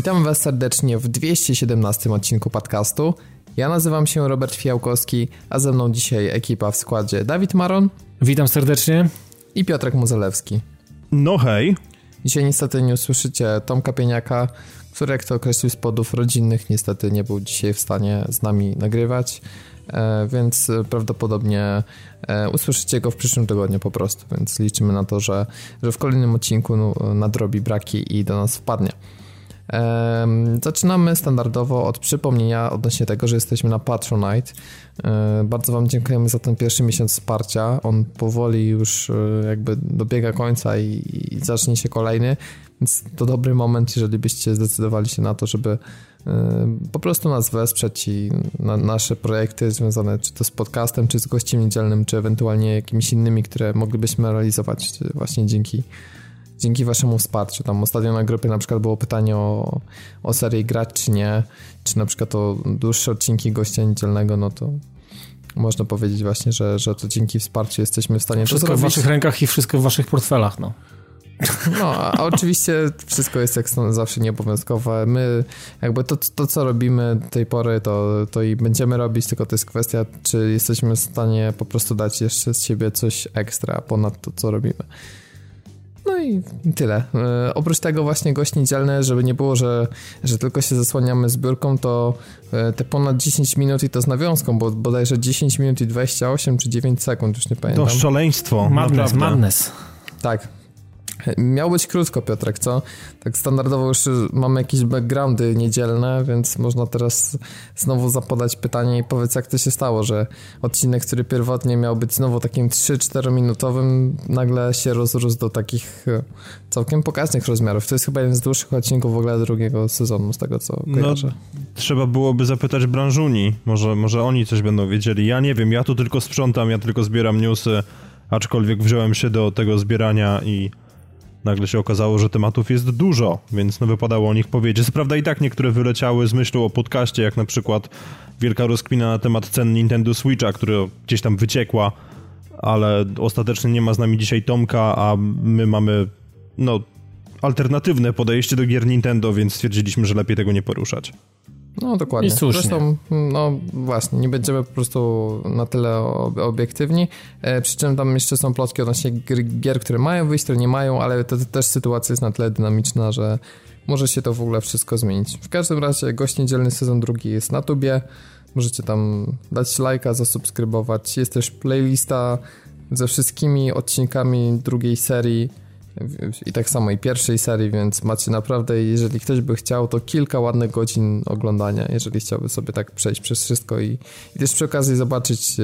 Witam Was serdecznie w 217 odcinku podcastu. Ja nazywam się Robert Fijałkowski, a ze mną dzisiaj ekipa w składzie Dawid Maron. Witam serdecznie. I Piotrek Muzelewski. No hej. Dzisiaj niestety nie usłyszycie Tomka Pieniaka, który, jak to określił, z powodów rodzinnych niestety nie był dzisiaj w stanie z nami nagrywać, więc prawdopodobnie usłyszycie go w przyszłym tygodniu po prostu, więc liczymy na to, że w kolejnym odcinku nadrobi braki i do nas wpadnie. Zaczynamy standardowo od przypomnienia odnośnie tego, że jesteśmy na Patronite. Bardzo Wam dziękujemy za ten pierwszy miesiąc wsparcia. On powoli już jakby dobiega końca i zacznie się kolejny, więc to dobry moment, jeżeli byście zdecydowali się na to, żeby po prostu nas wesprzeć i nasze projekty związane czy to z podcastem, czy z gościem niedzielnym, czy ewentualnie jakimiś innymi, które moglibyśmy realizować właśnie dzięki waszemu wsparciu. Tam ostatnio na grupie na przykład było pytanie o serię grać czy nie, czy na przykład o dłuższe odcinki gościa niedzielnego, no to można powiedzieć właśnie, że to dzięki wsparciu jesteśmy w stanie wszystko to zrobić. Wszystko w waszych rękach i wszystko w waszych portfelach, no. No, a oczywiście wszystko jest jak zawsze nieobowiązkowe. My jakby to co robimy do tej pory, to i będziemy robić, tylko to jest kwestia, czy jesteśmy w stanie po prostu dać jeszcze z siebie coś ekstra ponad to, co robimy. No i tyle. Oprócz tego właśnie gość niedzielny, żeby nie było, że tylko się zasłaniamy zbiórką, to te ponad 10 minut i to z nawiązką, bo bodajże 10 minut i 28 czy 9 sekund, już nie pamiętam. To szaleństwo. Madness. Tak. Miał być krótko, Piotrek, co? Tak standardowo już mamy jakieś backgroundy niedzielne, więc można teraz znowu zapodać pytanie i powiedz, jak to się stało, że odcinek, który pierwotnie miał być znowu takim 3-4 minutowym, nagle się rozrósł do takich całkiem pokaźnych rozmiarów. To jest chyba jeden z dłuższych odcinków w ogóle drugiego sezonu, z tego co kojarzę. No, trzeba byłoby zapytać branżuni, może oni coś będą wiedzieli. Ja nie wiem, ja tu tylko sprzątam, ja tylko zbieram newsy, aczkolwiek wziąłem się do tego zbierania i nagle się okazało, że tematów jest dużo, więc wypadało o nich powiedzieć. Co prawda i tak niektóre wyleciały z myślą o podcaście, jak na przykład wielka rozkmina na temat cen Nintendo Switcha, która gdzieś tam wyciekła, ale ostatecznie nie ma z nami dzisiaj Tomka, a my mamy alternatywne podejście do gier Nintendo, więc stwierdziliśmy, że lepiej tego nie poruszać. No dokładnie. I słusznie. Zresztą, no właśnie, nie będziemy po prostu na tyle obiektywni, przy czym tam jeszcze są plotki odnośnie gier, które mają wyjść, które nie mają, ale to też sytuacja jest na tyle dynamiczna, że może się to w ogóle wszystko zmienić. W każdym razie Gość Niedzielny sezon drugi jest na tubie, możecie tam dać lajka, zasubskrybować, jest też playlista ze wszystkimi odcinkami drugiej serii, i tak samo i pierwszej serii, więc macie naprawdę, jeżeli ktoś by chciał, to kilka ładnych godzin oglądania, jeżeli chciałby sobie tak przejść przez wszystko i też przy okazji zobaczyć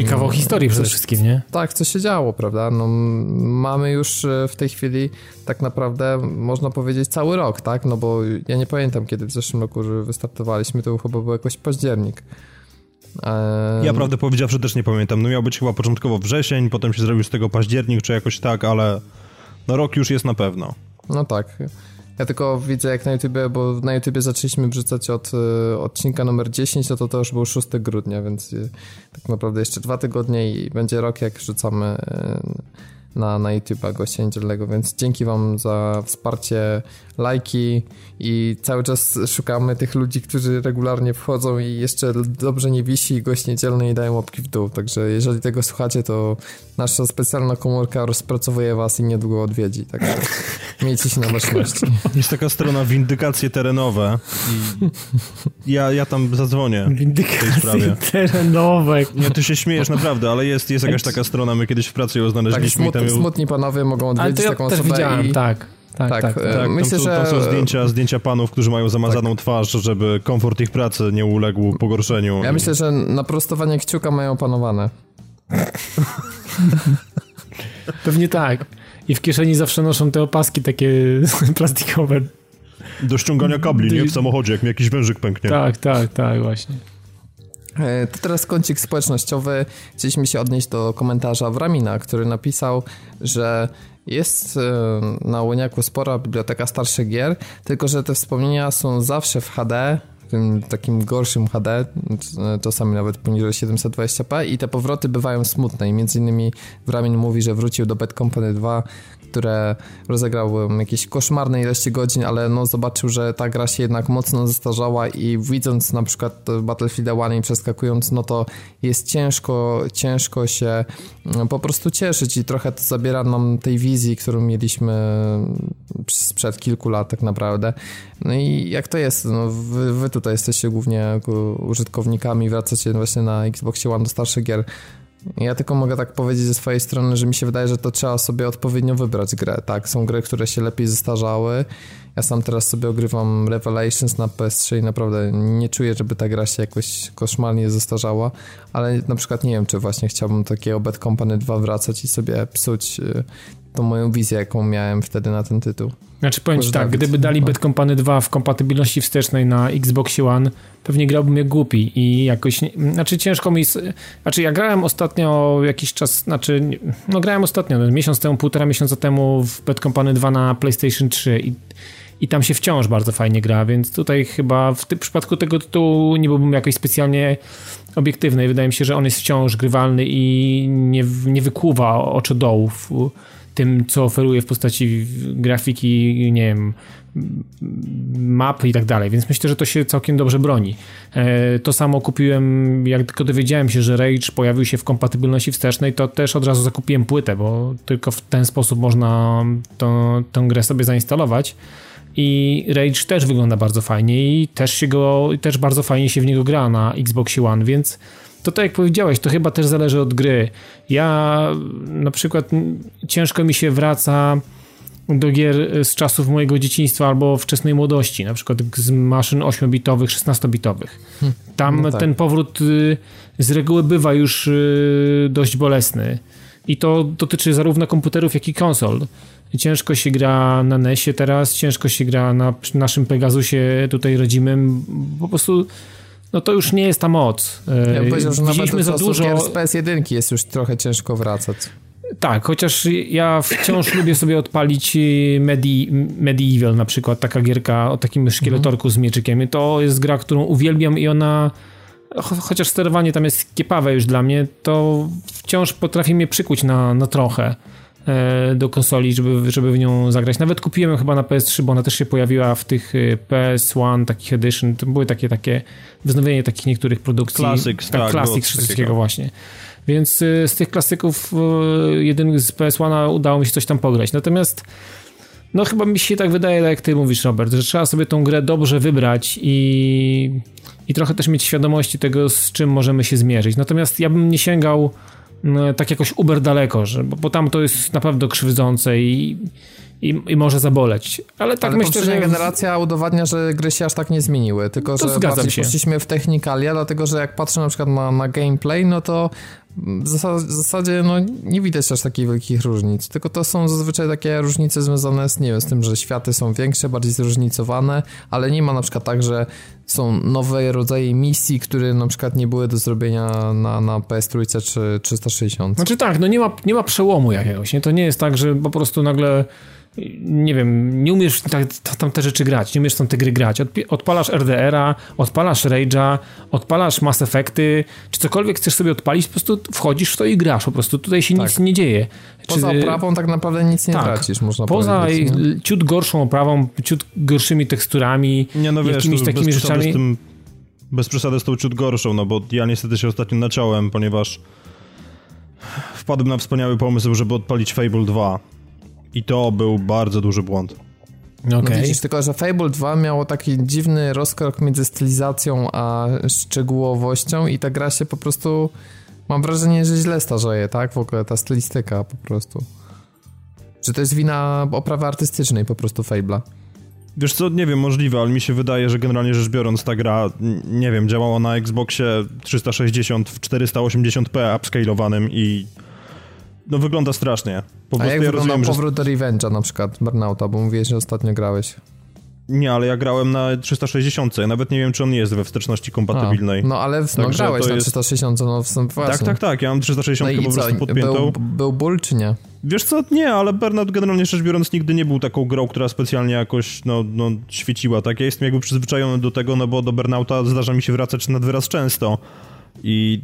i kawał historii przede wszystkim, nie? Tak, co się działo, prawda? No, mamy już w tej chwili tak naprawdę, można powiedzieć, cały rok, tak? No bo ja nie pamiętam, kiedy w zeszłym roku wystartowaliśmy, to chyba był jakoś październik. Ja prawdę powiedziawszy też nie pamiętam. No miał być chyba początkowo wrzesień, potem się zrobił z tego październik, czy jakoś tak, ale no rok już jest na pewno. No tak. Ja tylko widzę jak na YouTubie, bo na YouTubie zaczęliśmy wrzucać od odcinka numer 10, no to już był 6 grudnia, więc tak naprawdę jeszcze 2 tygodnie i będzie rok, jak wrzucamy na YouTube'a Gościa Niedzielnego, więc dzięki Wam za wsparcie, lajki i cały czas szukamy tych ludzi, którzy regularnie wchodzą i jeszcze dobrze nie wisi Gość Niedzielny i dają łapki w dół, także jeżeli tego słuchacie, to nasza specjalna komórka rozpracowuje Was i niedługo odwiedzi, także miejcie się na baczności. Jest taka strona Windykacje Terenowe i ja tam zadzwonię w tej sprawie. Terenowe. No ty się śmiejesz naprawdę, ale jest jakaś taka strona, my kiedyś w pracy ją znaleźliśmy. Tak, smutni panowie mogą odwiedzić taką osobę. Ale to ja też widziałem, tak. Myślę, tam są zdjęcia panów, którzy mają zamazaną twarz, żeby komfort ich pracy nie uległ pogorszeniu. Ja myślę, że naprostowanie kciuka mają opanowane. Pewnie tak. I w kieszeni zawsze noszą te opaski takie plastikowe. Do ściągania kabli, nie? W samochodzie, jak mi jakiś wężyk pęknie. Tak, właśnie. To teraz kącik społecznościowy. Chcieliśmy się odnieść do komentarza Wramina, który napisał, że jest na Łoniaku spora biblioteka starszych gier, tylko że te wspomnienia są zawsze w HD, w tym takim gorszym HD, czasami nawet poniżej 720p i te powroty bywają smutne i między innymi Wramin mówi, że wrócił do Bad Company 2, które rozegrałem jakieś koszmarne ilości godzin, ale no zobaczył, że ta gra się jednak mocno zestarzała i widząc na przykład Battlefield 1 i przeskakując, no to jest ciężko się po prostu cieszyć i trochę to zabiera nam tej wizji, którą mieliśmy sprzed kilku lat tak naprawdę. No i jak to jest? No wy tutaj jesteście głównie użytkownikami, wracacie właśnie na Xboxie One do starszych gier. Ja tylko mogę tak powiedzieć ze swojej strony, że mi się wydaje, że to trzeba sobie odpowiednio wybrać grę, tak? Są gry, które się lepiej zestarzały. Ja sam teraz sobie ogrywam Revelations na PS3 i naprawdę nie czuję, żeby ta gra się jakoś koszmarnie zestarzała, ale na przykład nie wiem, czy właśnie chciałbym takiego Bad Company 2 wracać i sobie psuć tą moją wizję, jaką miałem wtedy na ten tytuł. Znaczy powiem ci tak, gdyby dali Bad Company 2 w kompatybilności wstecznej na Xboxie One, pewnie grałbym jak głupi i jakoś, znaczy ciężko mi, znaczy ja grałem ostatnio jakiś czas, znaczy no grałem ostatnio, miesiąc temu, półtora miesiąca temu w Bad Company 2 na PlayStation 3 i tam się wciąż bardzo fajnie gra, więc tutaj chyba w przypadku tego tytułu nie byłbym jakoś specjalnie obiektywny. Wydaje mi się, że on jest wciąż grywalny i nie wykuwa oczodołów tym, co oferuje w postaci grafiki, nie wiem, map i tak dalej, więc myślę, że to się całkiem dobrze broni. To samo kupiłem, jak tylko dowiedziałem się, że Rage pojawił się w kompatybilności wstecznej, to też od razu zakupiłem płytę, bo tylko w ten sposób można tę grę sobie zainstalować. I Rage też wygląda bardzo fajnie i też bardzo fajnie się w niego gra na Xbox One, więc to tak jak powiedziałeś, to chyba też zależy od gry. Ja na przykład ciężko mi się wraca do gier z czasów mojego dzieciństwa albo wczesnej młodości, na przykład z maszyn 8-bitowych, 16-bitowych. Tam no tak. Ten powrót z reguły bywa już dość bolesny i to dotyczy zarówno komputerów, jak i konsol. Ciężko się gra na NES-ie teraz, ciężko się gra na naszym Pegasusie tutaj rodzimym, po prostu no to już nie jest ta moc. Ja bym powiedział, że nawet za dużo gier z PS1 jest już trochę ciężko wracać. Tak, chociaż ja wciąż lubię sobie odpalić Medieval na przykład, taka gierka o takim szkieletorku z mieczykiem. To jest gra, którą uwielbiam i ona, chociaż sterowanie tam jest kiepawe już dla mnie, to wciąż potrafi mnie przykuć na trochę do konsoli, żeby w nią zagrać. Nawet kupiłem ją chyba na PS3, bo ona też się pojawiła w tych PS1 takich edition. To były takie wznowienie takich niektórych produkcji. Classics, tak. Classics wszystkiego właśnie. Więc z tych klasyków jeden z PS1 udało mi się coś tam pograć. Natomiast no chyba mi się tak wydaje, jak ty mówisz, Robert, że trzeba sobie tą grę dobrze wybrać i trochę też mieć świadomości tego, z czym możemy się zmierzyć. Natomiast ja bym nie sięgał tak jakoś uber daleko, bo tam to jest naprawdę krzywdzące i może zaboleć. Ale tak myślę, że generacja udowadnia, że gry się aż tak nie zmieniły, tylko że bardziej poszliśmy w technikalia, dlatego że jak patrzę na przykład na gameplay, no to w zasadzie no, nie widać aż takich wielkich różnic, tylko to są zazwyczaj takie różnice związane z, nie wiem, z tym, że światy są większe, bardziej zróżnicowane, ale nie ma na przykład tak, że są nowe rodzaje misji, które na przykład nie były do zrobienia na PS3 czy 360. Znaczy tak, no nie ma przełomu jakiegoś, nie? To nie jest tak, że po prostu nagle, nie wiem, nie umiesz tam te rzeczy grać, nie umiesz tam te gry grać. Odpalasz RDR-a, odpalasz Rage'a, odpalasz Mass Effecty, czy cokolwiek chcesz sobie odpalić, po prostu wchodzisz w to i grasz, po prostu tutaj się nic nie dzieje. Poza oprawą tak naprawdę nic nie tracisz, można powiedzieć. Poza ciut gorszą oprawą, ciut gorszymi teksturami, jakimiś takimi rzeczami. Bez przesady z tą ciut gorszą, no bo ja niestety się ostatnio naciąłem, ponieważ wpadłem na wspaniały pomysł, żeby odpalić Fable 2. I to był bardzo duży błąd. Okay. No widzisz, tylko że Fable 2 miało taki dziwny rozkrok między stylizacją a szczegółowością i ta gra się po prostu, mam wrażenie, że źle starzeje, tak? W ogóle ta stylistyka po prostu. Czy to jest wina oprawy artystycznej po prostu Fable'a? Wiesz co, nie wiem, możliwe, ale mi się wydaje, że generalnie rzecz biorąc ta gra, nie wiem, działała na Xboxie 360 w 480p upscalowanym i no wygląda strasznie. A jak ja wygląda powrót do Revenge'a na przykład, Burnouta, bo mówiłeś, że ostatnio grałeś. Nie, ale ja grałem na 360, ja nawet nie wiem, czy on jest we wsteczności kompatybilnej. No ale grałeś na 360, no właśnie. Tak, ja mam 360 po prostu podpiętą. Był ból czy nie? Wiesz co, nie, ale Burnout generalnie rzecz biorąc nigdy nie był taką grą, która specjalnie jakoś no świeciła, tak? Ja jestem jakby przyzwyczajony do tego, no bo do Burnouta zdarza mi się wracać nad wyraz często i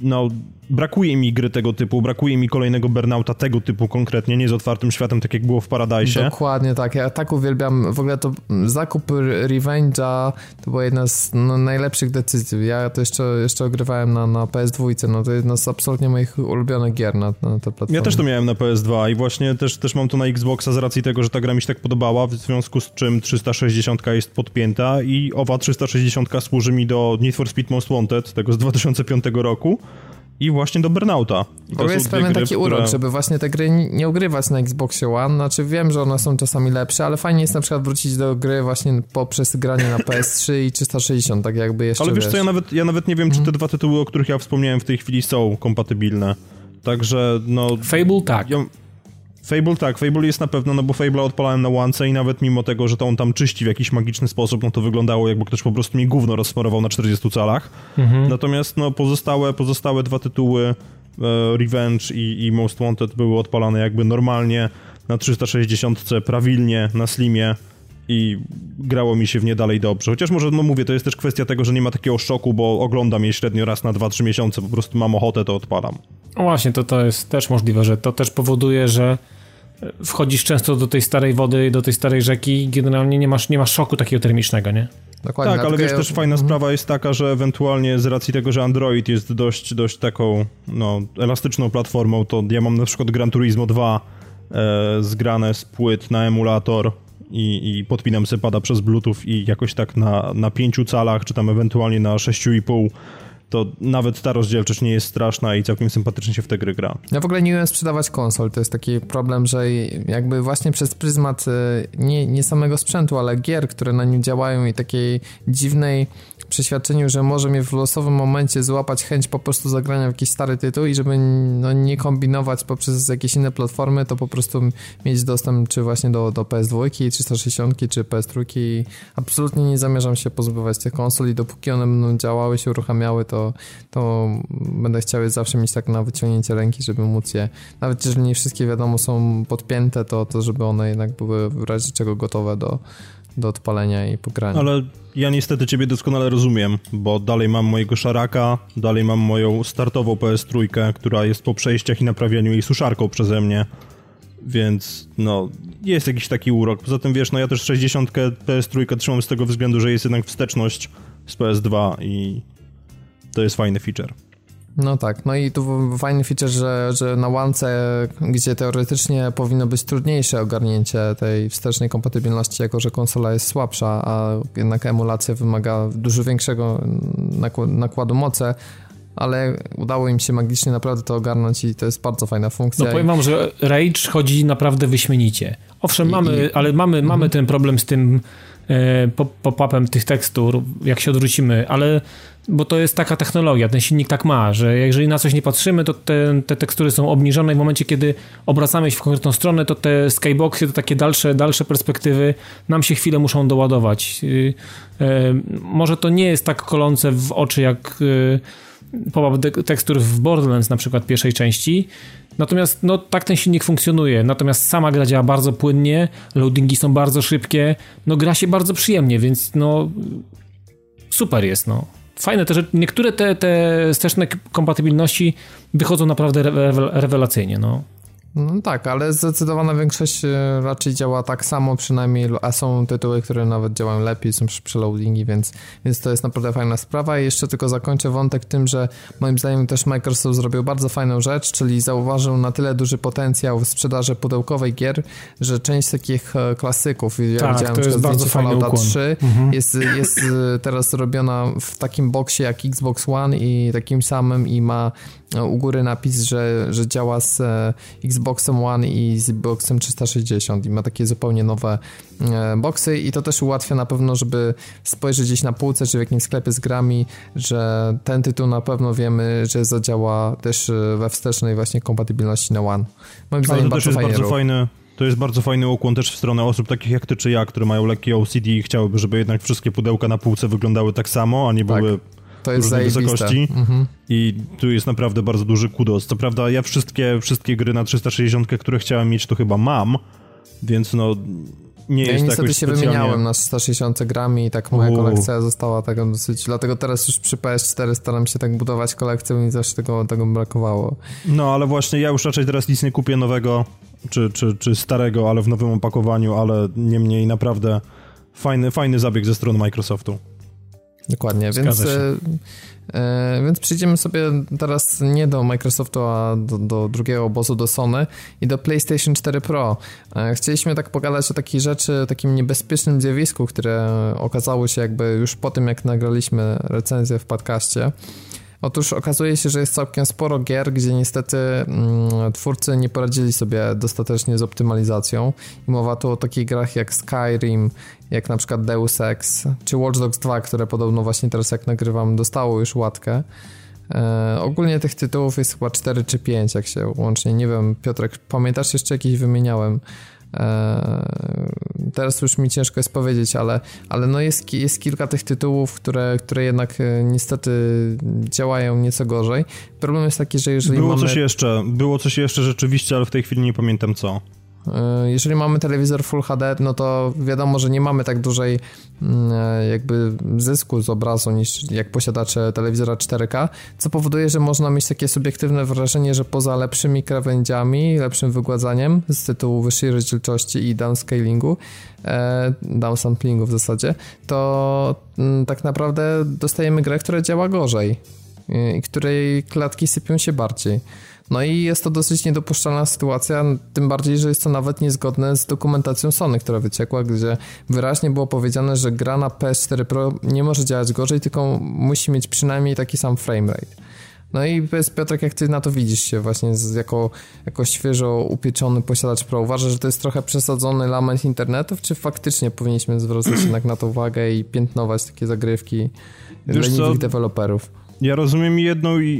no brakuje mi gry tego typu, brakuje mi kolejnego Burnouta tego typu konkretnie, nie z otwartym światem, tak jak było w Paradise. Dokładnie tak, ja tak uwielbiam, w ogóle to zakup Revenge'a to była jedna z najlepszych decyzji, ja to jeszcze ogrywałem na PS2, no to jedna z absolutnie moich ulubionych gier na tę platformę. Ja też to miałem na PS2 i właśnie też mam to na Xboxa z racji tego, że ta gra mi się tak podobała, w związku z czym 360 jest podpięta i owa 360 służy mi do Need for Speed Most Wanted, tego z 2005 roku. I właśnie do Burnouta. To jest pewien taki urok, żeby właśnie te gry nie ogrywać na Xboxie One. Znaczy wiem, że one są czasami lepsze, ale fajnie jest na przykład wrócić do gry właśnie poprzez granie na PS3 i 360, tak jakby jeszcze. Ale wiesz co, ja nawet nie wiem, czy te dwa tytuły, o których ja wspomniałem w tej chwili, są kompatybilne. Także no... Fable tak. Fable jest na pewno, no bo Fable'a odpalałem na łance i nawet mimo tego, że to on tam czyści w jakiś magiczny sposób, no to wyglądało jakby ktoś po prostu mi gówno rozsmarował na 40 calach. Mhm. Natomiast no pozostałe dwa tytuły, Revenge i Most Wanted, były odpalane jakby normalnie, na 360, prawilnie, na slimie i grało mi się w nie dalej dobrze. Chociaż może, no mówię, to jest też kwestia tego, że nie ma takiego szoku, bo oglądam je średnio raz na 2-3 miesiące, po prostu mam ochotę, to odpalam. No właśnie, to jest też możliwe, że to też powoduje, że wchodzisz często do tej starej wody, do tej starej rzeki i generalnie nie masz szoku takiego termicznego, nie? Dokładnie. Tak, ale wiesz, też fajna sprawa jest taka, że ewentualnie z racji tego, że Android jest dość taką, no, elastyczną platformą, to ja mam na przykład Gran Turismo 2 zgrane z płyt na emulator i podpinam se pada przez bluetooth i jakoś tak na 5 calach, czy tam ewentualnie na 6,5, to nawet ta rozdzielczość nie jest straszna i całkiem sympatycznie się w te gry gra. Ja w ogóle nie umiem sprzedawać konsol, to jest taki problem, że jakby właśnie przez pryzmat nie samego sprzętu, ale gier, które na nim działają i takiej dziwnej przeświadczeniu, że może mnie w losowym momencie złapać chęć po prostu zagrania w jakiś stary tytuł i żeby no, nie kombinować poprzez jakieś inne platformy, to po prostu mieć dostęp czy właśnie do PS2, 360, czy PS3 i absolutnie nie zamierzam się pozbywać tych konsol i dopóki one będą działały, się uruchamiały, to będę chciał je zawsze mieć tak na wyciągnięcie ręki, żeby móc je, nawet jeżeli nie wszystkie wiadomo są podpięte, to żeby one jednak były w razie czego gotowe do odpalenia i pogrania. Ale ja niestety ciebie doskonale rozumiem, bo dalej mam mojego szaraka, dalej mam moją startową PS3, która jest po przejściach i naprawieniu jej suszarką przeze mnie, więc no jest jakiś taki urok. Poza tym wiesz, no ja też 60 PS3 trzymam z tego względu, że jest jednak wsteczność z PS2 i to jest fajny feature. No tak, no i tu fajny feature, że na łance, gdzie teoretycznie powinno być trudniejsze ogarnięcie tej wstecznej kompatybilności, jako że konsola jest słabsza, a jednak emulacja wymaga dużo większego nakładu mocy, ale udało im się magicznie naprawdę to ogarnąć i to jest bardzo fajna funkcja. No powiem wam, że Rage chodzi naprawdę wyśmienicie. Owszem, mamy ten problem z tym pop-upem tych tekstur, jak się odwrócimy, ale bo to jest taka technologia, ten silnik tak ma, że jeżeli na coś nie patrzymy, to te tekstury są obniżone i w momencie, kiedy obracamy się w konkretną stronę, to te skyboxy, to takie dalsze perspektywy nam się chwilę muszą doładować. Może to nie jest tak kolące w oczy jak pop-up tekstur w Borderlands na przykład pierwszej części, natomiast no tak ten silnik funkcjonuje, natomiast sama gra działa bardzo płynnie, loadingi są bardzo szybkie, no gra się bardzo przyjemnie, więc no super jest, no. Fajne te rzeczy, niektóre te wsteczne kompatybilności wychodzą naprawdę rewelacyjnie, no. No tak, ale zdecydowana większość raczej działa tak samo przynajmniej, a są tytuły, które nawet działają lepiej, są przeloadingi, więc to jest naprawdę fajna sprawa. I jeszcze tylko zakończę wątek tym, że moim zdaniem też Microsoft zrobił bardzo fajną rzecz, czyli zauważył na tyle duży potencjał w sprzedaży pudełkowej gier, że część takich klasyków, ja tak, widziałem na przykład zdjęcie Fallouta 3, jest teraz robiona w takim boksie jak Xbox One i takim samym i ma u góry napis, że działa z Xboxem One i z Xboxem 360 i ma takie zupełnie nowe boxy i to też ułatwia na pewno, żeby spojrzeć gdzieś na półce czy w jakimś sklepie z grami, że ten tytuł na pewno wiemy, że zadziała też we wstecznej właśnie kompatybilności na One. Moim zdaniem to jest bardzo fajny ukłon też w stronę osób takich jak ty czy ja, które mają lekkie OCD i chciałyby, żeby jednak wszystkie pudełka na półce wyglądały tak samo, a nie były... To jest zajebiste. Wysokości. I tu jest naprawdę bardzo duży kudos. Co prawda ja wszystkie gry na 360, które chciałem mieć, to chyba mam, więc no nie jest jakoś specjalnie. Ja niestety się wymieniałem na 160 grami i tak moja kolekcja została taką dosyć, dlatego teraz już przy PS4 staram się tak budować kolekcję i mi zawsze tego brakowało. No ale właśnie ja już raczej teraz nic nie kupię nowego czy starego, ale w nowym opakowaniu, ale niemniej naprawdę fajny zabieg ze strony Microsoftu. Dokładnie, więc przyjdziemy sobie teraz nie do Microsoftu, a do drugiego obozu, do Sony i do PlayStation 4 Pro. Chcieliśmy tak pogadać o takiej rzeczy, takim niebezpiecznym zjawisku, które okazało się jakby już po tym, jak nagraliśmy recenzję w podcaście. Otóż okazuje się, że jest całkiem sporo gier, gdzie niestety twórcy nie poradzili sobie dostatecznie z optymalizacją. I mowa tu o takich grach jak Skyrim, jak na przykład Deus Ex, czy Watch Dogs 2, które podobno właśnie teraz jak nagrywam dostało już łatkę. Ogólnie tych tytułów jest chyba 4 czy 5, jak się łącznie. Nie wiem, Piotrek, pamiętasz jeszcze jakieś wymieniałem? Teraz już mi ciężko jest powiedzieć, ale no jest kilka tych tytułów, które jednak niestety działają nieco gorzej. Problem jest taki, że jeżeli Było coś jeszcze rzeczywiście, ale w tej chwili nie pamiętam co. Jeżeli mamy telewizor Full HD, no to wiadomo, że nie mamy tak dużej jakby zysku z obrazu niż jak posiadacze telewizora 4K, co powoduje, że można mieć takie subiektywne wrażenie, że poza lepszymi krawędziami, lepszym wygładzaniem z tytułu wyższej rozdzielczości i downsamplingu w zasadzie, to tak naprawdę dostajemy grę, która działa gorzej i której klatki sypią się bardziej. No i jest to dosyć niedopuszczalna sytuacja, tym bardziej, że jest to nawet niezgodne z dokumentacją Sony, która wyciekła, gdzie wyraźnie było powiedziane, że gra na PS4 Pro nie może działać gorzej, tylko musi mieć przynajmniej taki sam framerate. No i Piotrek, jak ty na to widzisz się właśnie jako świeżo upieczony posiadacz Pro, uważasz, że to jest trochę przesadzony lament internetów, czy faktycznie powinniśmy zwracać jednak na to uwagę i piętnować takie zagrywki leniwych deweloperów? Ja rozumiem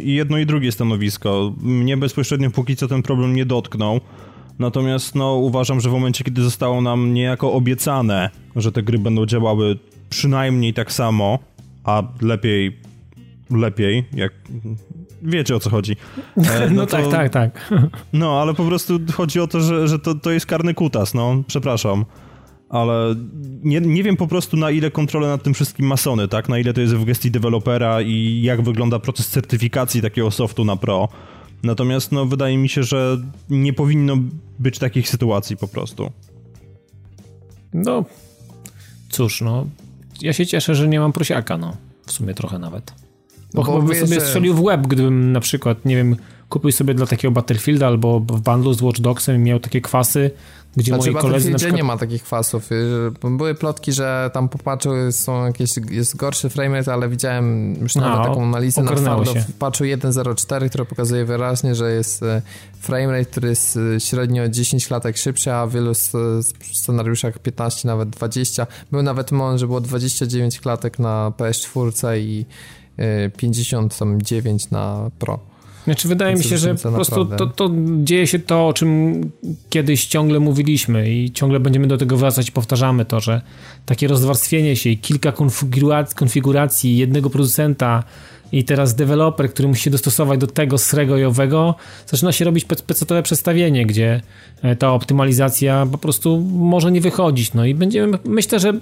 jedno i drugie stanowisko. Mnie bezpośrednio póki co ten problem nie dotknął. Natomiast uważam, że w momencie, kiedy zostało nam niejako obiecane, że te gry będą działały przynajmniej tak samo, a lepiej, jak wiecie o co chodzi. Tak. No, ale po prostu chodzi o to, że to jest karny kutas, przepraszam. Ale nie wiem po prostu, na ile kontrolę nad tym wszystkim ma Sony, tak? Na ile to jest w gestii dewelopera i jak wygląda proces certyfikacji takiego softu na Pro. Natomiast wydaje mi się, że nie powinno być takich sytuacji po prostu. No cóż, ja się cieszę, że nie mam prosiaka, w sumie trochę nawet. Bo chyba bym sobie strzelił w łeb, gdybym na przykład, nie wiem, kupił sobie dla takiego Battlefielda albo w bundlu z Watch Dogsem i miał takie kwasy, gdzie moi koledzy na przykład... nie ma takich kwasów. Były plotki, że tam po patchu jest gorszy framerate, ale widziałem już nawet taką analizę na twardo w patchu 1.04, która pokazuje wyraźnie, że jest framerate, który jest średnio 10 klatek szybszy, a w wielu scenariuszach 15, nawet 20. Był nawet moment, że było 29 klatek na PS4 i 59 na Pro. Znaczy wydaje mi się, że po prostu to dzieje się to, o czym kiedyś ciągle mówiliśmy i ciągle będziemy do tego wracać i powtarzamy to, że takie rozwarstwienie się i kilka konfiguracji jednego producenta i teraz deweloper, który musi się dostosować do tego srego i owego, zaczyna się robić PC-towe przestawienie, gdzie ta optymalizacja po prostu może nie wychodzić. I będziemy, myślę, że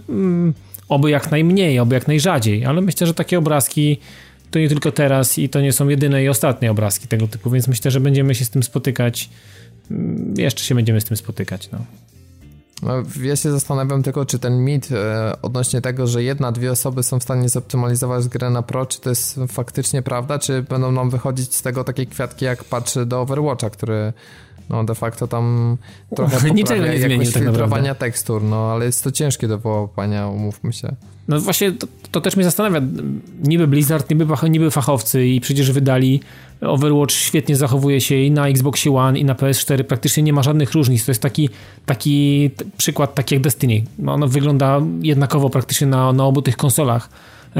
oby jak najmniej, oby jak najrzadziej, ale myślę, że takie obrazki to nie tylko teraz i to nie są jedyne i ostatnie obrazki tego typu, więc myślę, że będziemy się z tym spotykać. Jeszcze się będziemy z tym spotykać. Ja się zastanawiam tylko, czy ten mit odnośnie tego, że 1-2 osoby są w stanie zoptymalizować grę na Pro, czy to jest faktycznie prawda, czy będą nam wychodzić z tego takie kwiatki, jak patrzy do Overwatcha, który de facto tam trochę niczego nie zmienił, tak filtrowania tekstur, ale jest to ciężkie do połapania, umówmy się. No właśnie, to też mnie zastanawia. Niby Blizzard, niby fachowcy i przecież wydali Overwatch, świetnie zachowuje się i na Xboxie One i na PS4, praktycznie nie ma żadnych różnic. To jest taki przykład, tak jak Destiny. Ono wygląda jednakowo praktycznie na obu tych konsolach.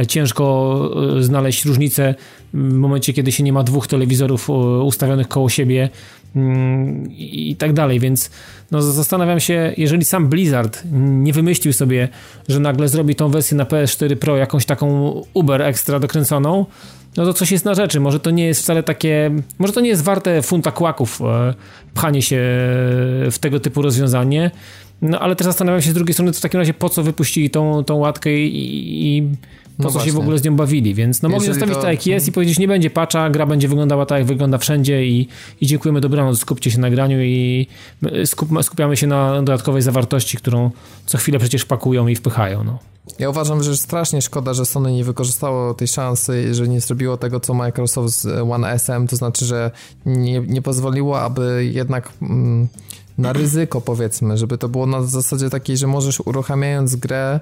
Ciężko znaleźć różnicę w momencie, kiedy się nie ma dwóch telewizorów ustawionych koło siebie i tak dalej, więc zastanawiam się, jeżeli sam Blizzard nie wymyślił sobie, że nagle zrobi tą wersję na PS4 Pro jakąś taką uber ekstra dokręconą, to coś jest na rzeczy. Może to nie jest wcale takie, może to nie jest warte funta kłaków pchanie się w tego typu rozwiązanie. No ale też zastanawiam się z drugiej strony, to w takim razie po co wypuścili tą łatkę i po co właśnie się w ogóle z nią bawili, więc no mogli zostawić to jak jest i powiedzieć, nie będzie patcha, gra będzie wyglądała tak jak wygląda wszędzie i dziękujemy, dobranoc, skupcie się na graniu i skupiamy się na dodatkowej zawartości, którą co chwilę przecież pakują i wpychają, no. Ja uważam, że strasznie szkoda, że Sony nie wykorzystało tej szansy, że nie zrobiło tego, co Microsoft z One SM, to znaczy, że nie pozwoliło, aby jednak na ryzyko, powiedzmy, żeby to było na zasadzie takiej, że możesz uruchamiając grę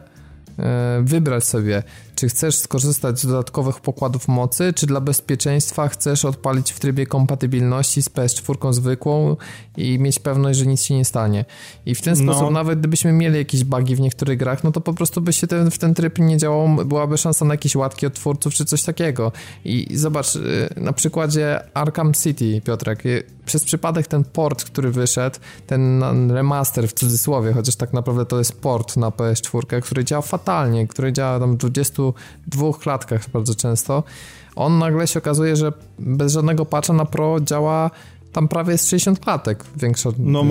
wybrać sobie, czy chcesz skorzystać z dodatkowych pokładów mocy, czy dla bezpieczeństwa chcesz odpalić w trybie kompatybilności z PS4 zwykłą i mieć pewność, że nic się nie stanie. I w ten sposób, nawet gdybyśmy mieli jakieś bugi w niektórych grach, no to po prostu by się w ten tryb nie działał, byłaby szansa na jakieś łatki od twórców, czy coś takiego. I zobacz, na przykładzie Arkham City, Piotrek, przez przypadek ten port, który wyszedł, ten remaster w cudzysłowie, chociaż tak naprawdę to jest port na PS4, który działa fatalnie, który działa tam w 22 klatkach bardzo często, on nagle się okazuje, że bez żadnego patcha na Pro działa tam prawie z 60 klatek większo. No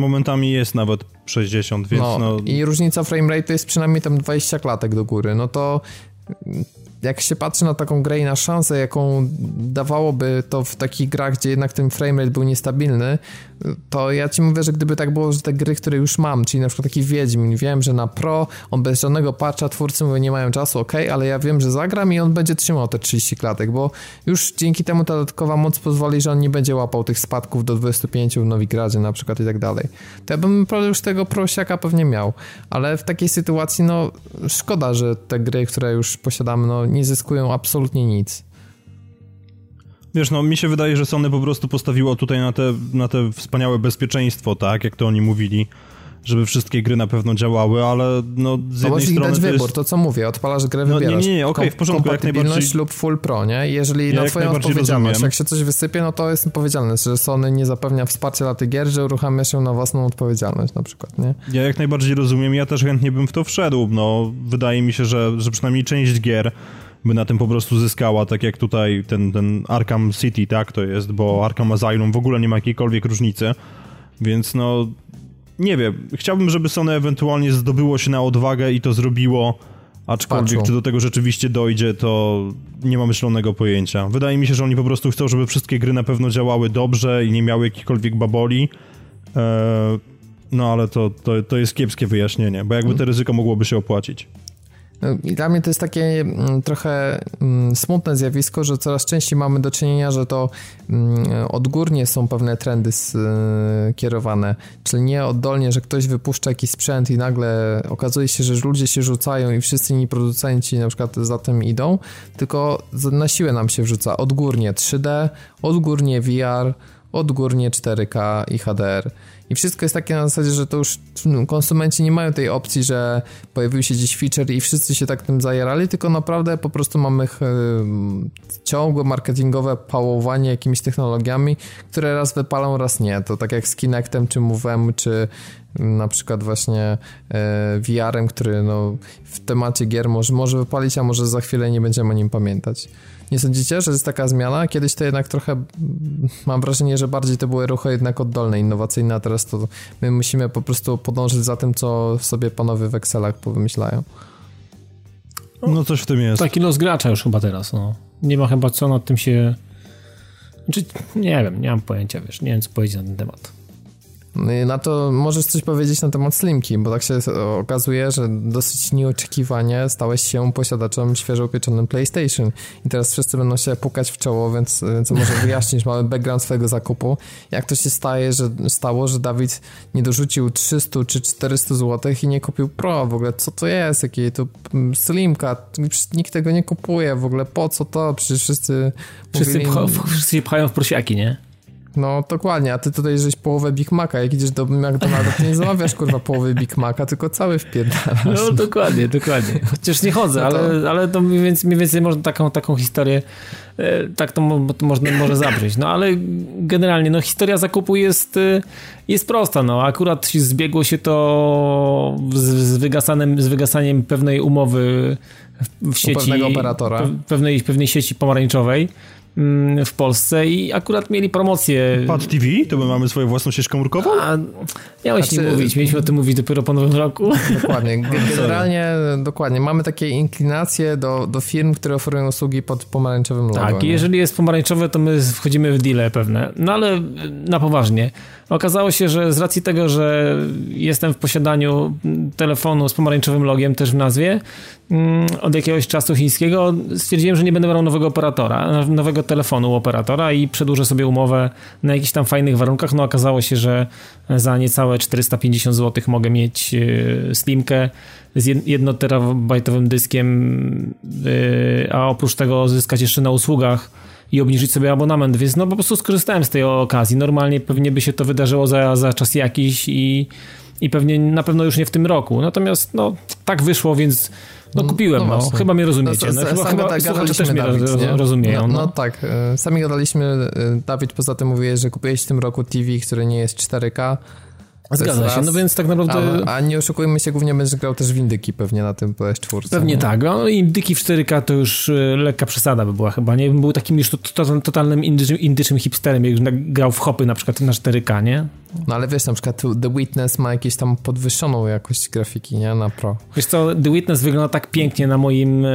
momentami jest nawet 60, więc no. I różnica framerate to jest przynajmniej tam 20 klatek do góry, no to jak się patrzy na taką grę i na szansę, jaką dawałoby to w takich grach, gdzie jednak ten framerate był niestabilny, to ja ci mówię, że gdyby tak było, że te gry, które już mam, czyli na przykład taki Wiedźmin, wiem, że na Pro on bez żadnego patcha, twórcy mówią, nie mają czasu, okej, ale ja wiem, że zagram i on będzie trzymał te 30 klatek, bo już dzięki temu ta dodatkowa moc pozwoli, że on nie będzie łapał tych spadków do 25 w Nowigradzie na przykład i tak dalej. To ja bym już tego prosiaka pewnie miał, ale w takiej sytuacji, no szkoda, że te gry, które już posiadamy, no nie zyskują absolutnie nic. Wiesz, no mi się wydaje, że Sony po prostu postawiło tutaj na te wspaniałe bezpieczeństwo, tak, jak to oni mówili, żeby wszystkie gry na pewno działały, ale no z jednej strony dać wybór, to co mówię, odpalasz grę, wybierasz. Nie, okej, w porządku, jak najbardziej. Lub full pro, nie? Jeżeli na twoją odpowiedzialność, jak się coś wysypie, no to jest powiedzialne, że Sony nie zapewnia wsparcia dla tych gier, że uruchamia się na własną odpowiedzialność na przykład, nie? Ja jak najbardziej rozumiem, ja też chętnie bym w to wszedł, no wydaje mi się, że przynajmniej część gier by na tym po prostu zyskała, tak jak tutaj ten Arkham City, tak to jest, bo Arkham Asylum w ogóle nie ma jakiejkolwiek różnicy, więc no nie wiem, chciałbym, żeby Sony ewentualnie zdobyło się na odwagę i to zrobiło, aczkolwiek czy do tego rzeczywiście dojdzie, to nie mam myślonego pojęcia. Wydaje mi się, że oni po prostu chcą, żeby wszystkie gry na pewno działały dobrze i nie miały jakichkolwiek baboli, no ale to jest kiepskie wyjaśnienie, bo jakby to ryzyko mogłoby się opłacić. I dla mnie to jest takie trochę smutne zjawisko, że coraz częściej mamy do czynienia, że to odgórnie są pewne trendy kierowane, czyli nie oddolnie, że ktoś wypuszcza jakiś sprzęt i nagle okazuje się, że ludzie się rzucają i wszyscy inni producenci na przykład za tym idą, tylko na siłę nam się wrzuca odgórnie 3D, odgórnie VR, odgórnie 4K i HDR. I wszystko jest takie na zasadzie, że to już konsumenci nie mają tej opcji, że pojawił się gdzieś feature i wszyscy się tak tym zajarali, tylko naprawdę po prostu mamy ciągłe marketingowe pałowanie jakimiś technologiami, które raz wypalą, raz nie. To tak jak z Kinectem, czy Move'em, czy na przykład właśnie VR-em, który no, w temacie gier może wypalić, a może za chwilę nie będziemy o nim pamiętać. Nie sądzicie, że jest taka zmiana? Kiedyś to jednak trochę, mam wrażenie, że bardziej to były ruchy jednak oddolne, innowacyjne, a teraz to my musimy po prostu podążyć za tym, co sobie panowie w Excelach powymyślają. No coś w tym jest. Taki los gracza już chyba teraz, no. Nie ma chyba co nad tym się... Znaczy, nie wiem, nie mam pojęcia, wiesz, nie wiem co powiedzieć na ten temat. Na to możesz coś powiedzieć na temat Slimki, bo tak się okazuje, że dosyć nieoczekiwanie stałeś się posiadaczem świeżo upieczonym PlayStation i teraz wszyscy będą się pukać w czoło, więc może wyjaśnisz mały background swojego zakupu. Jak to się stało, że Dawid nie dorzucił 300 czy 400 zł i nie kupił Pro w ogóle? Co to jest? Jakie to Slimka? Nikt tego nie kupuje w ogóle. Po co to? Przecież wszyscy się pchają w prosiaki, nie? No dokładnie, a ty tutaj żeś połowę Big Maca, jak idziesz do McDonalda, to nie zamawiasz kurwa połowy Big Maca, tylko cały wpierdalasz. No dokładnie, chociaż nie chodzę, no to... ale to mniej więcej można taką historię, tak to może zabrzeć, no ale generalnie no historia zakupu jest prosta, no akurat zbiegło się to z wygasaniem pewnej umowy w sieci, pewnego operatora, pewnej sieci pomarańczowej. w Polsce i akurat mieli promocję. Pad TV? To my mamy swoją własną sieć komórkową? Mieliśmy o tym mówić dopiero po nowym roku. Dokładnie. Generalnie mamy takie inklinacje do firm, które oferują usługi pod pomarańczowym logo. Tak, jeżeli jest pomarańczowe, to my wchodzimy w deale pewne. No ale na poważnie. Okazało się, że z racji tego, że jestem w posiadaniu telefonu z pomarańczowym logiem też w nazwie, od jakiegoś czasu chińskiego, stwierdziłem, że nie będę brał nowego operatora, nowego telefonu operatora i przedłużę sobie umowę na jakichś tam fajnych warunkach. No okazało się, że za niecałe 450 zł mogę mieć Slimkę z 1 terabajtowym dyskiem, a oprócz tego zyskać jeszcze na usługach i obniżyć sobie abonament, więc no po prostu skorzystałem z tej okazji. Normalnie pewnie by się to wydarzyło za czas jakiś i pewnie na pewno już nie w tym roku. Natomiast no tak wyszło, więc no kupiłem, no chyba mnie rozumiecie. Słuchacze też mnie rozumieją. No tak, sami gadaliśmy, Dawid, poza tym mówiłeś, że kupiłeś w tym roku TV, które nie jest 4K. Zgadza się, no więc tak naprawdę... A nie oszukujmy się, głównie będziesz grał też w indyki pewnie na tym PS4. Pewnie nie? Tak, no indyki w 4K to już lekka przesada by była chyba, nie? Bym był takim już totalnym indyczym hipsterem, jak grał w hopy na przykład na 4K, nie? No ale wiesz, na przykład The Witness ma jakąś tam podwyższoną jakość grafiki, nie? Na Pro. Wiesz co, The Witness wygląda tak pięknie na moim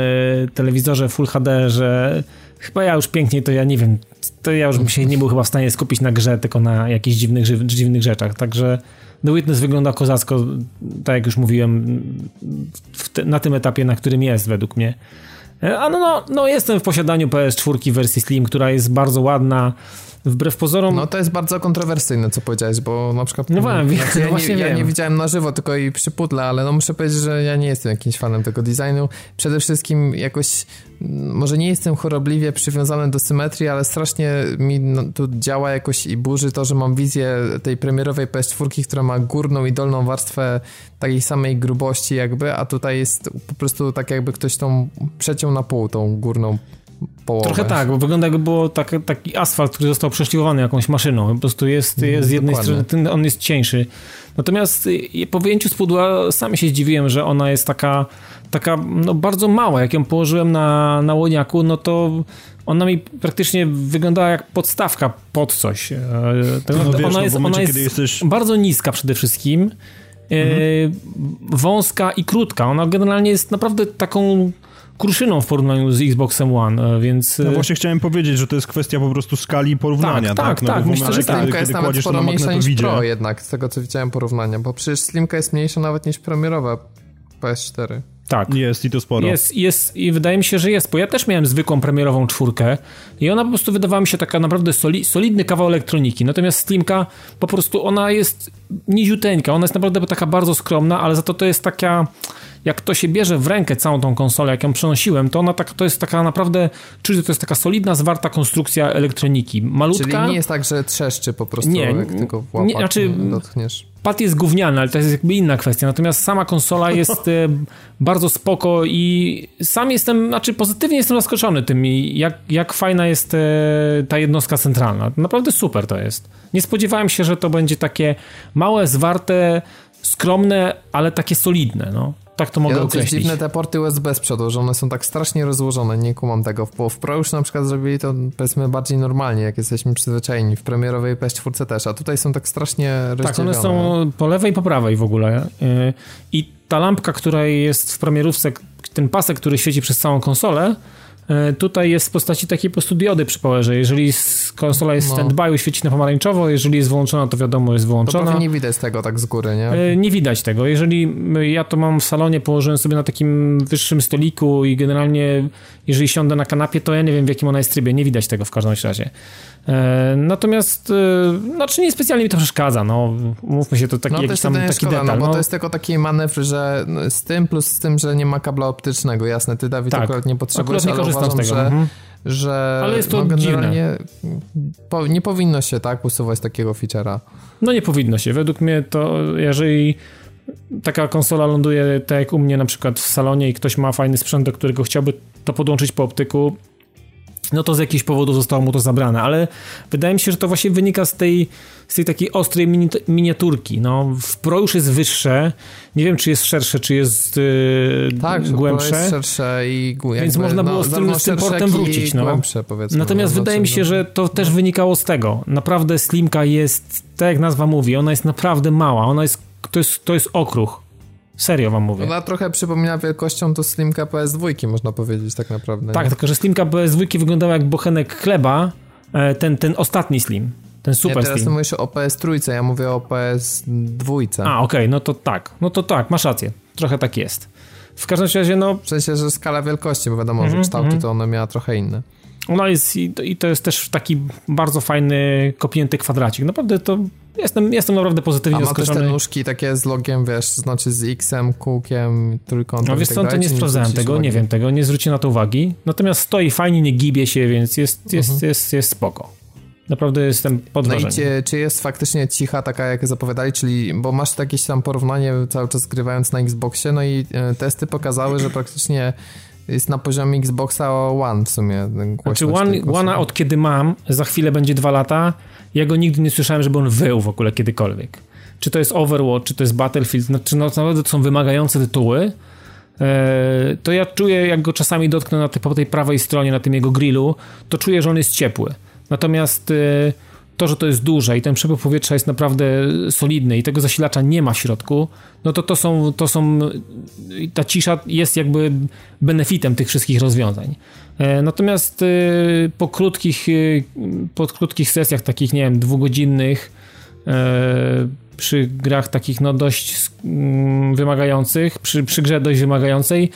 telewizorze Full HD, że... Chyba ja już piękniej, to ja nie wiem, to ja już bym się nie był chyba w stanie skupić na grze, tylko na jakichś dziwnych rzeczach, także The Witness wygląda kozacko, tak jak już mówiłem, na tym etapie, na którym jest według mnie. A no jestem w posiadaniu PS4 wersji Slim, która jest bardzo ładna, wbrew pozorom... No to jest bardzo kontrowersyjne, co powiedziałeś, bo na przykład... No wiem, znaczy, ja nie widziałem na żywo, tylko i przy pudle, ale no muszę powiedzieć, że ja nie jestem jakimś fanem tego designu. Przede wszystkim jakoś, może nie jestem chorobliwie przywiązany do symetrii, ale strasznie mi tu działa jakoś i burzy to, że mam wizję tej premierowej PS4, która ma górną i dolną warstwę takiej samej grubości jakby, a tutaj jest po prostu tak jakby ktoś tą przeciął na pół, tą górną połowę. Trochę tak, bo wygląda jakby było taki asfalt, który został przeszlifowany jakąś maszyną. Po prostu jest z jednej strony, on jest cieńszy. Natomiast po wyjęciu z pudła sam się zdziwiłem, że ona jest taka no bardzo mała. Jak ją położyłem na łoniaku, no to ona mi praktycznie wyglądała jak podstawka pod coś. Ona jest bardzo niska przede wszystkim, wąska i krótka. Ona generalnie jest naprawdę taką... kruszyną w porównaniu z Xboxem One, więc... No właśnie chciałem powiedzieć, że to jest kwestia po prostu skali i porównania. Tak. Myślę, że Slimka jest nawet sporo mniejsza niż Pro jednak, z tego co widziałem porównania, bo przecież Slimka jest mniejsza nawet niż premierowa PS4. Tak. Jest i to sporo. Jest i wydaje mi się, że jest, bo ja też miałem zwykłą premierową 4 i ona po prostu wydawała mi się taka naprawdę solidny kawał elektroniki, natomiast Slimka po prostu ona jest niziuteńka, ona jest naprawdę taka bardzo skromna, ale za to jest taka... Jak to się bierze w rękę całą tą konsolę, jak ją przenosiłem, to ona to jest taka naprawdę, czyli to jest taka solidna, zwarta konstrukcja elektroniki. Malutka. Czyli nie jest tak, że trzeszczy po prostu, nie, jak tylko w łapach dotkniesz. Pad jest gówniany, ale to jest jakby inna kwestia. Natomiast sama konsola jest bardzo spoko i sam jestem, pozytywnie jestem zaskoczony tym, jak fajna jest ta jednostka centralna. Naprawdę super to jest. Nie spodziewałem się, że to będzie takie małe, zwarte, skromne, ale takie solidne, no. Tak to mogę określić. Coś dziwne, te porty USB z przodu, że one są tak strasznie rozłożone, nie kumam tego, bo w Pro już na przykład zrobili to powiedzmy bardziej normalnie, jak jesteśmy przyzwyczajeni, w premierowej PS4 też, a tutaj są tak strasznie rozdzielone. Tak, one są po lewej i po prawej w ogóle i ta lampka, która jest w premierówce, ten pasek, który świeci przez całą konsolę, tutaj jest w postaci takiej po prostu diody przy powerze. Jeżeli konsola jest w stand-by, świeci na pomarańczowo, jeżeli jest wyłączona, to wiadomo, jest wyłączona. To nie widać tego tak z góry, nie? Nie widać tego. Jeżeli ja to mam w salonie, położyłem sobie na takim wyższym stoliku i generalnie jeżeli siądę na kanapie, to ja nie wiem, w jakim ona jest trybie. Nie widać tego w każdym razie. Natomiast niespecjalnie mi to przeszkadza, mówmy się, to taki jakiś tam taki szkoda, detal. Bo to jest tylko taki manewr, że z tym plus z tym, że nie ma kabla optycznego, jasne, ty Dawid akurat nie potrzebujesz, ale uważam, z tego. Że ale jest to dziwne. Nie powinno się tak usuwać takiego feature'a. No nie powinno się, według mnie to jeżeli taka konsola ląduje tak jak u mnie na przykład w salonie i ktoś ma fajny sprzęt, do którego chciałby to podłączyć po optyku, no to z jakichś powodów zostało mu to zabrane, ale wydaje mi się, że to właśnie wynika z tej takiej ostrej miniaturki. No, w Pro już jest wyższe, nie wiem, czy jest szersze, czy jest głębsze. Tak, jest szersze i głębsze. Więc można było z tym portem wrócić. No. Głębsze, natomiast wydaje mi się, że to też wynikało z tego. Naprawdę Slimka jest, tak jak nazwa mówi, ona jest naprawdę mała, ona jest, to jest okruch. Serio wam mówię. Ona trochę przypomina wielkością to Slimka PS2, można powiedzieć tak naprawdę. Tak, nie? Tylko że Slimka PS2 wyglądała jak bochenek chleba, ten ostatni Slim, ten super Slim. Ja teraz mówisz o PS3, ja mówię o PS2. A, okej, no to tak, masz rację, trochę tak jest. W każdym razie no... W sensie, że skala wielkości, bo wiadomo, że kształty to ona miała trochę inne. Ona jest i to jest też taki bardzo fajny, kopnięty kwadracik. Naprawdę to... Jestem naprawdę pozytywnie zaskoczony. A ma też te nóżki takie z logiem, wiesz, znaczy z X-em, kółkiem, trójkątem. No wiesz co, to nie sprawdzałem tego, nie wiem tego, nie zwróciłem na to uwagi. Natomiast stoi fajnie, nie gibie się, więc jest spoko. Naprawdę jestem pod wrażeniem. No i czy jest faktycznie cicha, taka jak zapowiadali, czyli, bo masz jakieś tam porównanie cały czas grywając na Xboxie, no i testy pokazały, że praktycznie jest na poziomie Xboxa One w sumie. Znaczy One od kiedy mam, za chwilę będzie 2 lata, ja go nigdy nie słyszałem, żeby on wył w ogóle kiedykolwiek. Czy to jest Overwatch, czy to jest Battlefield, znaczy naprawdę to są wymagające tytuły, to ja czuję, jak go czasami dotknę po tej prawej stronie, na tym jego grillu, to czuję, że on jest ciepły. Natomiast to, że to jest duże i ten przepływ powietrza jest naprawdę solidny i tego zasilacza nie ma w środku, no to to są ta cisza jest jakby benefitem tych wszystkich rozwiązań. Natomiast po krótkich sesjach takich, nie wiem, 2-godzinnych przy grach takich no dość wymagających, przy grze dość wymagającej,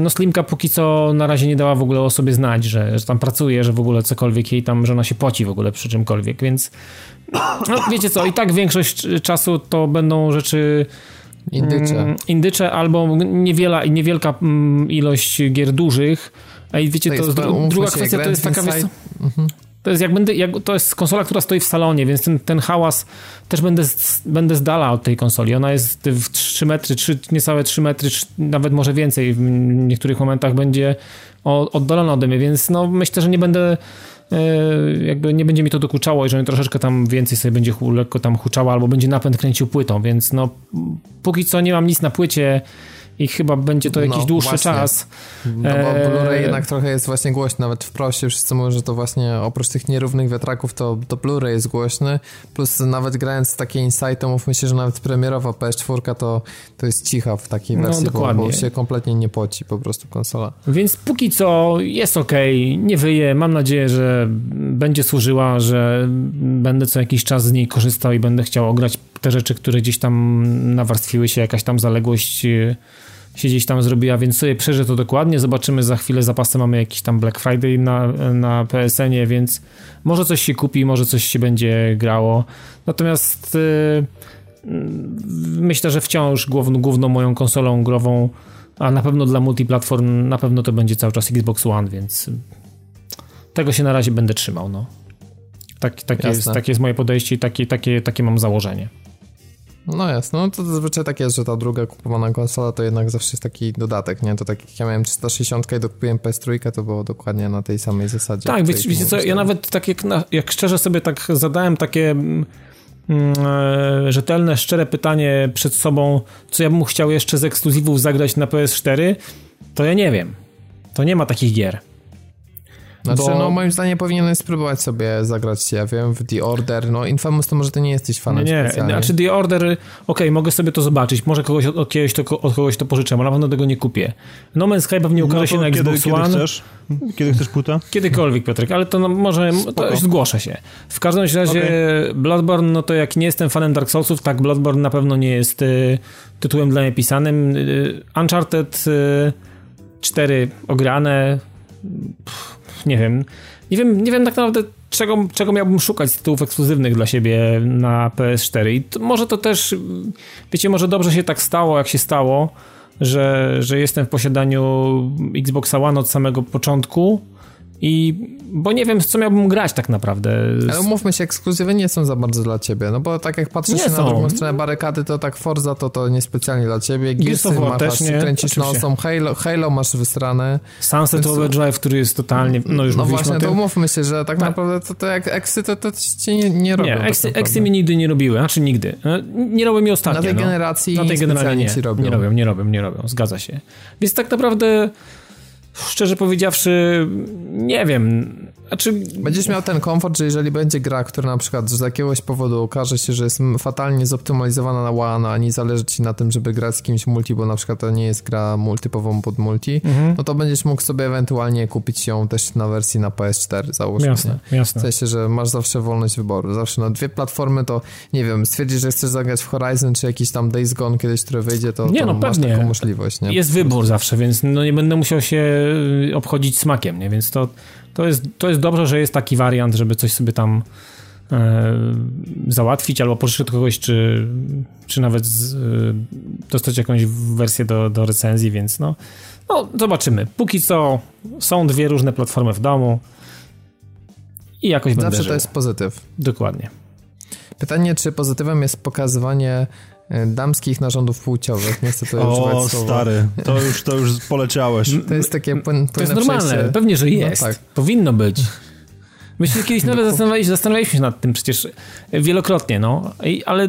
no Slimka póki co na razie nie dała w ogóle o sobie znać, że tam pracuje, że w ogóle cokolwiek jej tam, że ona się poci w ogóle przy czymkolwiek, więc no wiecie co, i tak większość czasu to będą rzeczy indycze albo niewielka ilość gier dużych, a i wiecie, to druga kwestia to jest taka... To jest konsola, która stoi w salonie, więc ten hałas też będę z dala od tej konsoli. Ona jest w 3 metry, niecałe 3 metry, nawet może więcej w niektórych momentach będzie oddalona ode mnie, więc no myślę, że nie będę, jakby nie będzie mi to dokuczało i że troszeczkę tam więcej sobie będzie lekko tam huczała albo będzie napęd kręcił płytą, więc no póki co nie mam nic na płycie i chyba będzie to jakiś dłuższy czas. No bo Blu-ray jednak trochę jest właśnie głośny, nawet w prosie wszyscy mówią, że to właśnie oprócz tych nierównych wiatraków to Blu-ray jest głośny, plus nawet grając z takiej Insightem, mówmy się, że nawet premierowa PS4 to jest cicha w takiej wersji, bo się kompletnie nie poci po prostu konsola. Więc póki co jest okej, nie wyje, mam nadzieję, że będzie służyła, że będę co jakiś czas z niej korzystał i będę chciał grać te rzeczy, które gdzieś tam nawarstwiły się, jakaś tam zaległość się gdzieś tam zrobiła, więc sobie przeżę to dokładnie, zobaczymy za chwilę, zapasy mamy jakiś tam Black Friday na PSN-ie, więc może coś się kupi, może coś się będzie grało, natomiast myślę, że wciąż główną moją konsolą grową, a na pewno dla multiplatform, na pewno to będzie cały czas Xbox One, więc tego się na razie będę trzymał, no. Takie jest moje podejście i takie mam założenie. No jasne, no to zazwyczaj tak jest, że ta druga kupowana konsola to jednak zawsze jest taki dodatek, nie? To tak jak ja miałem 360 i dokupiłem PS3, to było dokładnie na tej samej zasadzie. Tak, wiecie co, ja nawet tak jak szczerze sobie tak zadałem takie rzetelne, szczere pytanie przed sobą, co ja bym chciał jeszcze z ekskluzywów zagrać na PS4, to ja nie wiem. To nie ma takich gier. Znaczy, no moim zdaniem powinieneś spróbować sobie zagrać, ja wiem, w The Order, no Infamous to może ty nie jesteś fanem specjalnie. Znaczy The Order, okej, mogę sobie to zobaczyć, może od kogoś to pożyczę, ale na pewno tego nie kupię. No Man's Sky pewnie ukaże się na Xbox One. Kiedy chcesz płytę? Kiedykolwiek, Piotrek, ale to no, może to zgłoszę się. W każdym razie Bloodborne, no to jak nie jestem fanem Dark Soulsów, tak Bloodborne na pewno nie jest tytułem dla mnie pisanym. Uncharted 4 ograne, Nie wiem tak naprawdę czego miałbym szukać z tytułów ekskluzywnych dla siebie na PS4 i to, może to też, wiecie, może dobrze się tak stało, jak się stało, że jestem w posiadaniu Xboxa One od samego początku I bo nie wiem, co miałbym grać tak naprawdę. Ale umówmy się, ekskluzywy nie są za bardzo dla ciebie, no bo tak jak patrzysz na drugą stronę barykady, to tak Forza to niespecjalnie dla ciebie. Gearsy masz, kręcisz nosą, Halo masz wysrane. Sunset Overdrive, który jest totalnie, no już mówiliśmy właśnie, o tym. To umówmy się, że tak naprawdę to jak Exy to ci nie robią. Nie, Exy mi nigdy nie robiły, znaczy nigdy. Nie robią mi ostatnio. Na tej generacji nie ci robią. Nie robią, zgadza się. Więc tak naprawdę... Szczerze powiedziawszy, nie wiem. Znaczy... Będziesz miał ten komfort, że jeżeli będzie gra, która na przykład z jakiegoś powodu okaże się, że jest fatalnie zoptymalizowana na One, a nie zależy ci na tym, żeby grać z kimś multi, bo na przykład to nie jest gra multipową pod multi, no to będziesz mógł sobie ewentualnie kupić ją też na wersji na PS4, załóżmy. Jasne. W sensie, że masz zawsze wolność wyboru. Zawsze na dwie platformy to, nie wiem, stwierdzisz, że chcesz zagrać w Horizon czy jakiś tam Days Gone kiedyś, który wyjdzie, to masz pewnie taką możliwość. Nie? Jest wybór zawsze, więc no nie będę musiał się obchodzić smakiem, nie? Więc to jest dobrze, że jest taki wariant, żeby coś sobie tam załatwić, albo pożyczyć od kogoś, czy nawet dostać jakąś wersję do recenzji, więc no zobaczymy. Póki co są dwie różne platformy w domu i jakoś zawsze będę żył. To jest pozytyw. Dokładnie. Pytanie, czy pozytywem jest pokazywanie damskich narządów płciowych, nie chcę to używać słowa. Stary, to już poleciałeś. To jest takie płynne przejście. To jest normalne, pewnie, że jest. No tak. Powinno być. Myśmy kiedyś nawet zastanawialiśmy się nad tym przecież wielokrotnie, ale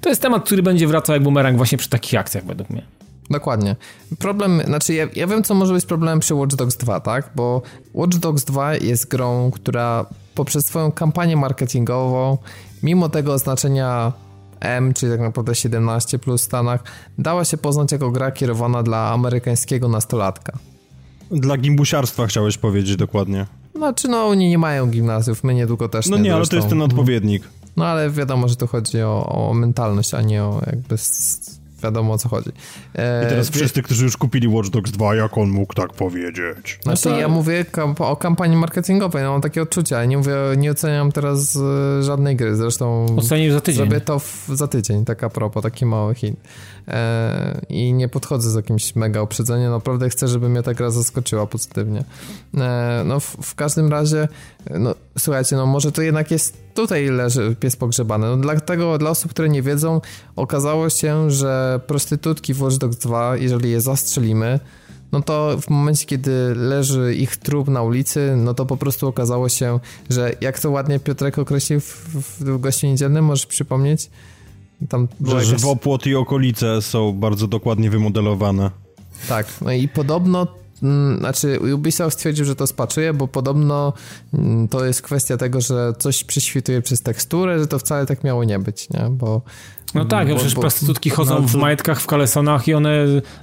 to jest temat, który będzie wracał jak bumerang właśnie przy takich akcjach według mnie. Dokładnie. Problem, znaczy ja wiem, co może być problemem przy Watch Dogs 2, tak? Bo Watch Dogs 2 jest grą, która poprzez swoją kampanię marketingową, mimo tego oznaczenia M, czyli tak naprawdę 17+ w Stanach, dała się poznać jako gra kierowana dla amerykańskiego nastolatka. Dla gimbusiarstwa chciałeś powiedzieć dokładnie. Znaczy oni nie mają gimnazjów, my niedługo też nie, ale to jest ten odpowiednik. No ale wiadomo, że tu chodzi o mentalność, a nie o jakby... Wiadomo, o co chodzi. I teraz wszyscy, którzy już kupili Watch Dogs 2, jak on mógł tak powiedzieć? Znaczy ja mówię o kampanii marketingowej, mam takie odczucia, ale nie oceniam teraz żadnej gry, zresztą ocenię za tydzień. Zrobię to za tydzień, tak a propos, taki mały hint. I nie podchodzę z jakimś mega uprzedzeniem, naprawdę chcę, żeby mnie ta gra zaskoczyła pozytywnie. W każdym razie, słuchajcie, może to jednak jest tutaj leży pies pogrzebany. Dla osób, które nie wiedzą, okazało się, że prostytutki w Watch Dogs 2, jeżeli je zastrzelimy, to w momencie, kiedy leży ich trup na ulicy, to po prostu okazało się, że jak to ładnie Piotrek określił w Gościu Niedzielnym, możesz przypomnieć? Tam że żywopłot i okolice są bardzo dokładnie wymodelowane. Tak, i podobno znaczy Ubisoft stwierdził, że to spaczuje, bo podobno to jest kwestia tego, że coś prześwituje przez teksturę, że to wcale tak miało nie być, nie? Bo... przecież prostytutki chodzą w majtkach, w kalesonach i one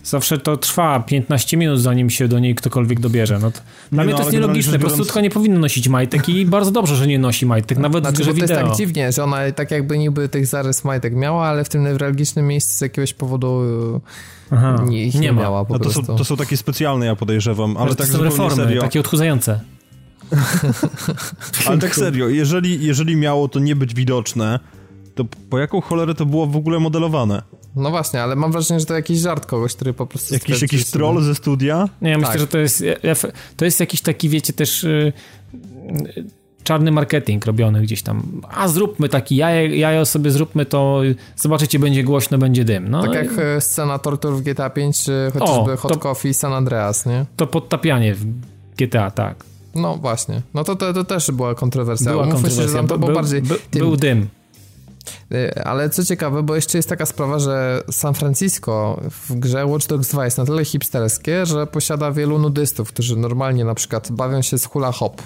zawsze to trwa 15 minut, zanim się do niej ktokolwiek dobierze. Dla mnie to jest nielogiczne. Prostytutka nie powinna nosić majtek i bardzo dobrze, że nie nosi majtek, nawet znaczy, że wideo. To jest tak dziwnie, że ona tak jakby niby tych zarys majtek miała, ale w tym newralgicznym miejscu z jakiegoś powodu nie miała po prostu. To są takie specjalne, ja podejrzewam. Ale to są reformy, serio. Takie odchudzające. Ale tak serio, jeżeli miało to nie być widoczne, to po jaką cholerę to było w ogóle modelowane? No właśnie, ale mam wrażenie, że to jakiś żart kogoś, który po prostu... Jakiś troll ze studia? Nie, ja myślę, że to jest jakiś taki, wiecie, też czarny marketing robiony gdzieś tam. A zróbmy taki jajo sobie zróbmy, to zobaczycie, będzie głośno, będzie dym. Tak jak scena tortur w GTA 5, czy chociażby Hot Coffee i San Andreas, nie? To podtapianie w GTA, tak. No właśnie. To też była kontrowersja. Był dym. Ale co ciekawe, bo jeszcze jest taka sprawa, że San Francisco w grze Watch Dogs 2 jest na tyle hipsterskie, że posiada wielu nudystów, którzy normalnie na przykład bawią się z hula hop.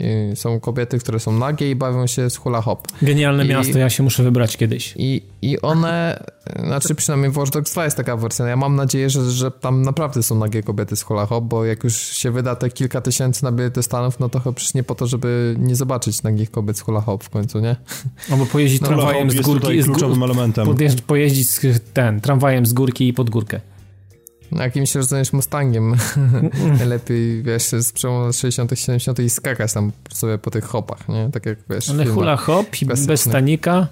I są kobiety, które są nagie i bawią się z hula hop. Genialne miasto, ja się muszę wybrać kiedyś. I one, znaczy przynajmniej w Watch Dogs 2 jest taka wersja. Ja mam nadzieję, że tam naprawdę są nagie kobiety z hula hop, bo jak już się wyda te kilka tysięcy na bilety Stanów, to chyba przecież nie po to, żeby nie zobaczyć nagich kobiet z hula hop w końcu, nie? Albo pojeździć tramwajem z górki, kluczowym elementem. Pojeździć tramwajem z górki i pod górkę. Jakimś rodzajesz Mustangiem. Lepiej, wiesz, z przełomu lat 60 70 i skakać tam sobie po tych hopach, nie? Tak jak, wiesz, ale hula hop bez stanika.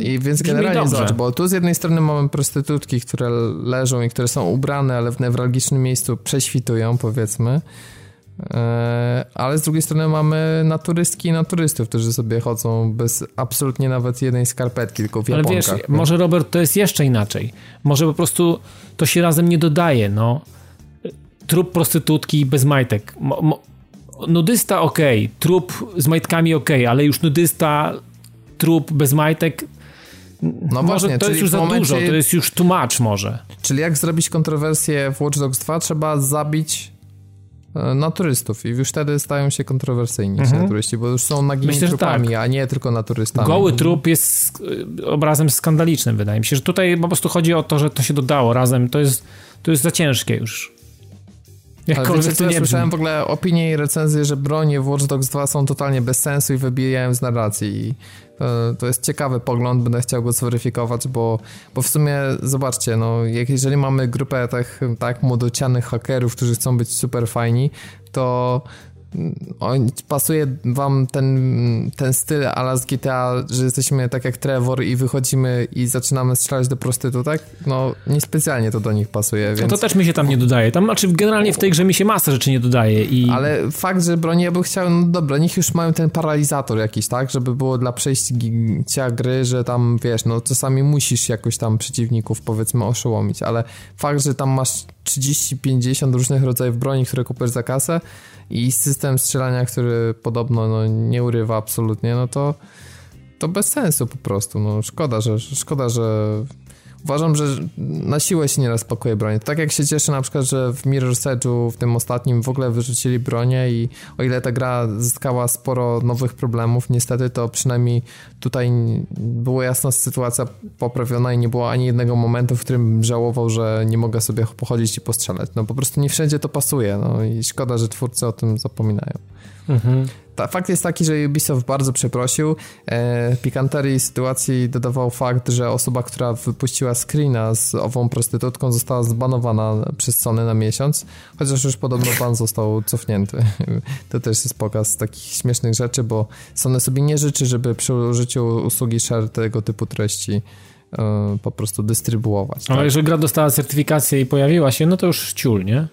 I więc generalnie zobacz, bo tu z jednej strony mamy prostytutki, które leżą i które są ubrane, ale w newralgicznym miejscu prześwitują, powiedzmy. Ale z drugiej strony mamy naturystki i naturystów, którzy sobie chodzą bez absolutnie nawet jednej skarpetki, tylko w japonkach. Ale wiesz, no. Może Robert, to jest jeszcze inaczej. Może po prostu to się razem nie dodaje, no. Trup prostytutki bez majtek. Nudysta okej, trup z majtkami okej, ale już nudysta, trup bez majtek... No może właśnie, to jest już za momencie, dużo, to jest już too much może. Czyli jak zrobić kontrowersję w Watch Dogs 2? Trzeba zabić naturystów i już wtedy stają się kontrowersyjni ci naturyści, bo już są nagimi trupami, tak. A nie tylko naturystami. Goły trup jest obrazem skandalicznym, wydaje mi się, że tutaj po prostu chodzi o to, że to się dodało razem, to jest za ciężkie już. Ja słyszałem w ogóle opinie i recenzje, że bronie w Watch Dogs 2 są totalnie bez sensu i wybijają z narracji i to jest ciekawy pogląd, będę chciał go zweryfikować, bo w sumie zobaczcie, no, jeżeli mamy grupę tak młodocianych hakerów, którzy chcą być super fajni, to pasuje wam ten styl a la z GTA, że jesteśmy tak jak Trevor i wychodzimy i zaczynamy strzelać do prostytutek? No niespecjalnie to do nich pasuje, więc... To też mi się tam nie dodaje, tam znaczy generalnie w tej grze mi się masa rzeczy nie dodaje i... Ale fakt, że broni ja bym chciał, no dobra, niech już mają ten paralizator jakiś, tak? Żeby było dla przejścia gry, że tam wiesz, no czasami musisz jakoś tam przeciwników powiedzmy oszołomić, ale fakt, że tam masz 30-50 różnych rodzajów broni, które kupujesz za kasę i system strzelania, który podobno no, nie urywa absolutnie, no to bez sensu po prostu. No, szkoda, że uważam, że na siłę się nieraz pakuje bronię. Tak jak się cieszę na przykład, że w Mirror's Edge'u w tym ostatnim w ogóle wyrzucili bronię i o ile ta gra zyskała sporo nowych problemów, niestety to przynajmniej tutaj była jasna sytuacja poprawiona i nie było ani jednego momentu, w którym żałował, że nie mogę sobie pochodzić i postrzelać. No po prostu nie wszędzie to pasuje, no i szkoda, że twórcy o tym zapominają. Mhm. Fakt jest taki, że Ubisoft bardzo przeprosił. Pikanterii sytuacji dodawał fakt, że osoba, która wypuściła screena z ową prostytutką, została zbanowana przez Sony na miesiąc, chociaż już podobno ban został cofnięty. To też jest pokaz takich śmiesznych rzeczy, bo Sony sobie nie życzy, żeby przy użyciu usługi share tego typu treści po prostu dystrybuować. Ale tak? Jeżeli gra dostała certyfikację i pojawiła się, no to już ciul, nie?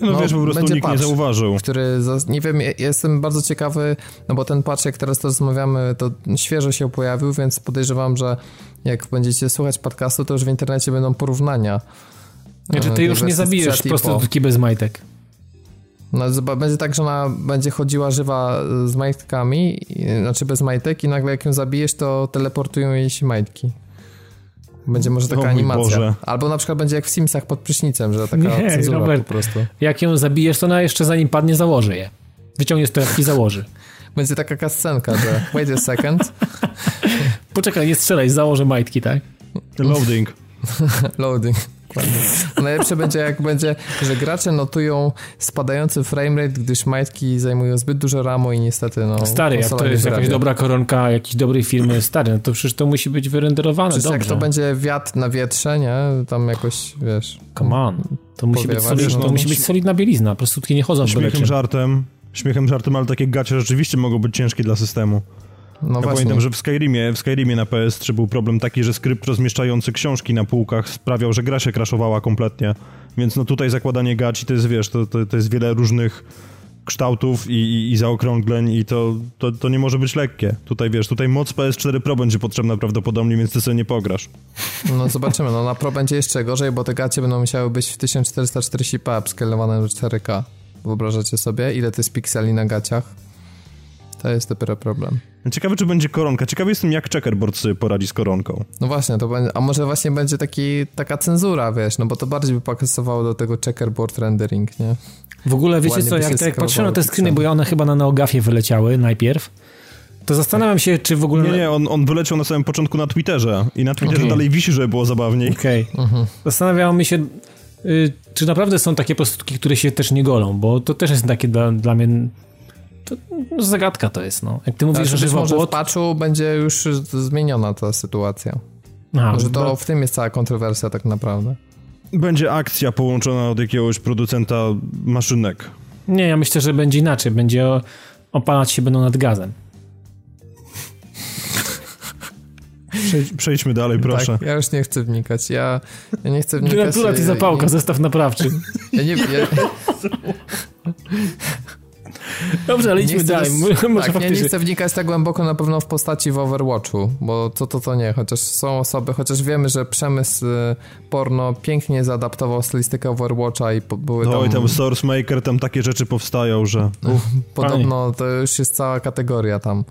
No wiesz, po prostu nikt patch, nie zauważył. Który, nie wiem, jestem bardzo ciekawy, no bo ten patch, jak teraz to rozmawiamy, to świeżo się pojawił, więc podejrzewam, że jak będziecie słuchać podcastu, to już w internecie będą porównania. Znaczy ty już nie zabijasz prostytutki bez majtek. No, będzie tak, że ona będzie chodziła żywa z majtkami, znaczy bez majtek i nagle jak ją zabijesz, to teleportują jej się majtki. Będzie może taka animacja. Boże. Albo na przykład będzie jak w Simsach pod prysznicem, że taka cenzura Robert, po prostu. Jak ją zabijesz, to ona jeszcze zanim padnie założy je. Wyciągnie z torebki i założy. Będzie taka kascenka, że wait a second. Poczekaj, nie strzelaj, założę majtki, tak? Loading. Loading. Najlepsze będzie, jak będzie, że gracze notują spadający framerate, gdyż majtki zajmują zbyt dużo ramu i niestety no... Stary, jak to jest jakaś dobra koronka jakiejś dobrej firmy, stary, no to przecież to musi być wyrenderowane przecież dobrze. Jak to będzie wiatr na wietrze, nie? Tam jakoś, wiesz... Come on, to musi być solidna, no, bielizna, po prostu nie chodzą w byle czym. Śmiechem żartem, ale takie gacie rzeczywiście mogą być ciężkie dla systemu. No ja pamiętam, że w Skyrimie na PS3 był problem taki, że skrypt rozmieszczający książki na półkach sprawiał, że gra się crashowała kompletnie, więc no tutaj zakładanie gaci to jest, wiesz, to jest wiele różnych kształtów i zaokrągleń i to nie może być lekkie. Tutaj, wiesz, moc PS4 Pro będzie potrzebna prawdopodobnie, więc ty sobie nie pograsz. No zobaczymy, no na Pro będzie jeszcze gorzej, bo te gacie będą musiały być w 1440p upscalowane do 4K. Wyobrażacie sobie, ile to jest pikseli na gaciach? To jest dopiero problem. Ciekawe, czy będzie koronka. Ciekawy jestem, jak checkerboard sobie poradzi z koronką. No właśnie, to będzie, a może właśnie będzie taka cenzura, wiesz, no bo to bardziej by pasowało do tego checkerboard rendering, nie? W ogóle wiecie ładnie co, jak patrzyłem na te screeny, bo one chyba na Neogafie wyleciały najpierw, to zastanawiam się, czy w ogóle... Nie, on wyleciał na samym początku na Twitterze i na Twitterze dalej wisi, żeby było zabawniej. Okej. Zastanawiałem się, czy naprawdę są takie prostytutki, które się też nie golą, bo to też jest takie dla mnie... To no, zagadka to jest, no. Jak ty mówisz, że w patchu będzie już zmieniona ta sytuacja. Może to w tym jest cała kontrowersja tak naprawdę. Będzie akcja połączona od jakiegoś producenta maszynek. Nie, ja myślę, że będzie inaczej. Będzie opalać się będą nad gazem. Przejdźmy dalej, proszę. Tak, ja już nie chcę wnikać. Ja nie chcę wnikać. Gratulacja i zapałka, zestaw naprawczy. Ja nie wiem. Dobrze, ale idźmy dalej. Ja nie chcę wnikać tak głęboko na pewno w postaci w Overwatchu, bo to nie, chociaż są osoby, chociaż wiemy, że przemysł porno pięknie zaadaptował stylistykę Overwatcha i były tam... No i tam Source Maker, tam takie rzeczy powstają, że... Podobno to już jest cała kategoria tam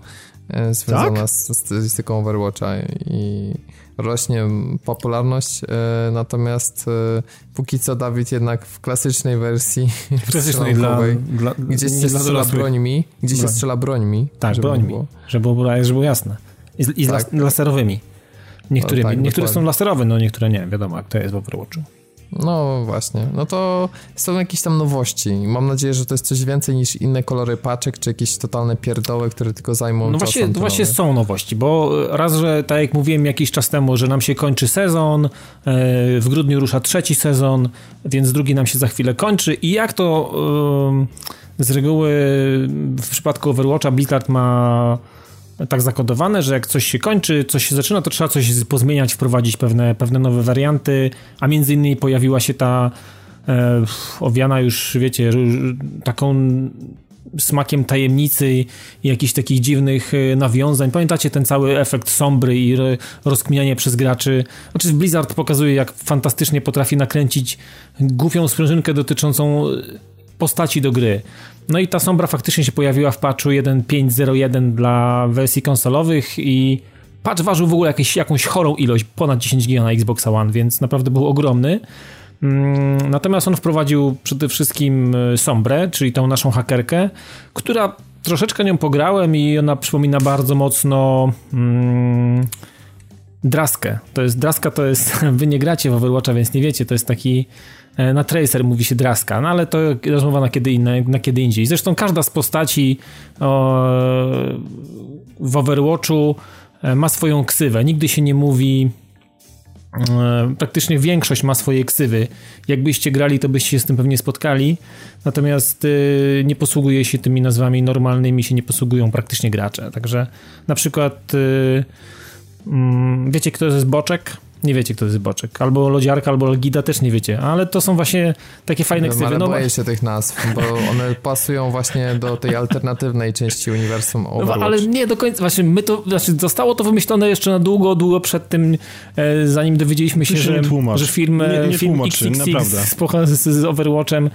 związana z stylistyką Overwatcha i... rośnie popularność, natomiast póki co Dawid jednak w klasycznej wersji gdzie się strzela brońmi. Tak, brońmi, żeby było jasne. I tak. Laserowymi. Niektóre są laserowe, no niektóre nie, wiadomo jak to jest w Overwatchu. No właśnie, no to są jakieś tam nowości. Mam nadzieję, że to jest coś więcej niż inne kolory paczek, czy jakieś totalne pierdoły, które tylko zajmą czas. Właśnie są nowości, bo raz, że tak jak mówiłem jakiś czas temu, że nam się kończy sezon, w grudniu rusza trzeci sezon, więc drugi nam się za chwilę kończy i jak to z reguły w przypadku Overwatcha Blizzard ma tak zakodowane, że jak coś się kończy, coś się zaczyna, to trzeba coś pozmieniać, wprowadzić pewne nowe warianty, a między innymi pojawiła się ta owiana już, wiecie, taką smakiem tajemnicy i jakichś takich dziwnych nawiązań. Pamiętacie ten cały efekt Sombry i rozkminianie przez graczy? Znaczy Blizzard pokazuje, jak fantastycznie potrafi nakręcić głupią sprężynkę dotyczącą postaci do gry. No i ta Sombra faktycznie się pojawiła w patchu 1.5.0.1 dla wersji konsolowych i patch ważył w ogóle jakąś chorą ilość, ponad 10 GB na Xbox One, więc naprawdę był ogromny. Natomiast on wprowadził przede wszystkim Sombrę, czyli tą naszą hakerkę, która troszeczkę nią pograłem i ona przypomina bardzo mocno Draskę. To jest, wy nie gracie w Overwatcha, więc nie wiecie, to jest taki... Na Tracer mówi się Draska, no ale to rozmowa na kiedy indziej. Zresztą każda z postaci w Overwatchu ma swoją ksywę. Nigdy się nie mówi... Praktycznie większość ma swoje ksywy. Jakbyście grali, to byście się z tym pewnie spotkali. Natomiast nie posługuje się tymi nazwami normalnymi, się nie posługują praktycznie gracze. Także na przykład... Wiecie, kto jest Boczek? Nie wiecie, kto to jest Boczek. Albo Lodziarka, albo Lgida też nie wiecie. Ale to są właśnie takie fajne ksywy. Ale boję się tych nazw, bo one pasują właśnie do tej alternatywnej części uniwersum Overwatch. Ale nie do końca. Właśnie zostało to wymyślone jeszcze na długo przed tym, zanim dowiedzieliśmy się, że film XXX z Overwatchem.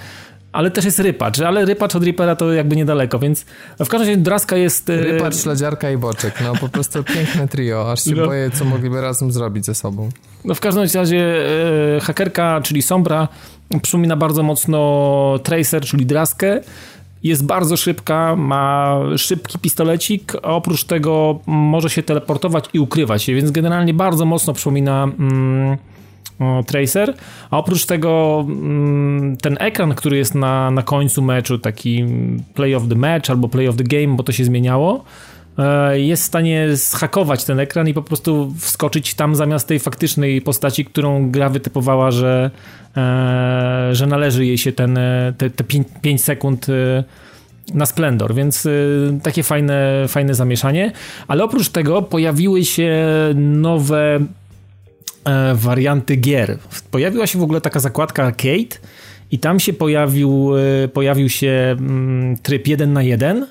Ale też jest Rypacz, ale Rypacz od Reapera to jakby niedaleko, więc w każdym razie Draska jest... Rypacz, Śledziarka i Boczek, no po prostu piękne trio, aż się boję, co mogliby razem zrobić ze sobą. No w każdym razie hakerka, czyli Sombra, przypomina bardzo mocno Tracer, czyli Draskę, jest bardzo szybka, ma szybki pistolecik, a oprócz tego może się teleportować i ukrywać się, więc generalnie bardzo mocno przypomina... Tracer, a oprócz tego ten ekran, który jest na końcu meczu, taki play of the match albo play of the game, bo to się zmieniało, jest w stanie zhakować ten ekran i po prostu wskoczyć tam zamiast tej faktycznej postaci, którą gra wytypowała, że należy jej się te 5 sekund na splendor, więc takie fajne zamieszanie, ale oprócz tego pojawiły się nowe warianty gier. Pojawiła się w ogóle taka zakładka Arcade i tam się pojawił się tryb 1:1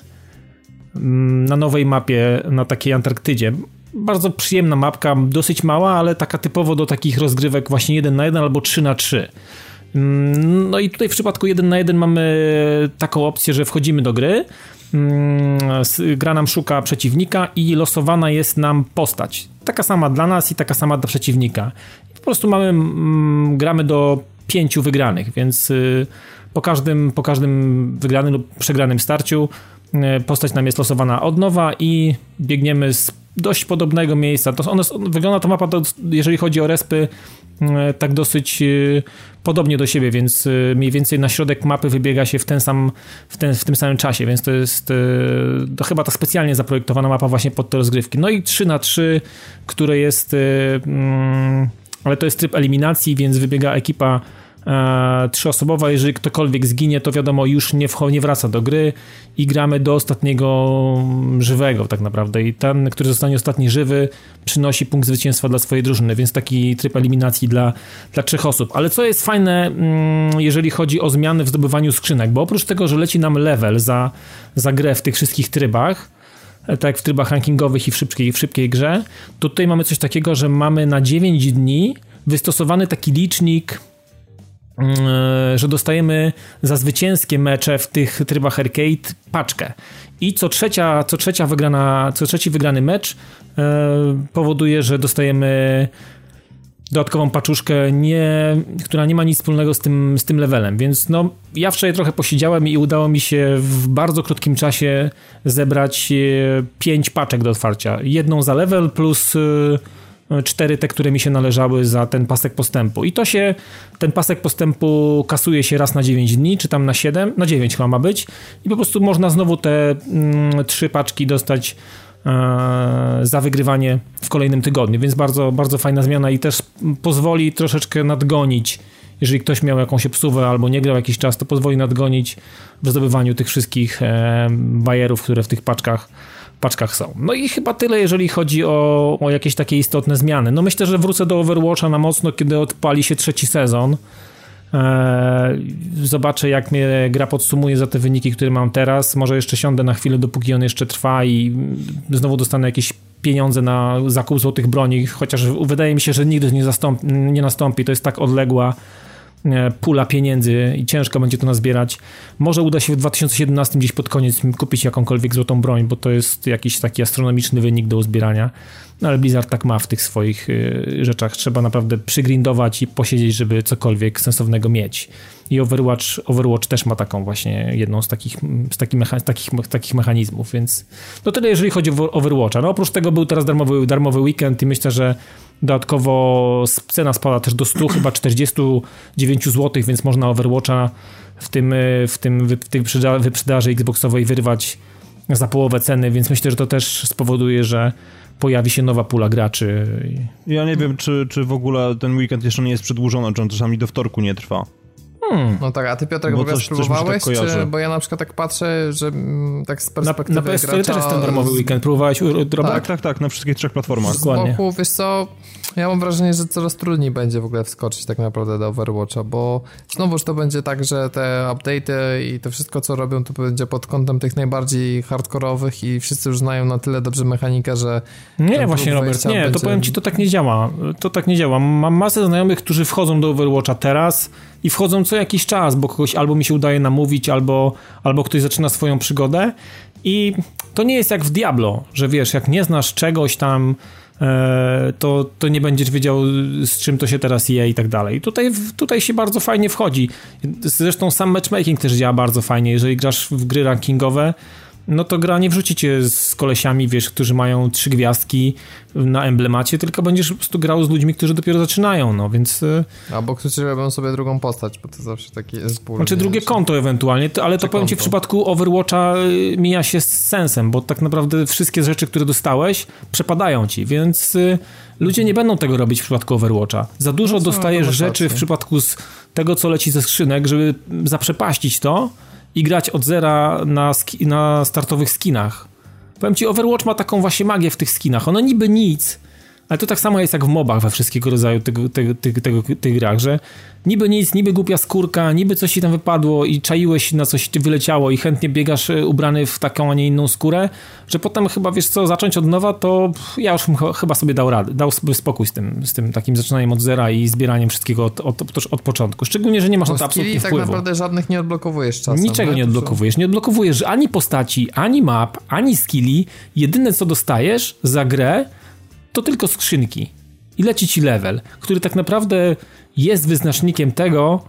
na nowej mapie, na takiej Antarktydzie. Bardzo przyjemna mapka, dosyć mała, ale taka typowo do takich rozgrywek właśnie 1:1 albo 3:3. No i tutaj w przypadku 1:1 mamy taką opcję, że wchodzimy do gry, gra nam szuka przeciwnika i losowana jest nam postać. Taka sama dla nas i taka sama dla przeciwnika. Po prostu gramy do 5 wygranych, więc po każdym wygranym lub przegranym starciu postać nam jest losowana od nowa i biegniemy z dość podobnego miejsca. Wygląda to mapa, jeżeli chodzi o respy, tak dosyć podobnie do siebie, więc mniej więcej na środek mapy wybiega się w tym samym czasie, więc to jest chyba ta specjalnie zaprojektowana mapa właśnie pod te rozgrywki. No i 3:3, które jest, ale to jest tryb eliminacji, więc wybiega ekipa trzyosobowa, jeżeli ktokolwiek zginie, to wiadomo, już nie wraca do gry i gramy do ostatniego żywego tak naprawdę i ten, który zostanie ostatni żywy, przynosi punkt zwycięstwa dla swojej drużyny, więc taki tryb eliminacji dla trzech osób. Ale co jest fajne, jeżeli chodzi o zmiany w zdobywaniu skrzynek, bo oprócz tego, że leci nam level za grę w tych wszystkich trybach, tak jak w trybach rankingowych i w szybkiej grze, to tutaj mamy coś takiego, że mamy na 9 dni wystosowany taki licznik, że dostajemy za zwycięskie mecze w tych trybach arcade paczkę. I co trzeci wygrany mecz powoduje, że dostajemy dodatkową paczuszkę, która nie ma nic wspólnego z tym levelem. Więc no, ja wczoraj trochę posiedziałem i udało mi się w bardzo krótkim czasie zebrać 5 paczek do otwarcia. Jedną za level plus 4 te, które mi się należały za ten pasek postępu. I ten pasek postępu kasuje się raz na 9 dni, czy tam na 7, na 9 chyba ma być. I po prostu można znowu te 3 paczki dostać za wygrywanie w kolejnym tygodniu, więc bardzo, bardzo fajna zmiana i też pozwoli troszeczkę nadgonić, jeżeli ktoś miał jakąś psuwę albo nie grał jakiś czas, to pozwoli nadgonić w zdobywaniu tych wszystkich bajerów, które w tych paczkach są. No i chyba tyle, jeżeli chodzi o jakieś takie istotne zmiany. No myślę, że wrócę do Overwatcha na mocno, kiedy odpali się 3. sezon. Zobaczę, jak mnie gra podsumuje za te wyniki, które mam teraz. Może jeszcze siądę na chwilę, dopóki on jeszcze trwa i znowu dostanę jakieś pieniądze na zakup złotych broni, chociaż wydaje mi się, że nigdy nie nastąpi. To jest tak odległa pula pieniędzy i ciężko będzie to nazbierać. Może uda się w 2017 gdzieś pod koniec kupić jakąkolwiek złotą broń, bo to jest jakiś taki astronomiczny wynik do uzbierania, ale Blizzard tak ma w tych swoich rzeczach. Trzeba naprawdę przygrindować i posiedzieć, żeby cokolwiek sensownego mieć. I Overwatch też ma taką właśnie jedną z takich mechanizmów, więc no tyle, jeżeli chodzi o Overwatcha. No oprócz tego był teraz darmowy weekend i myślę, że dodatkowo cena spada też do 100, chyba 49 zł, więc można Overwatcha w tym wyprzedaży Xboxowej wyrwać za połowę ceny, więc myślę, że to też spowoduje, że pojawi się nowa pula graczy. Ja nie wiem, czy w ogóle ten weekend jeszcze nie jest przedłużony, czy on czasami do wtorku nie trwa. No tak, a ty, Piotrek, w ogóle spróbowałeś? Tak, czy, bo ja na przykład tak patrzę, że tak z perspektywy na PS4 gracza, też ten darmowy weekend próbowałeś? Tak, na wszystkich 3 platformach. Z boku, wiesz co, ja mam wrażenie, że coraz trudniej będzie w ogóle wskoczyć tak naprawdę do Overwatcha, bo znowuż to będzie tak, że te update'y i to wszystko, co robią, to będzie pod kątem tych najbardziej hardkorowych i wszyscy już znają na tyle dobrze mechanikę, że... Nie, właśnie, Robert, nie, będzie... to powiem ci, to tak nie działa. To tak nie działa. Mam masę znajomych, którzy wchodzą do Overwatcha teraz i wchodzą co jakiś czas, bo kogoś albo mi się udaje namówić, albo ktoś zaczyna swoją przygodę i to nie jest jak w Diablo, że wiesz, jak nie znasz czegoś tam, to nie będziesz wiedział, z czym to się teraz je i tak dalej. Tutaj się bardzo fajnie wchodzi. Zresztą sam matchmaking też działa bardzo fajnie. Jeżeli grasz w gry rankingowe, no to gra nie wrzuci cię z kolesiami, wiesz, którzy mają 3 gwiazdki na emblemacie, tylko będziesz po prostu grał z ludźmi, którzy dopiero zaczynają, no więc... Albo którzy robią sobie drugą postać, bo to zawsze taki jest ból. Znaczy drugie konto ewentualnie, ale to powiem ci, w przypadku Overwatcha mija się z sensem, bo tak naprawdę wszystkie rzeczy, które dostałeś, przepadają ci, więc ludzie nie będą tego robić w przypadku Overwatcha. Za dużo dostajesz rzeczy w przypadku z tego, co leci ze skrzynek, żeby zaprzepaścić to i grać od zera na startowych skinach. Powiem ci, Overwatch ma taką właśnie magię w tych skinach. Ono niby nic, ale to tak samo jest jak w mobach we wszystkiego rodzaju tych grach, że niby nic, niby głupia skórka, niby coś ci tam wypadło i czaiłeś, na coś wyleciało i chętnie biegasz ubrany w taką, a nie inną skórę, że potem chyba, wiesz co, zacząć od nowa, to ja już chyba sobie dał sobie spokój z tym takim zaczynaniem od zera i zbieraniem wszystkiego od początku. Szczególnie, że nie masz na to absolutnie wpływu. Tak naprawdę żadnych nie odblokowujesz czasem. Niczego nie odblokowujesz. Nie odblokowujesz ani postaci, ani map, ani skilli. Jedyne, co dostajesz za grę, to tylko skrzynki. I leci ci level, który tak naprawdę jest wyznacznikiem tego,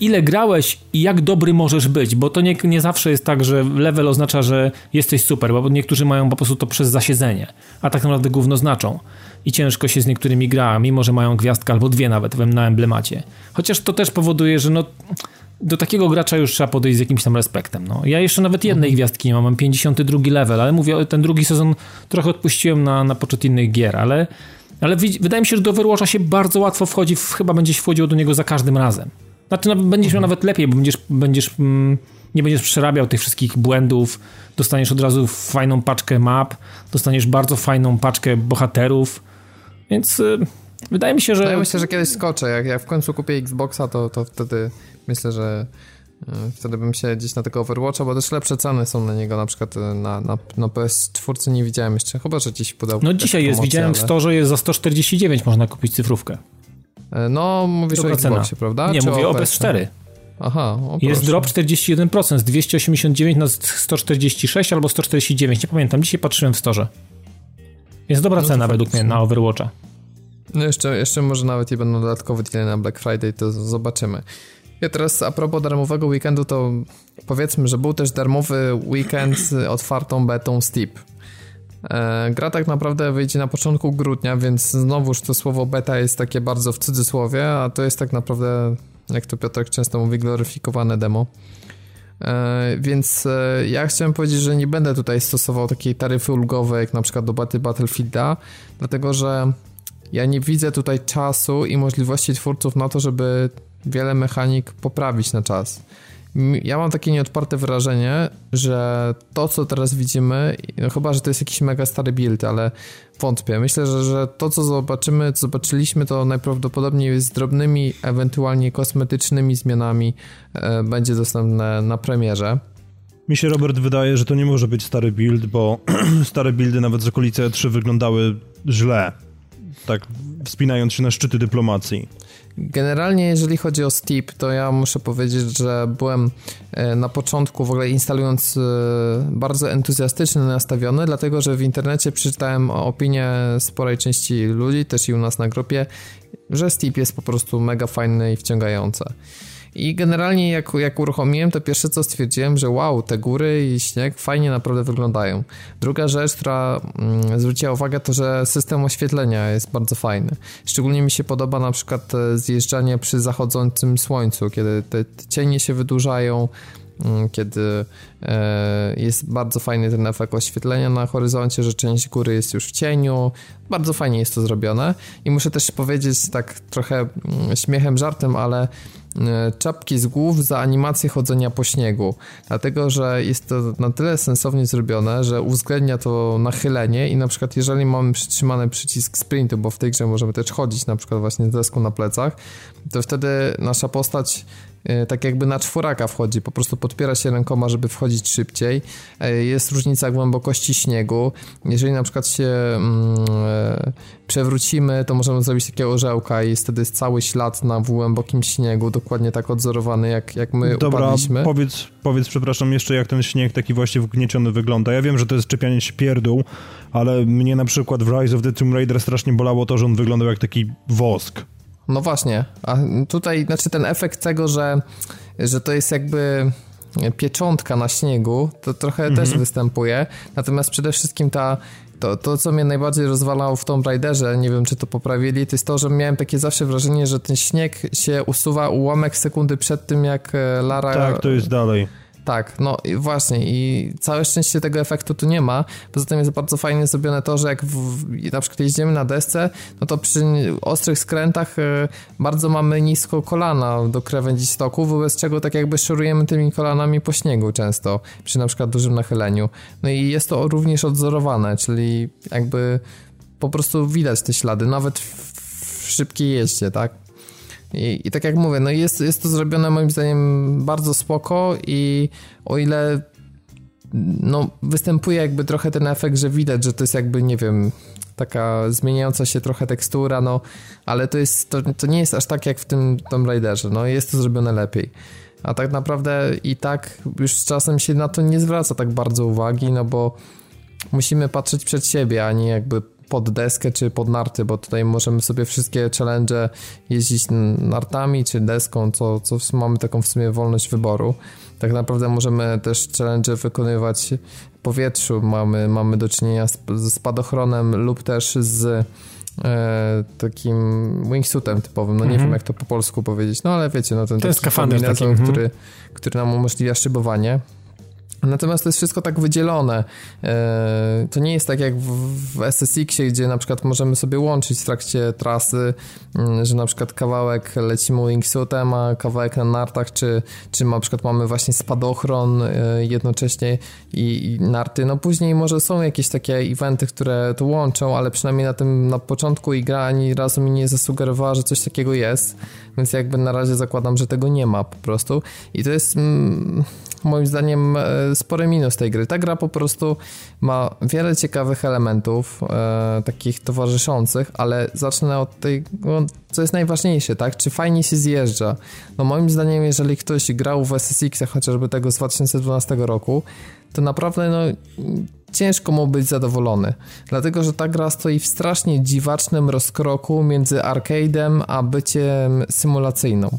ile grałeś i jak dobry możesz być, bo to nie zawsze jest tak, że level oznacza, że jesteś super, bo niektórzy mają po prostu to przez zasiedzenie, a tak naprawdę gówno znaczą i ciężko się z niektórymi gra, mimo że mają gwiazdkę albo 2 nawet na emblemacie. Chociaż to też powoduje, że no, do takiego gracza już trzeba podejść z jakimś tam respektem. No. Ja jeszcze nawet jednej gwiazdki nie mam 52 level, ale mówię, ten drugi sezon trochę odpuściłem na poczet innych gier, ale Ale wydaje mi się, że do Overwatcha się bardzo łatwo wchodzi, chyba będziesz wchodził do niego za każdym razem. Znaczy, no, będziesz miał nawet lepiej, bo nie będziesz przerabiał tych wszystkich błędów, dostaniesz od razu fajną paczkę map, dostaniesz bardzo fajną paczkę bohaterów, więc wydaje mi się, że... Ja myślę, że kiedyś skoczę, jak ja w końcu kupię Xboxa, to wtedy myślę, że wtedy bym się gdzieś na tego Overwatcha, bo też lepsze ceny są na niego, na przykład na PS4 nie widziałem jeszcze, chyba że gdzieś podał... No dzisiaj jest, widziałem w storze, jest za 149 można kupić cyfrówkę. No, mówisz o Xboxie, prawda? Nie, mówię o PS4. Aha, jest drop 41%, z 289 na 146 albo 149, nie pamiętam, dzisiaj patrzyłem w storze. Jest dobra cena według mnie na Overwatcha. No jeszcze może nawet i będą dodatkowe deale na Black Friday, to zobaczymy. Ja teraz a propos darmowego weekendu, to powiedzmy, że był też darmowy weekend z otwartą betą Steep. Gra tak naprawdę wyjdzie na początku grudnia, więc znowuż to słowo beta jest takie bardzo w cudzysłowie, a to jest tak naprawdę, jak to Piotrek często mówi, gloryfikowane demo. Więc ja chciałem powiedzieć, że nie będę tutaj stosował takiej taryfy ulgowej jak na przykład do Battlefielda, dlatego że ja nie widzę tutaj czasu i możliwości twórców na to, żeby wiele mechanik poprawić na czas. Ja mam takie nieodparte wrażenie, że to, co teraz widzimy, no chyba że to jest jakiś mega stary build, ale wątpię. Myślę, że to, co zobaczyliśmy, to najprawdopodobniej z drobnymi, ewentualnie kosmetycznymi zmianami będzie dostępne na premierze. Mi się, Robert, wydaje, że to nie może być stary build, bo stare buildy nawet z okolicy E3 wyglądały źle, tak wspinając się na szczyty dyplomacji. Generalnie jeżeli chodzi o Steep, to ja muszę powiedzieć, że byłem na początku w ogóle instalując bardzo entuzjastycznie nastawiony, dlatego że w internecie przeczytałem opinię sporej części ludzi, też i u nas na grupie, że Steep jest po prostu mega fajny i wciągający. I generalnie jak uruchomiłem, to pierwsze co stwierdziłem, że wow, te góry i śnieg fajnie naprawdę wyglądają. Druga rzecz, która zwróciła uwagę, to że system oświetlenia jest bardzo fajny. Szczególnie mi się podoba na przykład zjeżdżanie przy zachodzącym słońcu, kiedy te cienie się wydłużają, kiedy jest bardzo fajny ten efekt oświetlenia na horyzoncie, że część góry jest już w cieniu. Bardzo fajnie jest to zrobione. I muszę też powiedzieć tak trochę śmiechem, żartem, ale czapki z głów za animację chodzenia po śniegu, dlatego że jest to na tyle sensownie zrobione, że uwzględnia to nachylenie i na przykład jeżeli mamy przytrzymany przycisk sprintu, bo w tej grze możemy też chodzić na przykład właśnie z deską na plecach, to wtedy nasza postać tak jakby na czworaka wchodzi, po prostu podpiera się rękoma, żeby wchodzić szybciej. Jest różnica głębokości śniegu. Jeżeli na przykład się przewrócimy, to możemy zrobić takie orzełka i wtedy jest cały ślad na głębokim śniegu, dokładnie tak odzorowany, jak my upadliśmy. Dobra, powiedz, przepraszam, jeszcze jak ten śnieg taki właśnie wgnieciony wygląda. Ja wiem, że to jest czepianie się pierdół, ale mnie na przykład w Rise of the Tomb Raider strasznie bolało to, że on wyglądał jak taki wosk. No właśnie, a tutaj znaczy ten efekt tego, że to jest jakby pieczątka na śniegu, to trochę też występuje, natomiast przede wszystkim to co mnie najbardziej rozwalało w Tomb Raiderze, nie wiem czy to poprawili, to jest to, że miałem takie zawsze wrażenie, że ten śnieg się usuwa ułamek sekundy przed tym jak Lara... Tak, to jest dalej. Tak, no i właśnie i całe szczęście tego efektu tu nie ma, poza tym jest bardzo fajnie zrobione to, że jak na przykład jeździmy na desce, no to przy ostrych skrętach bardzo mamy nisko kolana do krawędzi stoku, wobec czego tak jakby szurujemy tymi kolanami po śniegu często, przy na przykład dużym nachyleniu. No i jest to również odzorowane, czyli jakby po prostu widać te ślady, nawet w szybkiej jeździe, tak? I tak jak mówię, no jest to zrobione moim zdaniem bardzo spoko i o ile no występuje jakby trochę ten efekt, że widać, że to jest jakby, nie wiem, taka zmieniająca się trochę tekstura, no ale to nie jest aż tak jak w tym Tomb Raiderze, no jest to zrobione lepiej. A tak naprawdę i tak już z czasem się na to nie zwraca tak bardzo uwagi, no bo musimy patrzeć przed siebie, a nie jakby pod deskę czy pod narty, bo tutaj możemy sobie wszystkie challenge jeździć nartami czy deską, co mamy taką w sumie wolność wyboru. Tak naprawdę możemy też challenge wykonywać w powietrzu, mamy do czynienia ze spadochronem lub też z takim wingsuitem typowym, no nie wiem jak to po polsku powiedzieć, no ale wiecie, no ten taki kombinezon, który nam umożliwia szybowanie. Natomiast to jest wszystko tak wydzielone. To nie jest tak jak w SSX-ie, gdzie na przykład możemy sobie łączyć w trakcie trasy, że na przykład kawałek lecimy wingsuitem, a kawałek na nartach, czy na przykład mamy właśnie spadochron jednocześnie i narty. No później może są jakieś takie eventy, które to łączą, ale przynajmniej na początku i gra ani razu mi nie zasugerowała, że coś takiego jest, więc jakby na razie zakładam, że tego nie ma po prostu. I to jest moim zdaniem spory minus tej gry. Ta gra po prostu ma wiele ciekawych elementów takich towarzyszących, ale zacznę od tej, co jest najważniejsze, tak? Czy fajnie się zjeżdża? No moim zdaniem, jeżeli ktoś grał w SSX-a chociażby tego z 2012 roku, to naprawdę ciężko mu być zadowolony. Dlatego, że ta gra stoi w strasznie dziwacznym rozkroku między arcade'em a byciem symulacyjną.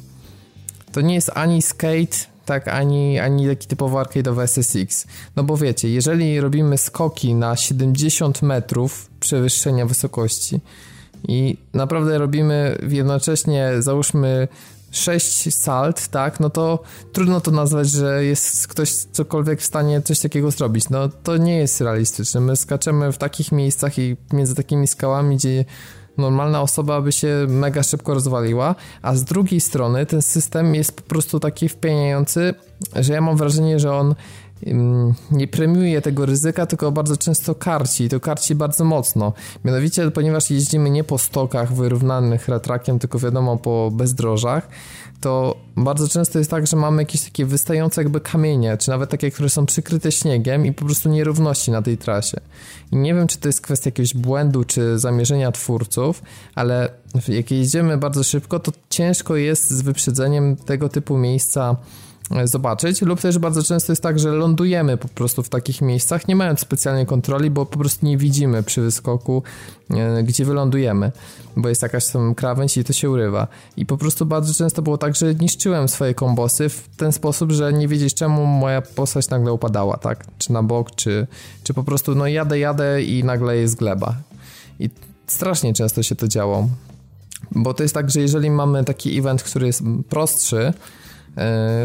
To nie jest ani skate, tak, ani taki typowo arcade'owy SSX. No bo wiecie, jeżeli robimy skoki na 70 metrów przewyższenia wysokości i naprawdę robimy jednocześnie, załóżmy 6 salt, tak, no to trudno to nazwać, że jest ktoś cokolwiek w stanie coś takiego zrobić. No to nie jest realistyczne. My skaczemy w takich miejscach i między takimi skałami, gdzie normalna osoba by się mega szybko rozwaliła, a z drugiej strony ten system jest po prostu taki wpieniający, że ja mam wrażenie, że on nie premiuje tego ryzyka, tylko bardzo często karci i to karci bardzo mocno. Mianowicie, ponieważ jeździmy nie po stokach wyrównanych ratrakiem, tylko wiadomo po bezdrożach, to bardzo często jest tak, że mamy jakieś takie wystające jakby kamienie, czy nawet takie, które są przykryte śniegiem i po prostu nierówności na tej trasie. I nie wiem, czy to jest kwestia jakiegoś błędu, czy zamierzenia twórców, ale jak jedziemy bardzo szybko, to ciężko jest z wyprzedzeniem tego typu miejsca zobaczyć, lub też bardzo często jest tak, że lądujemy po prostu w takich miejscach, nie mając specjalnej kontroli, bo po prostu nie widzimy przy wyskoku, gdzie wylądujemy, bo jest jakaś tam krawędź i to się urywa. I po prostu bardzo często było tak, że niszczyłem swoje kombosy w ten sposób, że nie wiedzieć czemu moja postać nagle upadała, tak? Czy na bok, czy po prostu jadę i nagle jest gleba. I strasznie często się to działo, bo to jest tak, że jeżeli mamy taki event, który jest prostszy,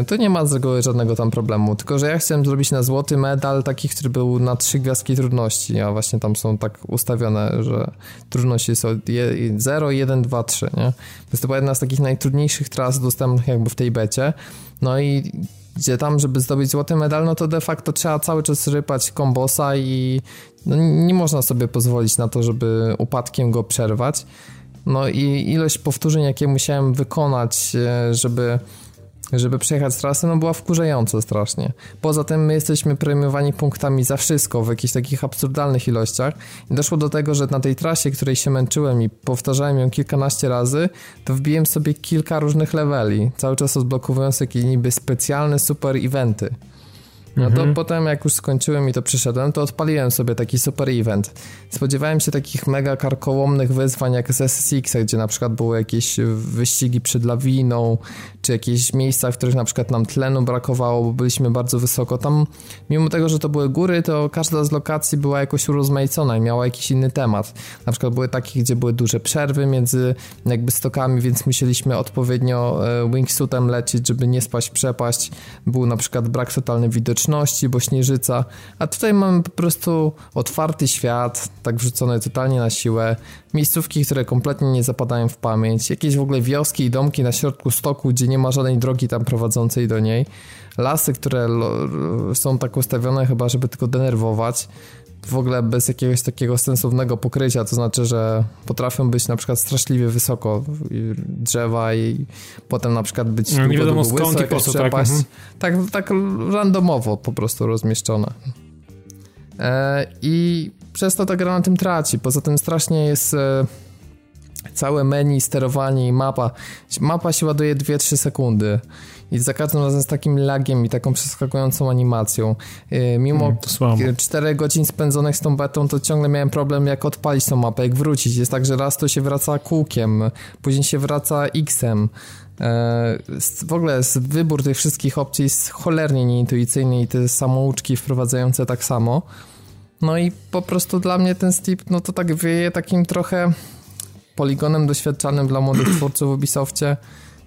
to nie ma z reguły żadnego tam problemu, tylko że ja chciałem zrobić na złoty medal taki, który był na 3 gwiazdki trudności, a właśnie tam są tak ustawione, że trudności są 0, 1, 2, 3, nie? To była jedna z takich najtrudniejszych tras dostępnych jakby w tej becie, no i gdzie tam, żeby zdobyć złoty medal, no to de facto trzeba cały czas rypać kombosa i nie można sobie pozwolić na to, żeby upadkiem go przerwać, no i ilość powtórzeń, jakie musiałem wykonać, żeby przejechać trasę, była wkurzająca strasznie. Poza tym my jesteśmy premiowani punktami za wszystko w jakichś takich absurdalnych ilościach. I doszło do tego, że na tej trasie, której się męczyłem i powtarzałem ją kilkanaście razy, to wbiłem sobie kilka różnych leveli, cały czas odblokowując jakieś niby specjalne super eventy. To potem jak już skończyłem i to przyszedłem, to odpaliłem sobie taki super event. Spodziewałem się takich mega karkołomnych wyzwań jak z SSX, gdzie na przykład były jakieś wyścigi przed lawiną, czy jakieś miejsca, w których na przykład nam tlenu brakowało, bo byliśmy bardzo wysoko. Tam mimo tego, że to były góry, to każda z lokacji była jakoś urozmaicona i miała jakiś inny temat. Na przykład były takie, gdzie były duże przerwy między jakby stokami, więc musieliśmy odpowiednio wingsuitem lecieć, żeby nie spaść w przepaść. Był na przykład brak totalny widoczności, bo śnieżyca, a tutaj mamy po prostu otwarty świat, tak wrzucony totalnie na siłę, miejscówki, które kompletnie nie zapadają w pamięć, jakieś w ogóle wioski i domki na środku stoku, gdzie nie ma żadnej drogi tam prowadzącej do niej, lasy, które są tak ustawione chyba, żeby tylko denerwować, w ogóle bez jakiegoś takiego sensownego pokrycia, to znaczy, że potrafią być na przykład straszliwie wysoko drzewa i potem na przykład być nie wiadomo skąd i po co, przepaść, tak randomowo po prostu rozmieszczone. I przez to ta gra na tym traci. Poza tym strasznie jest całe menu, sterowanie i mapa. Mapa się ładuje 2-3 sekundy i za każdym razem z takim lagiem i taką przeskakującą animacją. Mimo 4 godzin spędzonych z tą betą, to ciągle miałem problem, jak odpalić tą mapę, jak wrócić. Jest tak, że raz to się wraca kółkiem, później się wraca X-em. W ogóle wybór tych wszystkich opcji jest cholernie nieintuicyjny i te samouczki wprowadzające tak samo. No i po prostu dla mnie ten Steep, to tak wieje takim trochę poligonem doświadczanym dla młodych twórców w Ubisoftie.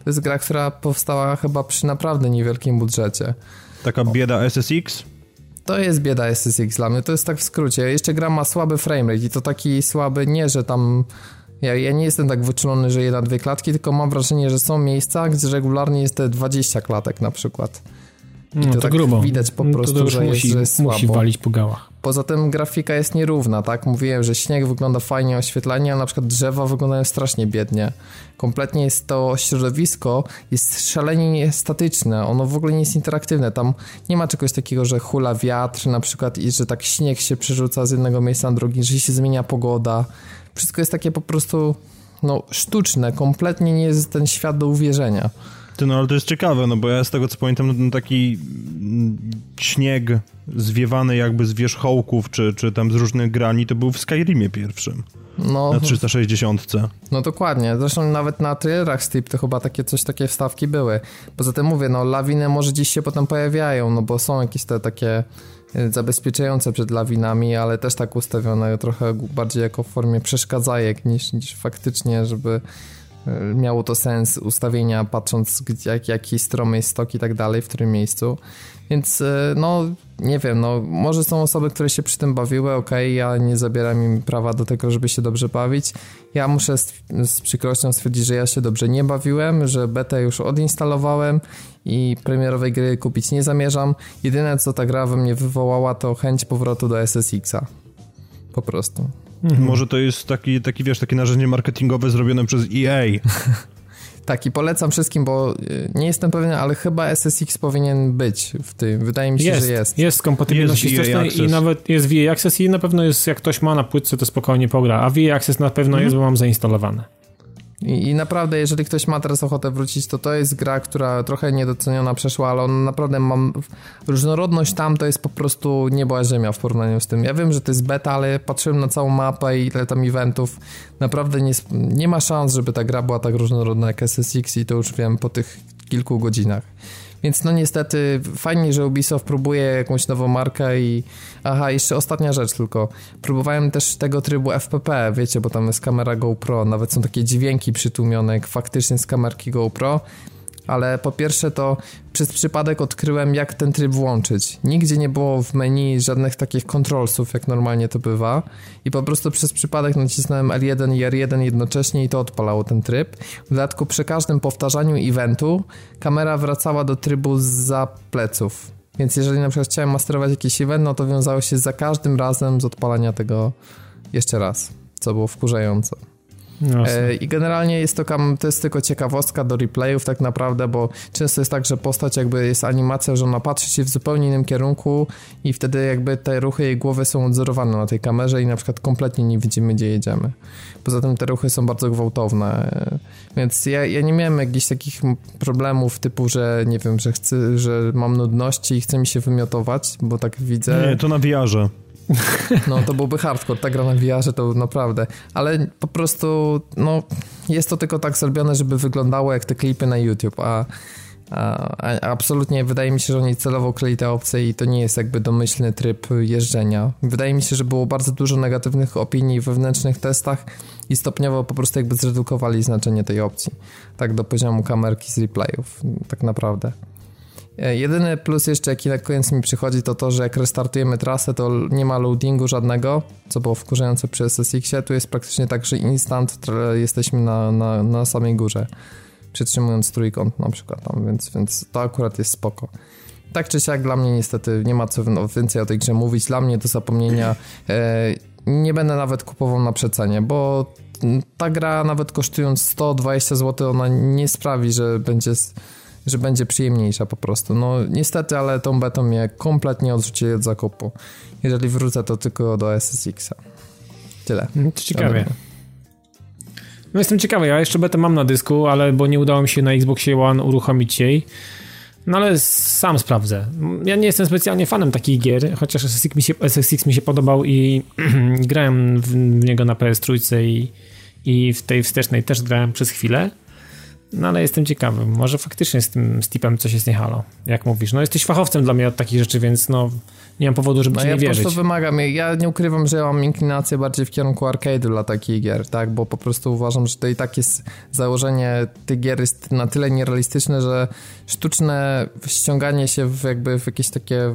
To jest gra, która powstała chyba przy naprawdę niewielkim budżecie. Taka bieda SSX? To jest bieda SSX dla mnie, to jest tak w skrócie. Jeszcze gra ma słaby framerate i to taki słaby, nie, że tam... Ja nie jestem tak wyczulony, że jedna, dwie klatki, tylko mam wrażenie, że są miejsca, gdzie regularnie jest te 20 klatek na przykład. I no, to tak grubo. Widać po prostu, no, że jest słabo. Musi walić po gałach. Poza tym grafika jest nierówna, tak? Mówiłem, że śnieg wygląda fajnie, oświetlenie, ale na przykład drzewa wyglądają strasznie biednie. Kompletnie jest to środowisko, jest szalenie statyczne, ono w ogóle nie jest interaktywne. Tam nie ma czegoś takiego, że hula wiatr na przykład i że tak śnieg się przerzuca z jednego miejsca na drugi, że się zmienia pogoda. Wszystko jest takie po prostu sztuczne, kompletnie nie jest ten świat do uwierzenia. Ty, ale to jest ciekawe, bo ja z tego co pamiętam, taki śnieg zwiewany jakby z wierzchołków, czy tam z różnych grani, to był w Skyrimie pierwszym. Na 360. No dokładnie, zresztą nawet na trailerach Steep to chyba takie wstawki były. Poza tym mówię, lawiny może gdzieś się potem pojawiają, bo są jakieś te takie zabezpieczające przed lawinami, ale też tak ustawione trochę bardziej jako w formie przeszkadzajek niż faktycznie, żeby miało to sens ustawienia, patrząc jaki stromy jest stok i tak dalej, w którym miejscu. Więc nie wiem, może są osoby, które się przy tym bawiły, okej, ja nie zabieram im prawa do tego, żeby się dobrze bawić. Ja muszę z przykrością stwierdzić, że ja się dobrze nie bawiłem, że betę już odinstalowałem i premierowej gry kupić nie zamierzam. Jedyne co ta gra we mnie wywołała, to chęć powrotu do SSX-a. Po prostu. Mhm. Może to jest takie narzędzie marketingowe zrobione przez EA. Tak, i polecam wszystkim, bo nie jestem pewien, ale chyba SSX powinien być w tym. Wydaje mi się, że jest. Jest kompatybilność wstecznej i nawet jest VA Access i na pewno jest, jak ktoś ma na płytce, to spokojnie pogra, a VA Access na pewno jest, bo mam zainstalowane. I naprawdę, jeżeli ktoś ma teraz ochotę wrócić, to jest gra, która trochę niedoceniona przeszła, ale ona naprawdę różnorodność tam to jest po prostu nieba ziemia w porównaniu z tym. Ja wiem, że to jest beta, ale patrzyłem na całą mapę i ile tam eventów. Naprawdę nie ma szans, żeby ta gra była tak różnorodna jak SSX i to już wiem po tych kilku godzinach. Więc niestety fajnie, że Ubisoft próbuje jakąś nową markę i... Aha, jeszcze ostatnia rzecz tylko. Próbowałem też tego trybu FPP, wiecie, bo tam jest kamera GoPro. Nawet są takie dźwięki przytłumione faktycznie z kamerki GoPro. Ale po pierwsze to przez przypadek odkryłem, jak ten tryb włączyć. Nigdzie nie było w menu żadnych takich controlsów, jak normalnie to bywa. I po prostu przez przypadek nacisnąłem L1 i R1 jednocześnie i to odpalało ten tryb. W dodatku przy każdym powtarzaniu eventu kamera wracała do trybu zza pleców. Więc jeżeli na przykład chciałem masterować jakiś event, to wiązało się za każdym razem z odpalania tego jeszcze raz, co było wkurzające. I generalnie jest to jest tylko ciekawostka do replayów tak naprawdę, bo często jest tak, że postać jakby jest animacja, że ona patrzy się w zupełnie innym kierunku i wtedy jakby te ruchy jej głowy są odzorowane na tej kamerze i na przykład kompletnie nie widzimy, gdzie jedziemy. Poza tym te ruchy są bardzo gwałtowne, więc ja nie miałem jakichś takich problemów typu, że nie wiem, że mam nudności i chce mi się wymiotować, bo tak widzę. Nie, to na VR-ze. To byłby hardcore, ta gra na VR-ze to naprawdę, ale po prostu jest to tylko tak zrobione, żeby wyglądało jak te klipy na YouTube, a absolutnie wydaje mi się, że oni celowo kryli te opcje i to nie jest jakby domyślny tryb jeżdżenia. Wydaje mi się, że było bardzo dużo negatywnych opinii w wewnętrznych testach i stopniowo po prostu jakby zredukowali znaczenie tej opcji, tak do poziomu kamerki z replayów, tak naprawdę. Jedyny plus jeszcze, jaki na koniec mi przychodzi, to, że jak restartujemy trasę, to nie ma loadingu żadnego, co było wkurzające przy SSX-ie. Tu jest praktycznie tak, że instant jesteśmy na samej górze, przytrzymując trójkąt na przykład tam, więc to akurat jest spoko. Tak czy siak dla mnie niestety nie ma co więcej o tej grze mówić. Dla mnie do zapomnienia. Nie będę nawet kupował na przecenie, bo ta gra nawet kosztując 120 zł, ona nie sprawi, że będzie przyjemniejsza po prostu. Niestety, ale tą betą mnie kompletnie odrzuci od zakupu. Jeżeli wrócę, to tylko do SSX-a. Tyle. To ciekawie. Jestem ciekawy, ja jeszcze betę mam na dysku, ale bo nie udało mi się na Xboxie One uruchomić jej. Ale sam sprawdzę. Ja nie jestem specjalnie fanem takich gier, chociaż SSX mi się podobał i grałem w niego na PS3 i w tej wstecznej też grałem przez chwilę. No ale jestem ciekawy, może faktycznie z tym Steepem coś jest nie halo, jak mówisz. No jesteś fachowcem dla mnie od takich rzeczy, więc no nie mam powodu, żeby ci nie wierzyć. Ja po prostu wymagam, ja nie ukrywam, że ja mam inklinację bardziej w kierunku arcade'u dla takich gier, tak, bo po prostu uważam, że to i tak jest założenie tych gier jest na tyle nierealistyczne, że sztuczne ściąganie się w jakieś takie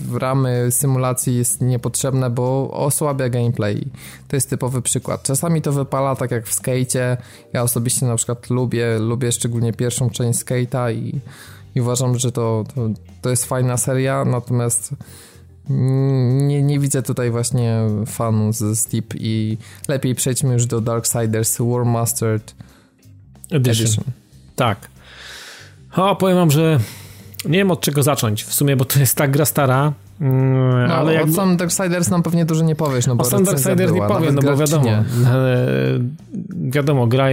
w ramy symulacji jest niepotrzebne, bo osłabia gameplay. To jest typowy przykład. Czasami to wypala, tak jak w skejcie. Ja osobiście na przykład lubię szczególnie pierwszą część Skate'a i uważam, że to jest fajna seria, natomiast nie widzę tutaj właśnie fanu z Steep i lepiej przejdźmy już do Dark Siders Warmastered Edition. Tak. O, powiem wam, że nie wiem od czego zacząć w sumie, bo to jest tak gra stara, ale jak... sam Darksiders nam pewnie dużo nie powiesz, no bo sam Darksiders nie powiem, no bo wiadomo, gra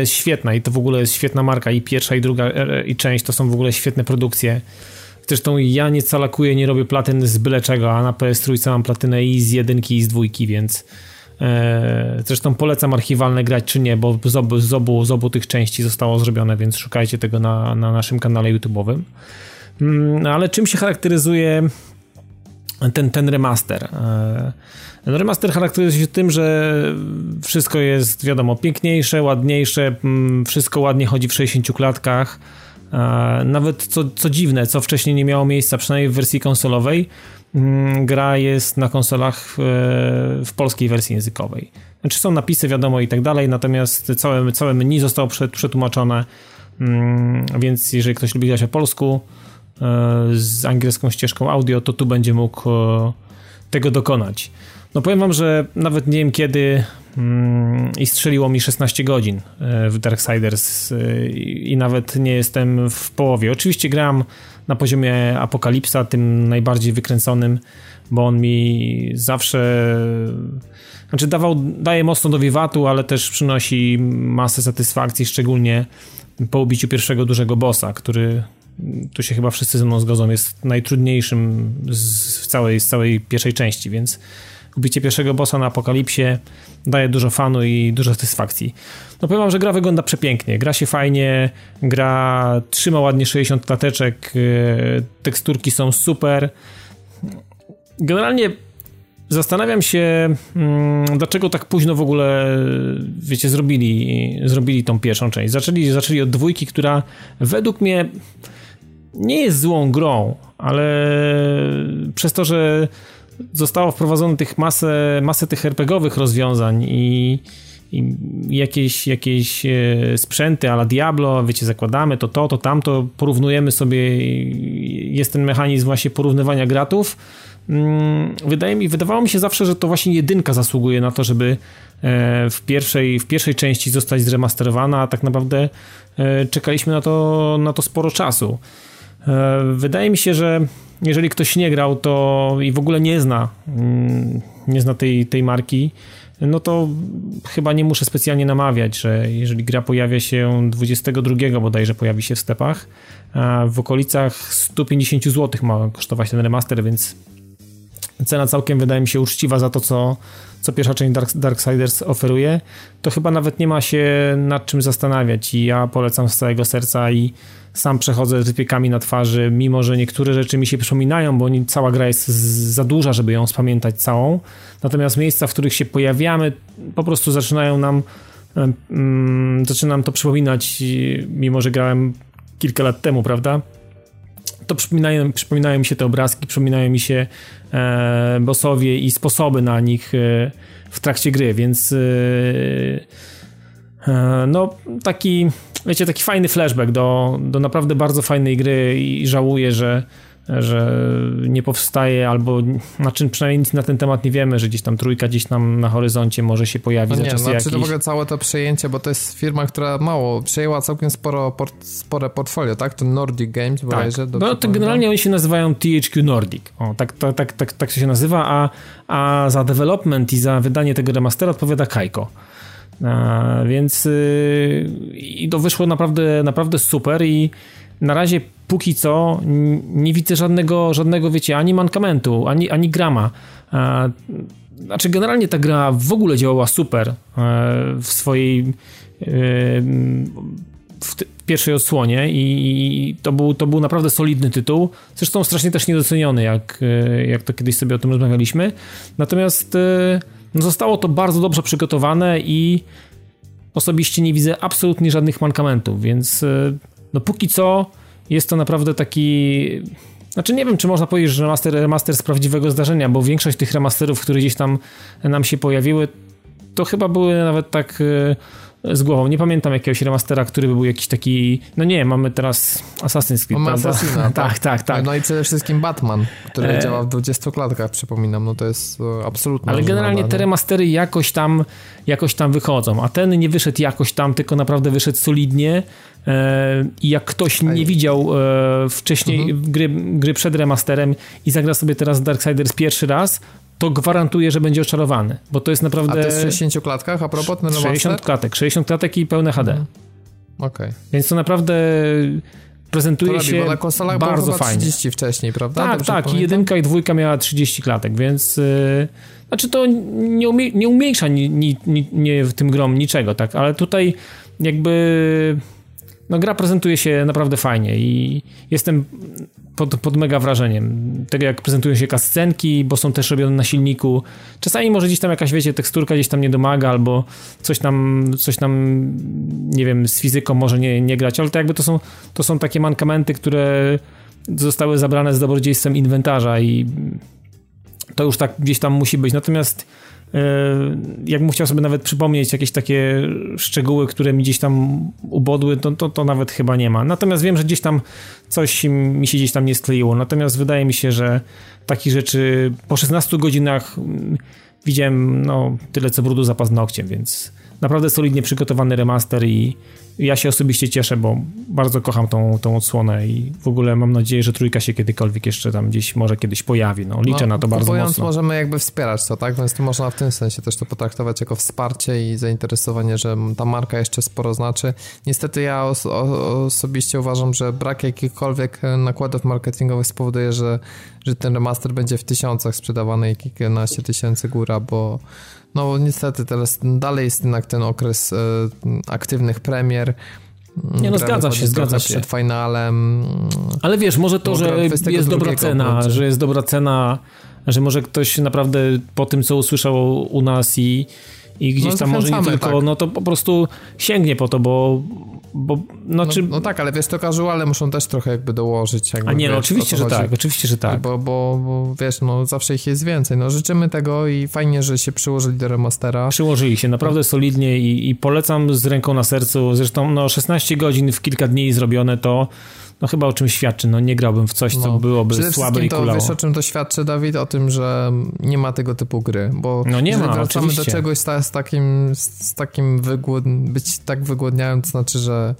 jest świetna i to w ogóle jest świetna marka i pierwsza i druga i część to są w ogóle świetne produkcje. Zresztą ja nie calakuję, nie robię platyn z byle czego, a na PS3 mam platynę i z jedynki i z dwójki, więc zresztą polecam archiwalne grać czy nie, bo z obu tych części zostało zrobione, więc szukajcie tego na naszym kanale YouTube'owym. Ale czym się charakteryzuje ten remaster? Remaster charakteryzuje się tym, że wszystko jest, wiadomo, piękniejsze, ładniejsze, wszystko ładnie chodzi w 60 klatkach. Nawet co dziwne, co wcześniej nie miało miejsca, przynajmniej w wersji konsolowej, gra jest na konsolach w polskiej wersji językowej. Znaczy są napisy, wiadomo, i tak dalej, natomiast całe menu zostało przetłumaczone, więc jeżeli ktoś lubi grać po polsku z angielską ścieżką audio, to tu będzie mógł tego dokonać. No powiem wam, że nawet nie wiem kiedy i strzeliło mi 16 godzin w Darksiders i nawet nie jestem w połowie. Oczywiście grałem na poziomie Apokalipsa, tym najbardziej wykręconym, bo on mi zawsze... Znaczy daje mocno do wiwatu, ale też przynosi masę satysfakcji, szczególnie po ubiciu pierwszego dużego bossa, który... Tu się chyba wszyscy ze mną zgodzą, jest najtrudniejszym z całej pierwszej części, więc ubicie pierwszego bossa na Apokalipsie daje dużo fanu i dużo satysfakcji. No powiem wam, że gra wygląda przepięknie, gra się fajnie, gra trzyma ładnie 60 klateczek, teksturki są super. Generalnie zastanawiam się, dlaczego tak późno w ogóle, wiecie, zrobili tą pierwszą część. Zaczęli od dwójki, która według mnie nie jest złą grą, ale przez to, że zostało wprowadzone masę tych RPGowych rozwiązań i jakieś sprzęty a la Diablo, wiecie, zakładamy to, tamto, porównujemy sobie, jest ten mechanizm właśnie porównywania gratów. Wydawało mi się zawsze, że to właśnie jedynka zasługuje na to, żeby w pierwszej części zostać zremasterowana, a tak naprawdę czekaliśmy na to sporo czasu. Wydaje mi się, że jeżeli ktoś nie grał to i w ogóle nie zna tej marki, no to chyba nie muszę specjalnie namawiać, że jeżeli gra pojawia się 22 bodajże pojawi się w sklepach, a w okolicach 150 zł ma kosztować ten remaster, więc cena całkiem wydaje mi się uczciwa za to, co pierwsza część Darksiders oferuje. To chyba nawet nie ma się nad czym zastanawiać i ja polecam z całego serca i sam przechodzę z wypiekami na twarzy, mimo że niektóre rzeczy mi się przypominają, bo cała gra jest za duża, żeby ją spamiętać całą. Natomiast miejsca, w których się pojawiamy, po prostu zaczynam to przypominać, mimo że grałem kilka lat temu, prawda? To przypominają mi się te obrazki, przypominają mi się bossowie i sposoby na nich w trakcie gry, więc no taki, wiecie, taki fajny flashback do naprawdę bardzo fajnej gry i żałuję, że nie powstaje, albo przynajmniej nic na ten temat nie wiemy, że gdzieś tam trójka gdzieś tam na horyzoncie może się pojawi za czasy jakiejś... To w ogóle całe to przejęcie, bo to jest firma, która przejęła całkiem spore portfolio, tak? To Nordic Games bodajże. Tak. No to generalnie oni się nazywają THQ Nordic. O, tak się nazywa, a za development i za wydanie tego remastera odpowiada Kaiko. Więc i to wyszło naprawdę super i na razie póki co nie widzę żadnego wiecie, ani mankamentu, ani grama. Znaczy generalnie ta gra w ogóle działała super w swojej w pierwszej odsłonie i to był naprawdę solidny tytuł. Zresztą strasznie też niedoceniony, jak to kiedyś sobie o tym rozmawialiśmy. Natomiast zostało to bardzo dobrze przygotowane i osobiście nie widzę absolutnie żadnych mankamentów, więc no póki co jest to naprawdę taki... Znaczy nie wiem, czy można powiedzieć, że remaster z prawdziwego zdarzenia, bo większość tych remasterów, które gdzieś tam nam się pojawiły, to chyba były nawet tak z głową. Nie pamiętam jakiegoś remastera, który by był jakiś taki... No nie, mamy teraz Assassin's Creed. Mamy Assassina, tak. No i przede wszystkim Batman, który działa w 20 klatkach, przypominam. No to jest absolutna... Ale generalnie te remastery jakoś tam wychodzą, a ten nie wyszedł jakoś tam, tylko naprawdę wyszedł solidnie. I jak ktoś nie widział wcześniej gry przed remasterem i zagra sobie teraz Dark Siders pierwszy raz, to gwarantuję, że będzie oczarowany, bo to jest naprawdę... A to jest w 60 klatkach, a propos? 60 klatek i pełne HD. Okej. Więc to naprawdę prezentuje to się na bardzo fajnie. 30 wcześniej, prawda? Tak. I 1 i 2 miała 30 klatek, więc... Znaczy to nie umniejsza tym grom niczego, tak? Ale tutaj jakby... No gra prezentuje się naprawdę fajnie i jestem pod mega wrażeniem tego, jak prezentują się cutscenki, bo są też robione na silniku. Czasami może gdzieś tam jakaś, teksturka gdzieś tam nie domaga, albo coś tam nie wiem, z fizyką może nie grać, ale to jakby to są takie mankamenty, które zostały zabrane z dobrodziejstwem inwentarza i to już tak gdzieś tam musi być. Natomiast jakbym chciał sobie nawet przypomnieć jakieś takie szczegóły, które mi gdzieś tam ubodły, to nawet chyba nie ma. Natomiast wiem, że gdzieś tam coś mi się gdzieś tam nie skleiło. Natomiast wydaje mi się, że takich rzeczy po 16 godzinach widziałem no tyle co brudu za paznokciem, więc naprawdę solidnie przygotowany remaster i ja się osobiście cieszę, bo bardzo kocham tą odsłonę i w ogóle mam nadzieję, że trójka się kiedykolwiek jeszcze tam gdzieś może kiedyś pojawi. No liczę na to bardzo mocno. Możemy jakby wspierać to, tak? Więc to można w tym sensie też to potraktować jako wsparcie i zainteresowanie, że ta marka jeszcze sporo znaczy. Niestety ja osobiście uważam, że brak jakichkolwiek nakładów marketingowych spowoduje, że ten remaster będzie w tysiącach sprzedawany i kilkanaście tysięcy góra, bo no niestety teraz dalej jest jednak ten okres aktywnych premier. Nie no, zgadza się. Przed finalem. Ale wiesz, może to, że jest dobra cena, że może ktoś naprawdę po tym, co usłyszał u nas i gdzieś tam może nie tylko, tak. No to po prostu sięgnie po to, ale wiesz, to casuale muszą też trochę jakby dołożyć. Jakby, oczywiście, że tak. Bo wiesz, no zawsze ich jest więcej. No życzymy tego i fajnie, że się przyłożyli do remastera. Przyłożyli się naprawdę solidnie i polecam z ręką na sercu. Zresztą no 16 godzin w kilka dni zrobione to no chyba o czym świadczy, no nie grałbym w coś, co byłoby słabe i kulało. Wiesz o czym to świadczy, Dawid? O tym, że nie ma tego typu gry, bo wracamy oczywiście do czegoś z takim być tak wygłodniałym, to znaczy, że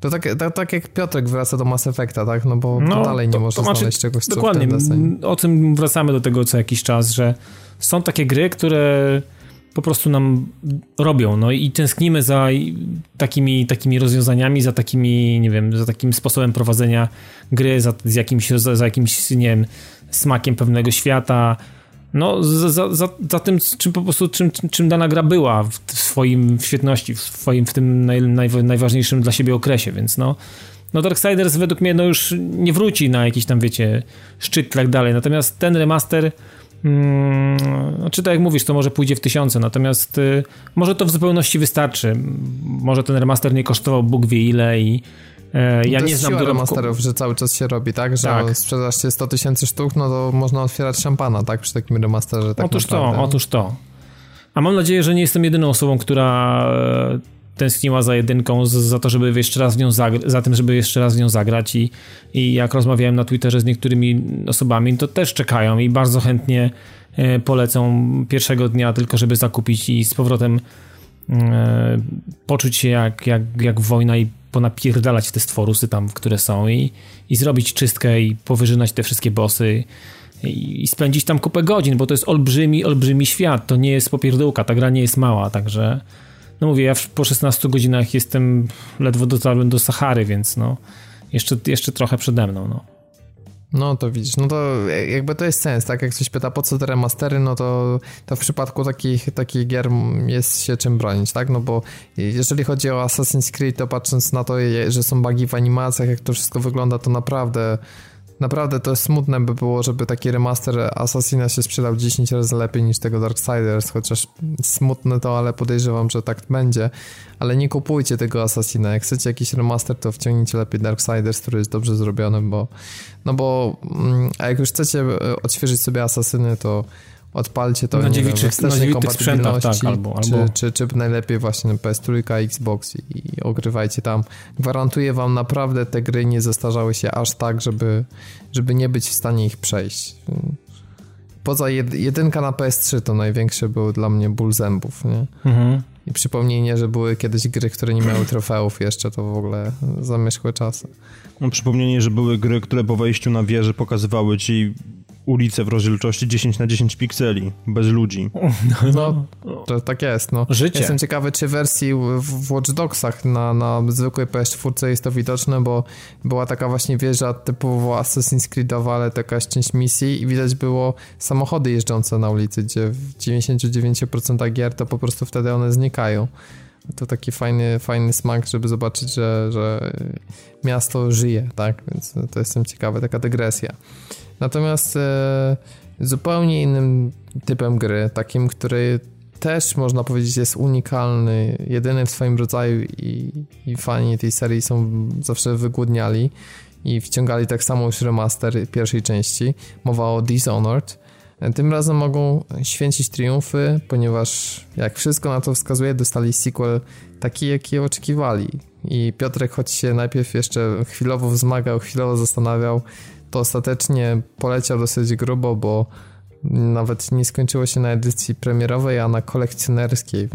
to tak jak Piotrek wraca do Mass Effecta, tak? No bo dalej nie można znaleźć czegoś, co dokładnie, w tym deseń. O tym wracamy do tego co jakiś czas, że są takie gry, które po prostu nam robią, no i tęsknimy za takimi rozwiązaniami, za takimi, nie wiem, za takim sposobem prowadzenia gry, za jakimś, nie wiem, smakiem pewnego świata, no za tym, czym po prostu, czym dana gra była w świetności, w tym najważniejszym dla siebie okresie, więc no Darksiders według mnie, no już nie wróci na jakiś tam, wiecie, szczyt i tak dalej, natomiast ten remaster czy tak jak mówisz, to może pójdzie w tysiące, natomiast może to w zupełności wystarczy, może ten remaster nie kosztował Bóg wie ile i ja nie znam do remasterów, że cały czas się robi, tak? Że sprzedaż się 100 tysięcy sztuk, no to można otwierać szampana, tak? Przy takim remasterze tak Otóż to. A mam nadzieję, że nie jestem jedyną osobą, która tęskniła za jedynką, za to, żeby jeszcze raz w nią zagrać i jak rozmawiałem na Twitterze z niektórymi osobami, to też czekają i bardzo chętnie polecą pierwszego dnia tylko, żeby zakupić i z powrotem poczuć się jak wojna i ponapierdalać te stworusy tam, które są i zrobić czystkę i powyżynać te wszystkie bossy i spędzić tam kupę godzin, bo to jest olbrzymi świat, to nie jest popierdółka, ta gra nie jest mała, także no mówię, ja po 16 godzinach ledwo dotarłem do Sahary, więc jeszcze trochę przede mną. No to widzisz, no to jakby to jest sens, tak? Jak ktoś pyta, po co te remastery, no to w przypadku takich gier jest się czym bronić, tak? No bo jeżeli chodzi o Assassin's Creed, to patrząc na to, że są bugi w animacjach, jak to wszystko wygląda, to naprawdę to jest smutne by było, żeby taki remaster Assassina się sprzedał 10 razy lepiej niż tego Dark Siders, chociaż smutne to, ale podejrzewam, że tak będzie. Ale nie kupujcie tego Assassina, jak chcecie jakiś remaster, to wciągnijcie lepiej Dark Siders, który jest dobrze zrobiony, a jak już chcecie odświeżyć sobie Assassiny, to odpalcie to na dziewiczych sprzętach, tak, albo. Czy najlepiej właśnie PS3, Xbox i ogrywajcie tam. Gwarantuję wam, naprawdę te gry nie zastarzały się aż tak, żeby nie być w stanie ich przejść. Poza jedynka na PS3 to największy był dla mnie ból zębów, nie? Mhm. I przypomnienie, że były kiedyś gry, które nie miały trofeów jeszcze, to w ogóle zamierzchłe czasy. No, przypomnienie, że były gry, które po wejściu na wieżę pokazywały ci ulice w rozdzielczości 10x10 pikseli, bez ludzi. No, to tak jest. No. Życie. Jestem ciekawy, czy w wersji w Watch Dogsach na zwykłej PS4 jest to widoczne, bo była taka właśnie wieża typowo Assassin's Creedowa, ale taka część misji i widać było samochody jeżdżące na ulicy, gdzie w 99% gier to po prostu wtedy one znikają. To taki fajny smak, żeby zobaczyć, że miasto żyje, tak? Więc to jestem ciekawy, taka dygresja. Natomiast zupełnie innym typem gry, takim, który też można powiedzieć jest unikalny, jedyny w swoim rodzaju i fani tej serii są zawsze wygłodniali i wciągali tak samo już remaster pierwszej części. Mowa o Dishonored. Tym razem mogą święcić triumfy, ponieważ jak wszystko na to wskazuje, dostali sequel taki, jaki oczekiwali. I Piotrek, choć się najpierw jeszcze chwilowo wzmagał, chwilowo zastanawiał, to ostatecznie poleciał dosyć grubo, bo nawet nie skończyło się na edycji premierowej, a na kolekcjonerskiej,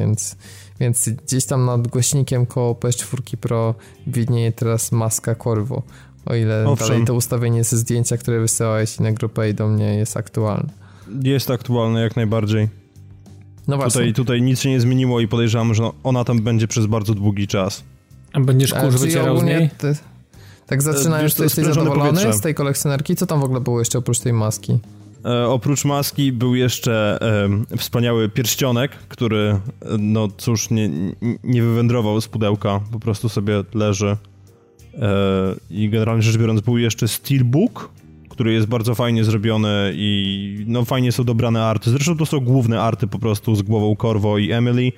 więc gdzieś tam nad głośnikiem koło PS4 Pro widnieje teraz maska Corvo, o ile dalej to ustawienie ze zdjęcia, które wysyłałeś na grupę i do mnie jest aktualne. Jest aktualne jak najbardziej. No właśnie. Tutaj nic się nie zmieniło i podejrzewam, że ona tam będzie przez bardzo długi czas. A będziesz kurz wycierał z niej? Tak zaczynając, to jesteś zadowolony powietrze z tej kolekcjonerki? Co tam w ogóle było jeszcze oprócz tej maski? Oprócz maski był jeszcze wspaniały pierścionek, który no cóż, nie wywędrował z pudełka, po prostu sobie leży. I generalnie rzecz biorąc był jeszcze steelbook, który jest bardzo fajnie zrobiony i no fajnie są dobrane arty. Zresztą to są główne arty po prostu z głową Corvo i Emily.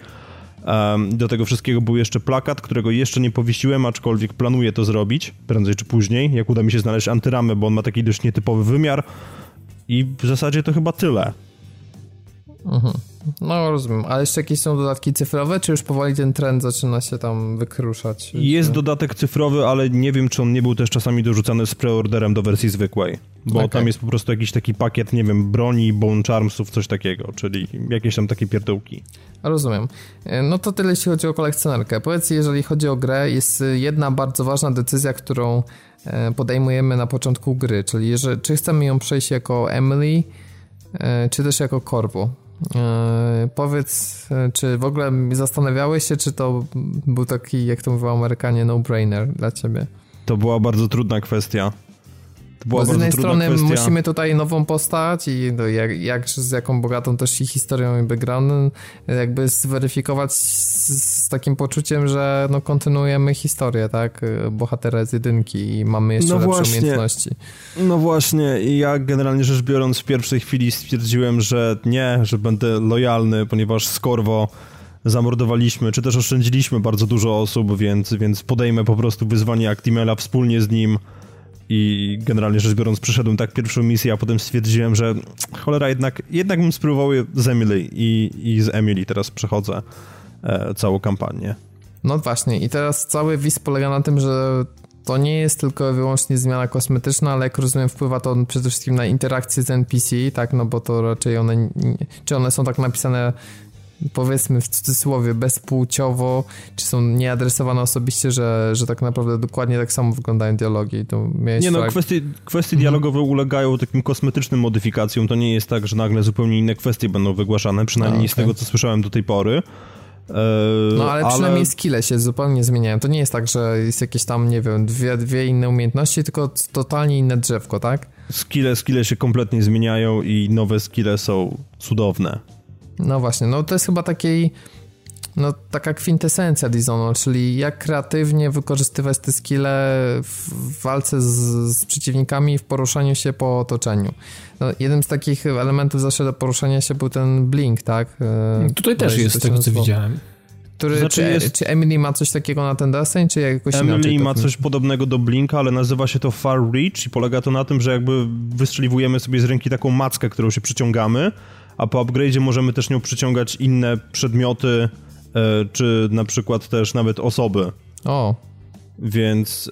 Do tego wszystkiego był jeszcze plakat, którego jeszcze nie powiesiłem, aczkolwiek planuję to zrobić prędzej czy później, jak uda mi się znaleźć antyramę, bo on ma taki dość nietypowy wymiar i w zasadzie to chyba tyle. Mhm. No rozumiem, ale jeszcze jakieś są dodatki cyfrowe, czy już powoli ten trend zaczyna się tam wykruszać? Jest dodatek cyfrowy, ale nie wiem, czy on nie był też czasami dorzucany z preorderem do wersji zwykłej, bo tam jest po prostu jakiś taki pakiet, nie wiem, broni, bone charmsów, coś takiego, czyli jakieś tam takie pierdółki. Rozumiem. No to tyle, jeśli chodzi o kolekcjonerkę. Powiedz, jeżeli chodzi o grę, jest jedna bardzo ważna decyzja, którą podejmujemy na początku gry, czyli czy chcemy ją przejść jako Emily, czy też jako Corvo. Powiedz, czy w ogóle zastanawiałeś się, czy to był taki, jak to mówił Amerykanie, no-brainer dla ciebie? To była bardzo trudna kwestia. Bo z jednej strony musimy tutaj nową postać i no, jak z jaką bogatą też i historią i backgroundem jakby zweryfikować z takim poczuciem, że no kontynuujemy historię, tak? Bohatera z jedynki i mamy jeszcze lepsze umiejętności. No właśnie, i ja generalnie rzecz biorąc w pierwszej chwili stwierdziłem, że nie, że będę lojalny, ponieważ z Corvo zamordowaliśmy, czy też oszczędziliśmy bardzo dużo osób, więc podejmę po prostu wyzwanie Actimela wspólnie z nim. I generalnie rzecz biorąc przeszedłem tak pierwszą misję, a potem stwierdziłem, że cholera, jednak bym spróbował z Emily i z Emily teraz przechodzę całą kampanię. No właśnie i teraz cały wiz polega na tym, że to nie jest tylko wyłącznie zmiana kosmetyczna, ale jak rozumiem wpływa to przede wszystkim na interakcje z NPC, tak, no bo to raczej one są tak napisane, powiedzmy w cudzysłowie, bezpłciowo, czy są nieadresowane osobiście, że tak naprawdę dokładnie tak samo wyglądają dialogi. Kwestie dialogowe ulegają takim kosmetycznym modyfikacjom, to nie jest tak, że nagle zupełnie inne kwestie będą wygłaszane, przynajmniej z tego, co słyszałem do tej pory. Ale przynajmniej skille się zupełnie zmieniają, to nie jest tak, że jest jakieś tam, nie wiem, dwie inne umiejętności, tylko totalnie inne drzewko, tak? skille się kompletnie zmieniają i nowe skille są cudowne. No właśnie, no to jest chyba takiej, no taka kwintesencja Dishonored, czyli jak kreatywnie wykorzystywać te skille w walce z przeciwnikami, w poruszaniu się po otoczeniu. No, jednym z takich elementów zawsze do poruszania się był ten blink, tak? Tutaj też jest, z tego co widziałem. Który, znaczy czy Emily ma coś takiego na ten deseń, czy jakoś Emily inaczej? Emily ma coś podobnego do Blinka, ale nazywa się to Far Reach i polega to na tym, że jakby wystrzeliwujemy sobie z ręki taką mackę, którą się przyciągamy, a po upgrade'zie możemy też nią przyciągać inne przedmioty, czy na przykład też nawet osoby. O. Więc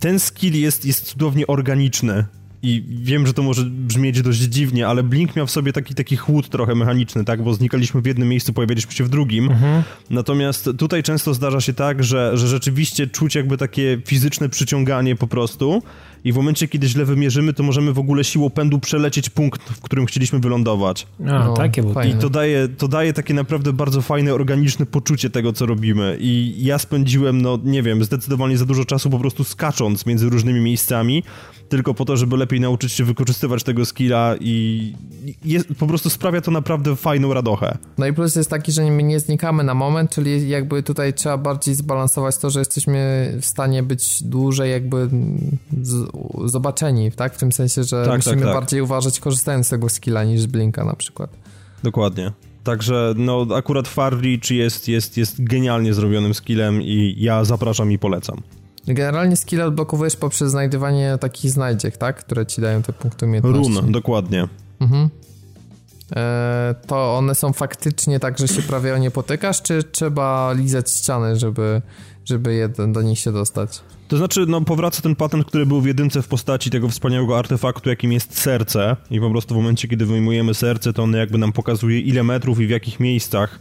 ten skill jest cudownie organiczny. I wiem, że to może brzmieć dość dziwnie, ale Blink miał w sobie taki chłód trochę mechaniczny, tak? Bo znikaliśmy w jednym miejscu, pojawialiśmy się w drugim. Mhm. Natomiast tutaj często zdarza się tak, że rzeczywiście czuć jakby takie fizyczne przyciąganie po prostu i w momencie, kiedy źle wymierzymy, to możemy w ogóle siłą pędu przelecieć punkt, w którym chcieliśmy wylądować. Takie było. I to daje takie naprawdę bardzo fajne, organiczne poczucie tego, co robimy. I ja spędziłem, no nie wiem, zdecydowanie za dużo czasu po prostu skacząc między różnymi miejscami, tylko po to, żeby lepiej nauczyć się wykorzystywać tego skilla i po prostu sprawia to naprawdę fajną radochę. No i plus jest taki, że my nie znikamy na moment, czyli jakby tutaj trzeba bardziej zbalansować to, że jesteśmy w stanie być dłużej jakby zobaczeni, tak? W tym sensie, że musimy bardziej uważać korzystając z tego skilla niż Blinka na przykład. Dokładnie. Także no akurat Far Reach jest genialnie zrobionym skillem i ja zapraszam i polecam. Generalnie skilla odblokowujesz poprzez znajdywanie takich znajdziek, tak? Które ci dają te punkty umiejętności. Run, dokładnie. Mhm. To one są faktycznie tak, że się prawie o nie potykasz, czy trzeba lizać ściany, żeby do nich się dostać? To znaczy, no powraca ten patent, który był w jedynce w postaci tego wspaniałego artefaktu, jakim jest serce. I po prostu w momencie, kiedy wyjmujemy serce, to ono jakby nam pokazuje, ile metrów i w jakich miejscach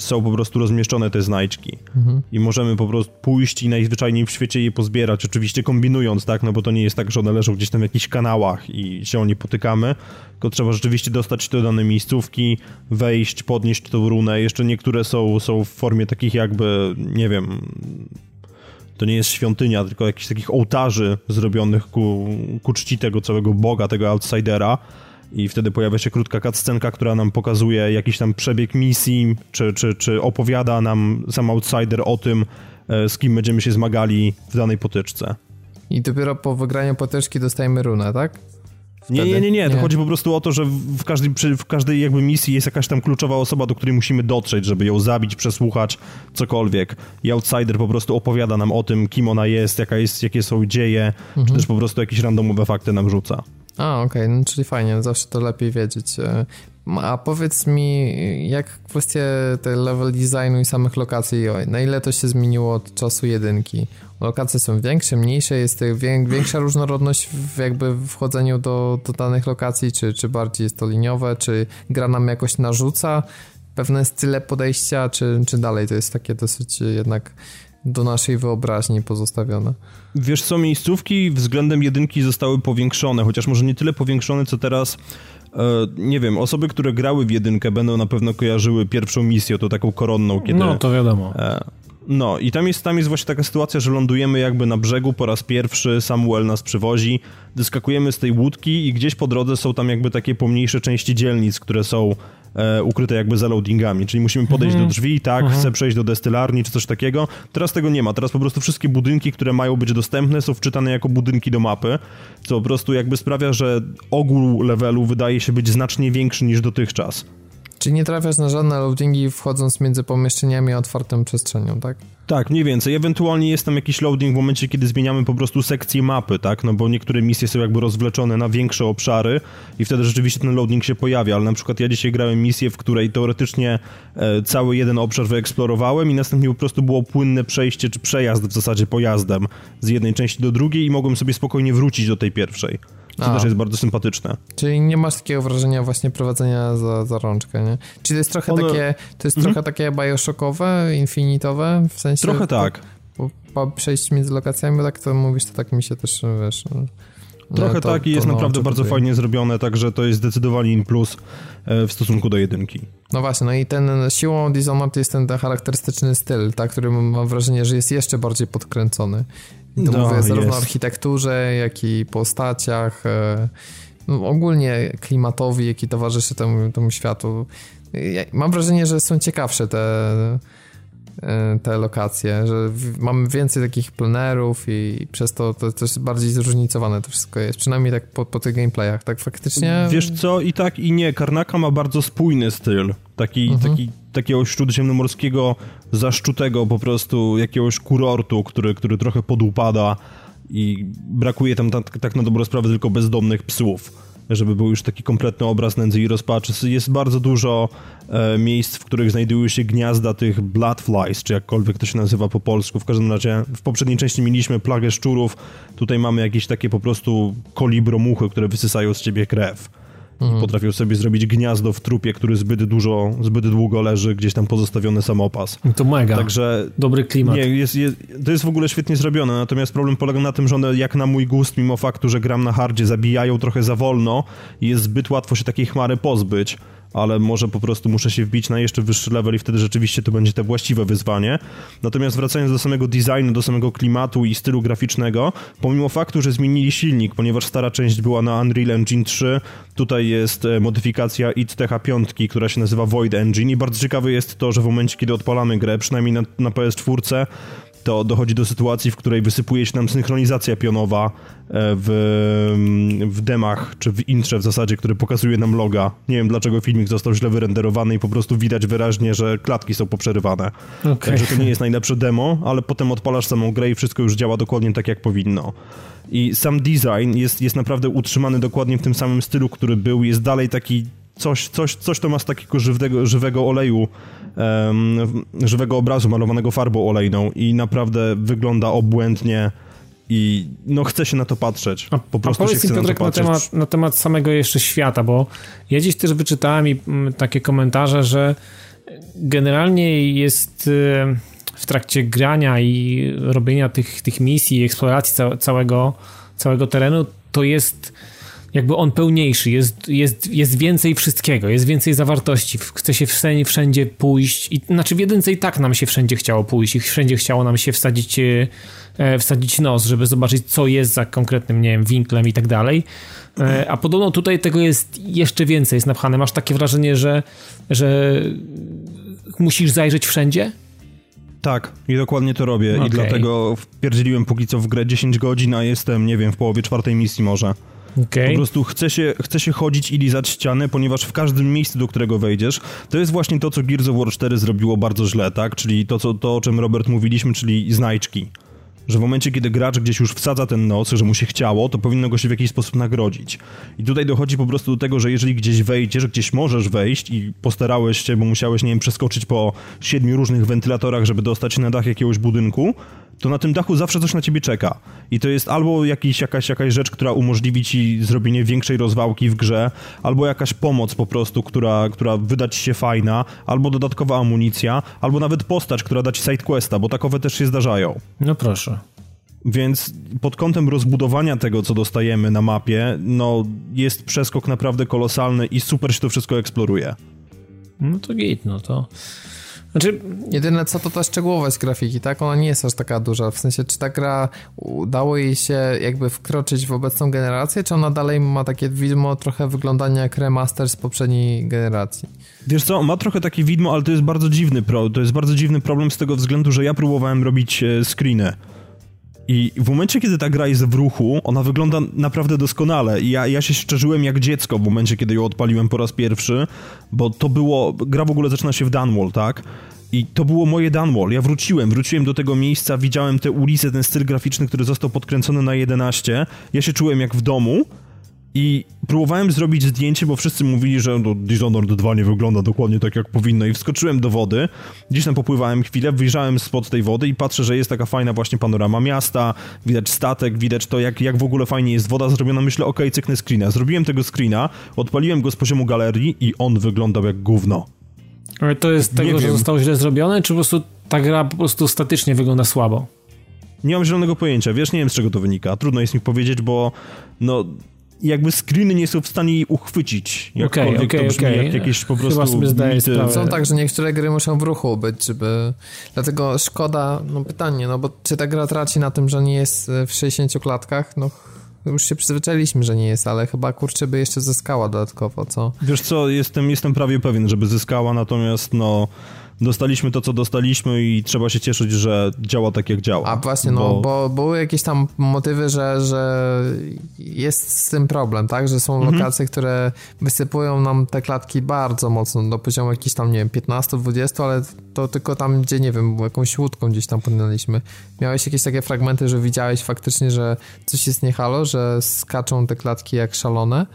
są po prostu rozmieszczone te znajdźki. Mhm. I możemy po prostu pójść i najzwyczajniej w świecie je pozbierać, oczywiście kombinując, tak, no bo to nie jest tak, że one leżą gdzieś tam w jakichś kanałach i się o nie potykamy, tylko trzeba rzeczywiście dostać się do danej miejscówki, wejść, podnieść tą runę. Jeszcze niektóre są w formie takich jakby, nie wiem, to nie jest świątynia, tylko jakichś takich ołtarzy zrobionych ku czci tego całego boga, tego Outsidera. I wtedy pojawia się krótka cutscenka, która nam pokazuje jakiś tam przebieg misji, czy opowiada nam sam Outsider o tym, z kim będziemy się zmagali w danej potyczce. I dopiero po wygraniu potyczki dostajemy runę, tak? Wtedy? Nie. To chodzi po prostu o to, że w każdej jakby misji jest jakaś tam kluczowa osoba, do której musimy dotrzeć, żeby ją zabić, przesłuchać, cokolwiek. I Outsider po prostu opowiada nam o tym, kim ona jest, jakie są dzieje, czy też po prostu jakieś randomowe fakty nam rzuca. A, okej, no, czyli fajnie, zawsze to lepiej wiedzieć. A powiedz mi, jak kwestie tej level designu i samych lokacji, na ile to się zmieniło od czasu jedynki? Lokacje są większe, mniejsze, jest większa różnorodność w jakby wchodzeniu do danych lokacji, czy bardziej jest to liniowe, czy gra nam jakoś narzuca pewne style podejścia, czy dalej to jest takie dosyć jednak do naszej wyobraźni pozostawione. Wiesz co, miejscówki względem jedynki zostały powiększone, chociaż może nie tyle powiększone, co teraz, nie wiem, osoby, które grały w jedynkę będą na pewno kojarzyły pierwszą misję, to taką koronną, kiedy... No, to wiadomo. No i tam jest właśnie taka sytuacja, że lądujemy jakby na brzegu po raz pierwszy, Samuel nas przywozi, wyskakujemy z tej łódki i gdzieś po drodze są tam jakby takie pomniejsze części dzielnic, które są ukryte jakby za loadingami, czyli musimy podejść do drzwi, tak, chcę przejść do destylarni czy coś takiego. Teraz tego nie ma, teraz po prostu wszystkie budynki, które mają być dostępne, są wczytane jako budynki do mapy, co po prostu jakby sprawia, że ogół levelu wydaje się być znacznie większy niż dotychczas. Czyli nie trafiasz na żadne loadingi wchodząc między pomieszczeniami a otwartą przestrzenią, tak? Tak, mniej więcej. Ewentualnie jest tam jakiś loading w momencie, kiedy zmieniamy po prostu sekcję mapy, tak? No bo niektóre misje są jakby rozwleczone na większe obszary i wtedy rzeczywiście ten loading się pojawia, ale na przykład ja dzisiaj grałem misję, w której teoretycznie cały jeden obszar wyeksplorowałem i następnie po prostu było płynne przejście czy przejazd w zasadzie pojazdem z jednej części do drugiej i mogłem sobie spokojnie wrócić do tej pierwszej. To też jest bardzo sympatyczne. Czyli nie masz takiego wrażenia właśnie prowadzenia za rączkę, nie? Czyli to jest trochę trochę takie bioshockowe, infinitowe, w sensie... Trochę tak. Po przejściu między lokacjami, bo tak to mówisz, to tak mi się też, wiesz... Trochę tak i jest to, naprawdę bardzo fajnie zrobione, także to jest zdecydowanie plus w stosunku do jedynki. No właśnie, no i ten siłą Dishonored jest ten charakterystyczny styl, tak, który mam wrażenie, że jest jeszcze bardziej podkręcony. I to mówię zarówno o architekturze, jak i postaciach, no ogólnie klimatowi, jaki towarzyszy temu światu. Ja mam wrażenie, że są ciekawsze te lokacje, że mamy więcej takich plenerów i przez to jest bardziej zróżnicowane to wszystko jest, przynajmniej tak po tych gameplayach, tak faktycznie. Wiesz co, i tak i nie, Karnaka ma bardzo spójny styl, takiego śródziemnomorskiego zaszczutego po prostu jakiegoś kurortu, który trochę podupada i brakuje tam tak na dobrą sprawę tylko bezdomnych psów, żeby był już taki kompletny obraz nędzy i rozpaczy. Jest bardzo dużo miejsc, w których znajdują się gniazda tych bloodflies, czy jakkolwiek to się nazywa po polsku. W każdym razie w poprzedniej części mieliśmy plagę szczurów, tutaj mamy jakieś takie po prostu kolibromuchy, które wysysają z ciebie krew. Mhm. Potrafią sobie zrobić gniazdo w trupie, który zbyt długo leży, gdzieś tam pozostawiony samopas. To mega. Także dobry klimat. Nie, to jest w ogóle świetnie zrobione, natomiast problem polega na tym, że one jak na mój gust, mimo faktu, że gram na hardzie, zabijają trochę za wolno i jest zbyt łatwo się takiej chmary pozbyć, ale może po prostu muszę się wbić na jeszcze wyższy level i wtedy rzeczywiście to będzie to właściwe wyzwanie. Natomiast wracając do samego designu, do samego klimatu i stylu graficznego, pomimo faktu, że zmienili silnik, ponieważ stara część była na Unreal Engine 3, tutaj jest modyfikacja ITTH 5, która się nazywa Void Engine i bardzo ciekawe jest to, że w momencie, kiedy odpalamy grę, przynajmniej na PS4, to dochodzi do sytuacji, w której wysypuje się nam synchronizacja pionowa w demach, czy w intrze w zasadzie, który pokazuje nam loga. Nie wiem, dlaczego filmik został źle wyrenderowany i po prostu widać wyraźnie, że klatki są poprzerywane. Okay. Także to nie jest najlepsze demo, ale potem odpalasz samą grę i wszystko już działa dokładnie tak, jak powinno. I sam design jest naprawdę utrzymany dokładnie w tym samym stylu, który był. Jest dalej taki coś to ma z takiego żywego oleju, żywego obrazu malowanego farbą olejną i naprawdę wygląda obłędnie i no chce się na to patrzeć. Po prostu powiedz mi, Piotrek, na temat samego jeszcze świata, bo ja dziś też wyczytałem i takie komentarze, że generalnie jest w trakcie grania i robienia tych misji i eksploracji całego terenu, to jest jakby on pełniejszy, jest więcej wszystkiego, jest więcej zawartości, chce się wszędzie pójść, i, znaczy w jedynce i tak nam się wszędzie chciało pójść i wszędzie chciało nam się wsadzić nos, żeby zobaczyć, co jest za konkretnym, nie wiem, winklem i tak dalej, a podobno tutaj tego jest jeszcze więcej, jest napchane. Masz takie wrażenie, że musisz zajrzeć wszędzie? Tak, i dokładnie to robię i dlatego wpierdzieliłem póki co w grę 10 godzin, a jestem, nie wiem, w połowie czwartej misji może. Okay. Po prostu chce się chodzić i lizać ściany, ponieważ w każdym miejscu, do którego wejdziesz, to jest właśnie to, co Gears of War 4 zrobiło bardzo źle, tak? Czyli to, o czym Robert mówiliśmy, czyli znajdźki. Że w momencie, kiedy gracz gdzieś już wsadza ten nos, że mu się chciało, to powinno go się w jakiś sposób nagrodzić. I tutaj dochodzi po prostu do tego, że jeżeli gdzieś wejdziesz, gdzieś możesz wejść i postarałeś się, bo musiałeś, nie wiem, przeskoczyć po 7 różnych wentylatorach, żeby dostać się na dach jakiegoś budynku, to na tym dachu zawsze coś na ciebie czeka. I to jest albo jakaś rzecz, która umożliwi ci zrobienie większej rozwałki w grze, albo jakaś pomoc po prostu, która wyda ci się fajna, albo dodatkowa amunicja, albo nawet postać, która da ci sidequesta, bo takowe też się zdarzają. No proszę. Więc pod kątem rozbudowania tego, co dostajemy na mapie, no jest przeskok naprawdę kolosalny i super się to wszystko eksploruje. No to git, no to... Znaczy, jedyne co to ta szczegółowość grafiki, tak? Ona nie jest aż taka duża, w sensie czy ta gra udało jej się jakby wkroczyć w obecną generację, czy ona dalej ma takie widmo trochę wyglądania jak remaster z poprzedniej generacji? Wiesz co, ma trochę takie widmo, ale to jest bardzo dziwny problem z tego względu, że ja próbowałem robić screeny. I w momencie, kiedy ta gra jest w ruchu, ona wygląda naprawdę doskonale. I ja się szczerzyłem jak dziecko w momencie, kiedy ją odpaliłem po raz pierwszy, bo to było... Gra w ogóle zaczyna się w Dunwall, tak? I to było moje Dunwall. Ja wróciłem do tego miejsca, widziałem tę ulicę, ten styl graficzny, który został podkręcony na 11. Ja się czułem jak w domu i próbowałem zrobić zdjęcie, bo wszyscy mówili, że Dishonored 2 nie wygląda dokładnie tak, jak powinno. I wskoczyłem do wody, gdzieś tam popływałem chwilę, wyjrzałem spod tej wody i patrzę, że jest taka fajna właśnie panorama miasta, widać statek, widać to, jak w ogóle fajnie jest woda zrobiona. Myślę, okej, cyknę screena. Zrobiłem tego screena, odpaliłem go z poziomu galerii i on wyglądał jak gówno. Ale to jest nie tego, wiem. Że zostało źle zrobione, czy po prostu ta gra po prostu statycznie wygląda słabo? Nie mam zielonego pojęcia, wiesz, nie wiem z czego to wynika, trudno jest mi powiedzieć, bo no jakby screeny nie są w stanie uchwycić, jakkolwiek to brzmi jak jakieś po prostu... Chyba sobie zdaję sprawę. Są tak, że niektóre gry muszą w ruchu być, żeby... Dlatego szkoda, no pytanie, no bo czy ta gra traci na tym, że nie jest w 60 klatkach? No już się przyzwyczailiśmy, że nie jest, ale chyba kurczę by jeszcze zyskała dodatkowo, co? Wiesz co, jestem prawie pewien, żeby zyskała, natomiast no... Dostaliśmy to, co dostaliśmy i trzeba się cieszyć, że działa tak, jak działa. A właśnie, bo były jakieś tam motywy, że jest z tym problem, tak? Że są lokacje, które wysypują nam te klatki bardzo mocno, do poziomu jakichś tam, nie wiem, 15-20, ale to tylko tam, gdzie, nie wiem, jakąś łódką gdzieś tam płynęliśmy. Miałeś jakieś takie fragmenty, że widziałeś faktycznie, że coś jest nie halo, że skaczą te klatki jak szalone?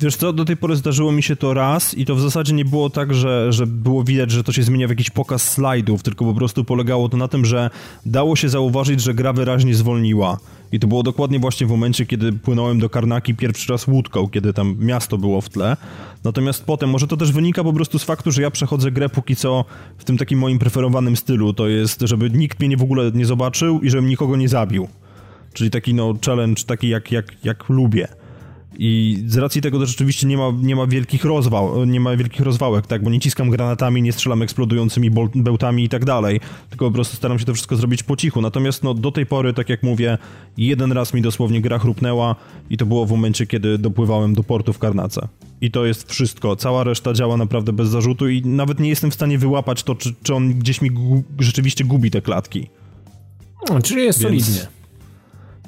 Wiesz co, do tej pory zdarzyło mi się to raz i to w zasadzie nie było tak, że było widać, że to się zmienia w jakiś pokaz slajdów, tylko po prostu polegało to na tym, że dało się zauważyć, że gra wyraźnie zwolniła. I to było dokładnie właśnie w momencie, kiedy płynąłem do Karnaki pierwszy raz łódką, kiedy tam miasto było w tle. Natomiast potem, może to też wynika po prostu z faktu, że ja przechodzę grę póki co w tym takim moim preferowanym stylu. To jest, żeby nikt mnie w ogóle nie zobaczył i żebym nikogo nie zabił. Czyli taki no challenge, taki jak lubię. I z racji tego, że rzeczywiście nie ma wielkich rozwałek, tak, bo nie ciskam granatami, nie strzelam eksplodującymi bełtami i tak dalej, tylko po prostu staram się to wszystko zrobić po cichu. Natomiast no, do tej pory, tak jak mówię, jeden raz mi dosłownie gra chrupnęła i to było w momencie, kiedy dopływałem do portu w Karnace. I to jest wszystko. Cała reszta działa naprawdę bez zarzutu i nawet nie jestem w stanie wyłapać to, czy on gdzieś mi rzeczywiście gubi te klatki. No, czyli jest solidnie.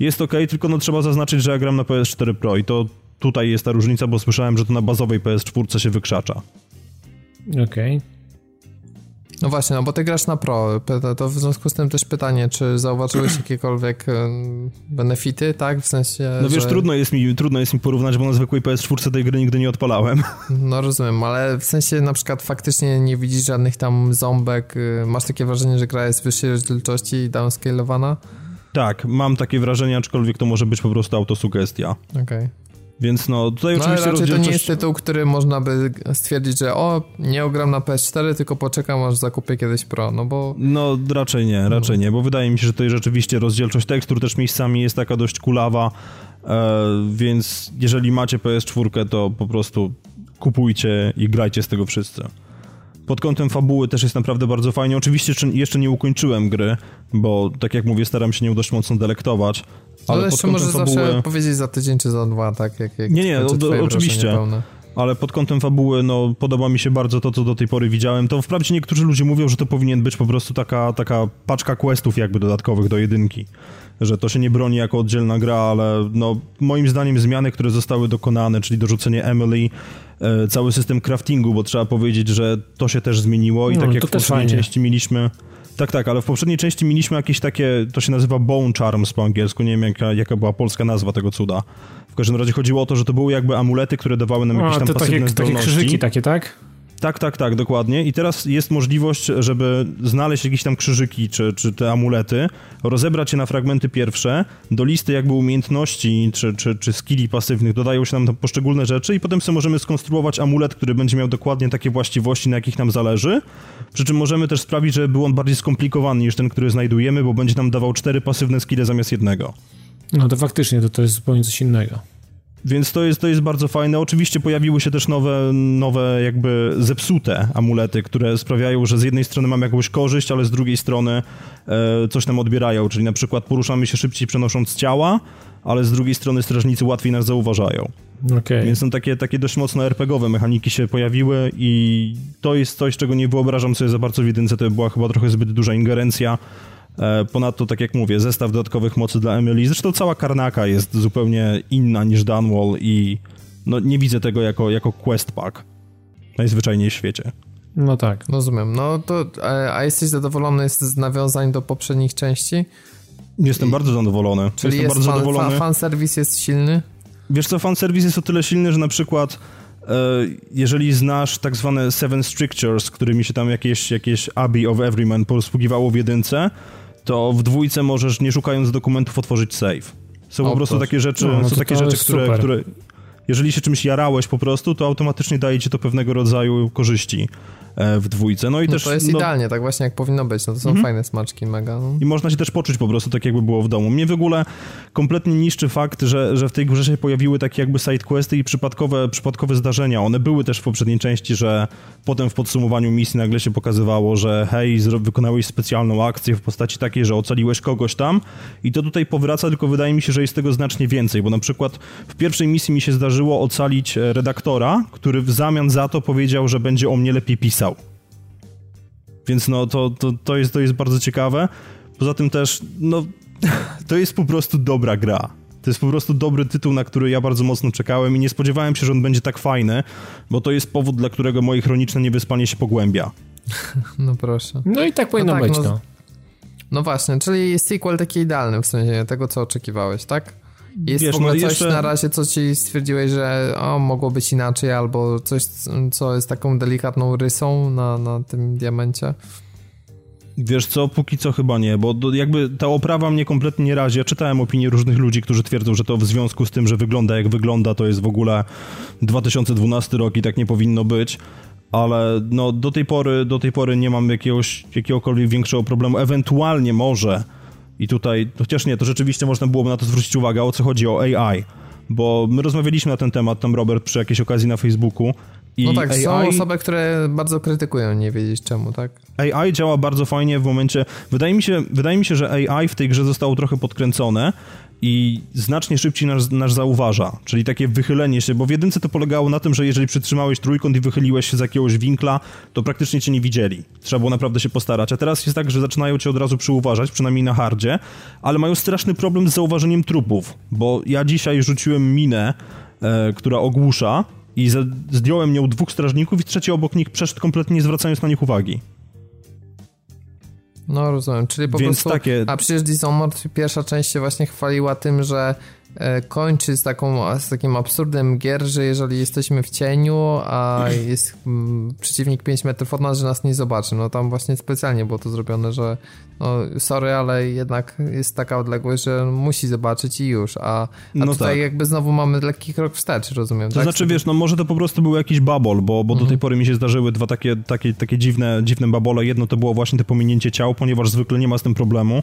Jest okej, tylko no, trzeba zaznaczyć, że ja gram na PS4 Pro i to tutaj jest ta różnica, bo słyszałem, że to na bazowej PS4 się wykrzacza. Okej. No właśnie, no bo ty grasz na Pro, to w związku z tym też pytanie, czy zauważyłeś jakiekolwiek benefity, tak? W sensie, no wiesz, że... trudno jest mi porównać, bo na zwykłej PS4 tej gry nigdy nie odpalałem. No rozumiem, ale w sensie na przykład faktycznie nie widzisz żadnych tam ząbek, masz takie wrażenie, że gra jest wyższej rozdzielczości i downscalowana? Tak, mam takie wrażenie, aczkolwiek to może być po prostu autosugestia. Okej. Więc no, tutaj no, oczywiście rozdzielczość... No to nie jest tytuł, który można by stwierdzić, że nie ogram na PS4, tylko poczekam, aż zakupię kiedyś Pro, no bo... No raczej nie, bo wydaje mi się, że tutaj rzeczywiście rozdzielczość tekstur też miejscami jest taka dość kulawa, więc jeżeli macie PS4, to po prostu kupujcie i grajcie z tego wszyscy. Pod kątem fabuły też jest naprawdę bardzo fajnie. Oczywiście jeszcze nie ukończyłem gry, bo tak jak mówię, staram się nią dość mocno delektować. Ale jeszcze może fabuły... zawsze powiedzieć za tydzień czy za dwa, tak? Oczywiście. Ale pod kątem fabuły, no, podoba mi się bardzo to, co do tej pory widziałem. To wprawdzie niektórzy ludzie mówią, że to powinien być po prostu taka paczka questów jakby dodatkowych do jedynki. Że to się nie broni jako oddzielna gra, ale no, moim zdaniem zmiany, które zostały dokonane, czyli dorzucenie Emily, cały system craftingu, bo trzeba powiedzieć, że to się też zmieniło i no, tak jak w poprzedniej części mieliśmy... Tak, ale w poprzedniej części mieliśmy jakieś takie, to się nazywa Bone Charms po angielsku, nie wiem jaka była polska nazwa tego cuda. W każdym razie chodziło o to, że to były jakby amulety, które dawały nam jakieś tam pasywne zdolności. Takie krzyżyki takie, tak? Tak, dokładnie. I teraz jest możliwość, żeby znaleźć jakieś tam krzyżyki czy te amulety, rozebrać je na fragmenty pierwsze, do listy jakby umiejętności czy skilli pasywnych dodają się nam poszczególne rzeczy i potem sobie możemy skonstruować amulet, który będzie miał dokładnie takie właściwości, na jakich nam zależy, przy czym możemy też sprawić, żeby był on bardziej skomplikowany niż ten, który znajdujemy, bo będzie nam dawał 4 pasywne skille zamiast jednego. No to faktycznie, to jest zupełnie coś innego. Więc to jest bardzo fajne. Oczywiście pojawiły się też nowe jakby zepsute amulety, które sprawiają, że z jednej strony mamy jakąś korzyść, ale z drugiej strony coś nam odbierają. Czyli na przykład poruszamy się szybciej przenosząc ciała, ale z drugiej strony strażnicy łatwiej nas zauważają. Okay. Więc są takie dość mocno RPGowe mechaniki się pojawiły i to jest coś, czego nie wyobrażam sobie za bardzo w jedynce. To była chyba trochę zbyt duża ingerencja. Ponadto, tak jak mówię, zestaw dodatkowych mocy dla Emily. Zresztą cała Karnaka jest zupełnie inna niż Dunwall i no, nie widzę tego jako quest pack. Najzwyczajniej w świecie. No tak. Rozumiem. No to, a jesteś zadowolony z nawiązań do poprzednich części? Jestem bardzo zadowolony. Czyli fanserwis jest silny? Wiesz co, fanserwis jest o tyle silny, że na przykład... jeżeli znasz tak zwane Seven Strictures, którymi się tam jakieś Abbey of Everyman posługiwało w jedynce, to w dwójce możesz, nie szukając dokumentów, otworzyć save. Są po prostu takie rzeczy, które jeżeli się czymś jarałeś po prostu, to automatycznie daje ci to pewnego rodzaju korzyści. w dwójce. No i też, to jest idealnie, tak właśnie jak powinno być. No to są fajne smaczki, mega. No. I można się też poczuć po prostu tak, jakby było w domu. Mnie w ogóle kompletnie niszczy fakt, że w tej grze się pojawiły takie jakby sidequesty i przypadkowe zdarzenia. One były też w poprzedniej części, że potem w podsumowaniu misji nagle się pokazywało, że hej, wykonałeś specjalną akcję w postaci takiej, że ocaliłeś kogoś tam i to tutaj powraca, tylko wydaje mi się, że jest tego znacznie więcej, bo na przykład w pierwszej misji mi się zdarzyło ocalić redaktora, który w zamian za to powiedział, że będzie o mnie lepiej pisał. Więc no to jest bardzo ciekawe. Poza tym też, no to jest po prostu dobra gra. To jest po prostu dobry tytuł, na który ja bardzo mocno czekałem i nie spodziewałem się, że on będzie tak fajny, bo to jest powód, dla którego moje chroniczne niewyspanie się pogłębia. No proszę. No i tak powinno być, no. No właśnie, czyli jest sequel taki idealny w sensie tego, co oczekiwałeś, tak? Jest w ogóle coś na razie, co ci stwierdziłeś, że mogło być inaczej, albo coś, co jest taką delikatną rysą na tym diamencie? Wiesz co, póki co chyba nie, bo jakby ta oprawa mnie kompletnie nie razi. Ja czytałem opinie różnych ludzi, którzy twierdzą, że to w związku z tym, że wygląda jak wygląda, to jest w ogóle 2012 rok i tak nie powinno być. Ale no do tej pory nie mam jakiegokolwiek większego problemu. Ewentualnie może i tutaj, chociaż nie, to rzeczywiście można byłoby na to zwrócić uwagę, o co chodzi o AI, bo my rozmawialiśmy na ten temat, tam Robert, przy jakiejś okazji na Facebooku. I no tak, AI... są osoby, które bardzo krytykują, nie wiedzieć czemu, tak? AI działa bardzo fajnie w momencie, wydaje mi się, że AI w tej grze zostało trochę podkręcone i znacznie szybciej nas zauważa, czyli takie wychylenie się, bo w jedynce to polegało na tym, że jeżeli przytrzymałeś trójkąt i wychyliłeś się z jakiegoś winkla, to praktycznie cię nie widzieli. Trzeba było naprawdę się postarać, a teraz jest tak, że zaczynają cię od razu przyuważać, przynajmniej na hardzie, ale mają straszny problem z zauważeniem trupów, bo ja dzisiaj rzuciłem minę, która ogłusza i zdjąłem nią dwóch strażników i trzeci obok nich przeszedł kompletnie nie zwracając na nich uwagi. No rozumiem, czyli po więc prostu, takie... a przecież Dishonored pierwsza część się właśnie chwaliła tym, że kończy z takim absurdem gier, że jeżeli jesteśmy w cieniu, a jest przeciwnik 5 metrów od nas, że nas nie zobaczy. No tam właśnie specjalnie było to zrobione, że no sorry, ale jednak jest taka odległość, że musi zobaczyć i już, a tutaj tak. Jakby znowu mamy lekki krok wstecz, rozumiem. To tak? Znaczy wiesz, no może to po prostu był jakiś babol, bo do tej pory mi się zdarzyły dwa takie dziwne babole. Jedno to było właśnie to pominięcie ciał, ponieważ zwykle nie ma z tym problemu.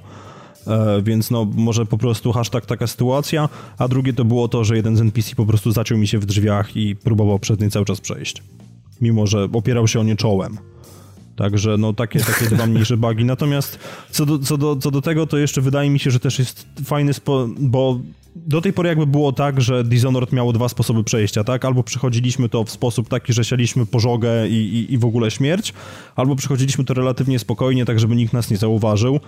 Więc no może po prostu hashtag taka sytuacja, a drugie to było to, że jeden z NPC po prostu zaciął mi się w drzwiach i próbował przed nim cały czas przejść, mimo że opierał się o nie czołem. Także no takie dwa mniejsze bugi. Natomiast co do tego, to jeszcze wydaje mi się, że też jest fajny, bo do tej pory jakby było tak, że Dishonored miało dwa sposoby przejścia, tak? Albo przechodziliśmy to w sposób taki, że sialiśmy pożogę i w ogóle śmierć, albo przechodziliśmy to relatywnie spokojnie, tak żeby nikt nas nie zauważył.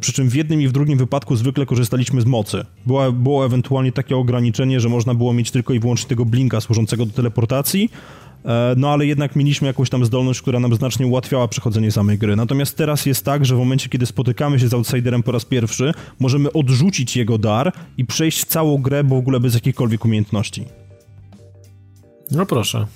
Przy czym w jednym i w drugim wypadku zwykle korzystaliśmy z mocy. Było ewentualnie takie ograniczenie, że można było mieć tylko i wyłącznie tego blinka służącego do teleportacji, no ale jednak mieliśmy jakąś tam zdolność, która nam znacznie ułatwiała przechodzenie samej gry. Natomiast teraz jest tak, że w momencie, kiedy spotykamy się z Outsiderem po raz pierwszy, możemy odrzucić jego dar i przejść całą grę, bo w ogóle bez jakiejkolwiek umiejętności. No proszę.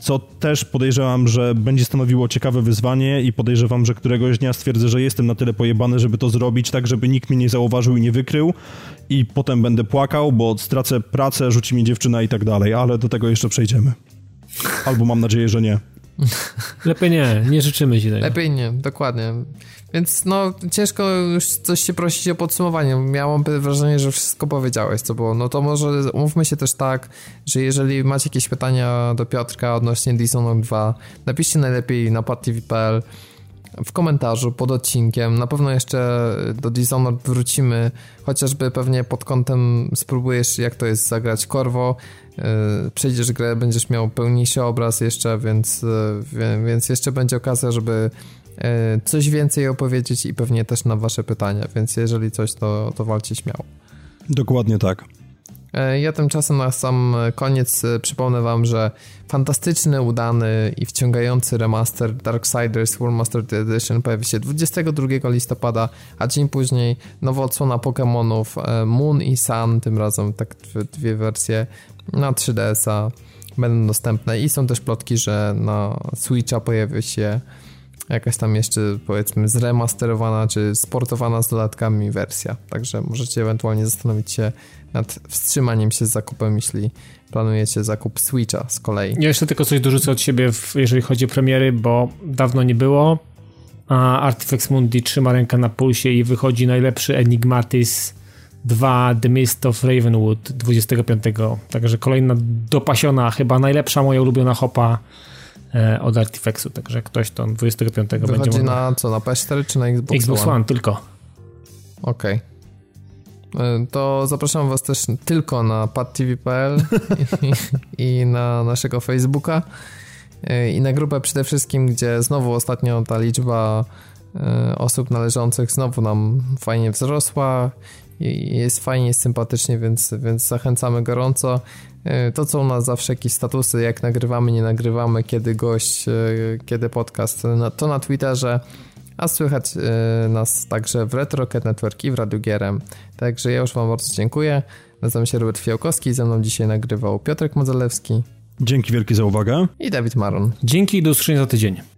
Co też podejrzewam, że będzie stanowiło ciekawe wyzwanie i podejrzewam, że któregoś dnia stwierdzę, że jestem na tyle pojebany, żeby to zrobić tak, żeby nikt mnie nie zauważył i nie wykrył i potem będę płakał, bo stracę pracę, rzuci mnie dziewczyna i tak dalej, ale do tego jeszcze przejdziemy. Albo mam nadzieję, że nie. Lepiej nie życzymy ci tego. Lepiej nie, dokładnie. Więc no ciężko już coś się prosić o podsumowanie. Miałam wrażenie, że wszystko powiedziałeś, co było. No to może umówmy się też tak, że jeżeli macie jakieś pytania do Piotrka odnośnie Dishonored 2, napiszcie najlepiej na partyv.pl w komentarzu pod odcinkiem. Na pewno jeszcze do Dishonored wrócimy, chociażby pewnie pod kątem spróbujesz jak to jest zagrać Corvo. Przejdziesz grę, będziesz miał pełniejszy obraz jeszcze, więc jeszcze będzie okazja, żeby coś więcej opowiedzieć i pewnie też na wasze pytania, więc jeżeli coś, to walcie śmiało. Dokładnie tak. Ja tymczasem na sam koniec przypomnę wam, że fantastyczny, udany i wciągający remaster Dark Siders Warmastered Edition pojawi się 22 listopada, a dzień później nowa odsłona Pokémonów Moon i Sun, tym razem tak dwie wersje na 3DS-a będą dostępne i są też plotki, że na Switcha pojawi się jakaś tam jeszcze, powiedzmy, zremasterowana czy sportowana z dodatkami wersja. Także możecie ewentualnie zastanowić się nad wstrzymaniem się z zakupem, jeśli planujecie zakup Switcha z kolei. Ja jeszcze tylko coś dorzucę od siebie, jeżeli chodzi o premiery, bo dawno nie było, a Artifex Mundi trzyma rękę na pulsie i wychodzi najlepszy Enigmatis 2 The Mist of Ravenwood 25. Także kolejna dopasiona, chyba najlepsza moja ulubiona hopa od Artifexu, także ktoś to 25 wychodzi będzie mógł... na co, na PS4 czy na Xbox One? Xbox One tylko. Okej. To zapraszam was też tylko na padtv.pl i na naszego Facebooka i na grupę przede wszystkim, gdzie znowu ostatnio ta liczba osób należących znowu nam fajnie wzrosła. Jest fajnie, jest sympatycznie, więc zachęcamy gorąco. To co u nas zawsze jakieś statusy, jak nagrywamy, nie nagrywamy, kiedy gość, kiedy podcast, to na Twitterze, a słychać nas także w Retro Cat Network i w Radiu Gierem. Także ja już wam bardzo dziękuję. Nazywam się Robert Fijałkowski i ze mną dzisiaj nagrywał Piotrek Muzelewski. Dzięki wielkie za uwagę. I Dawid Maron. Dzięki i do usłyszenia za tydzień.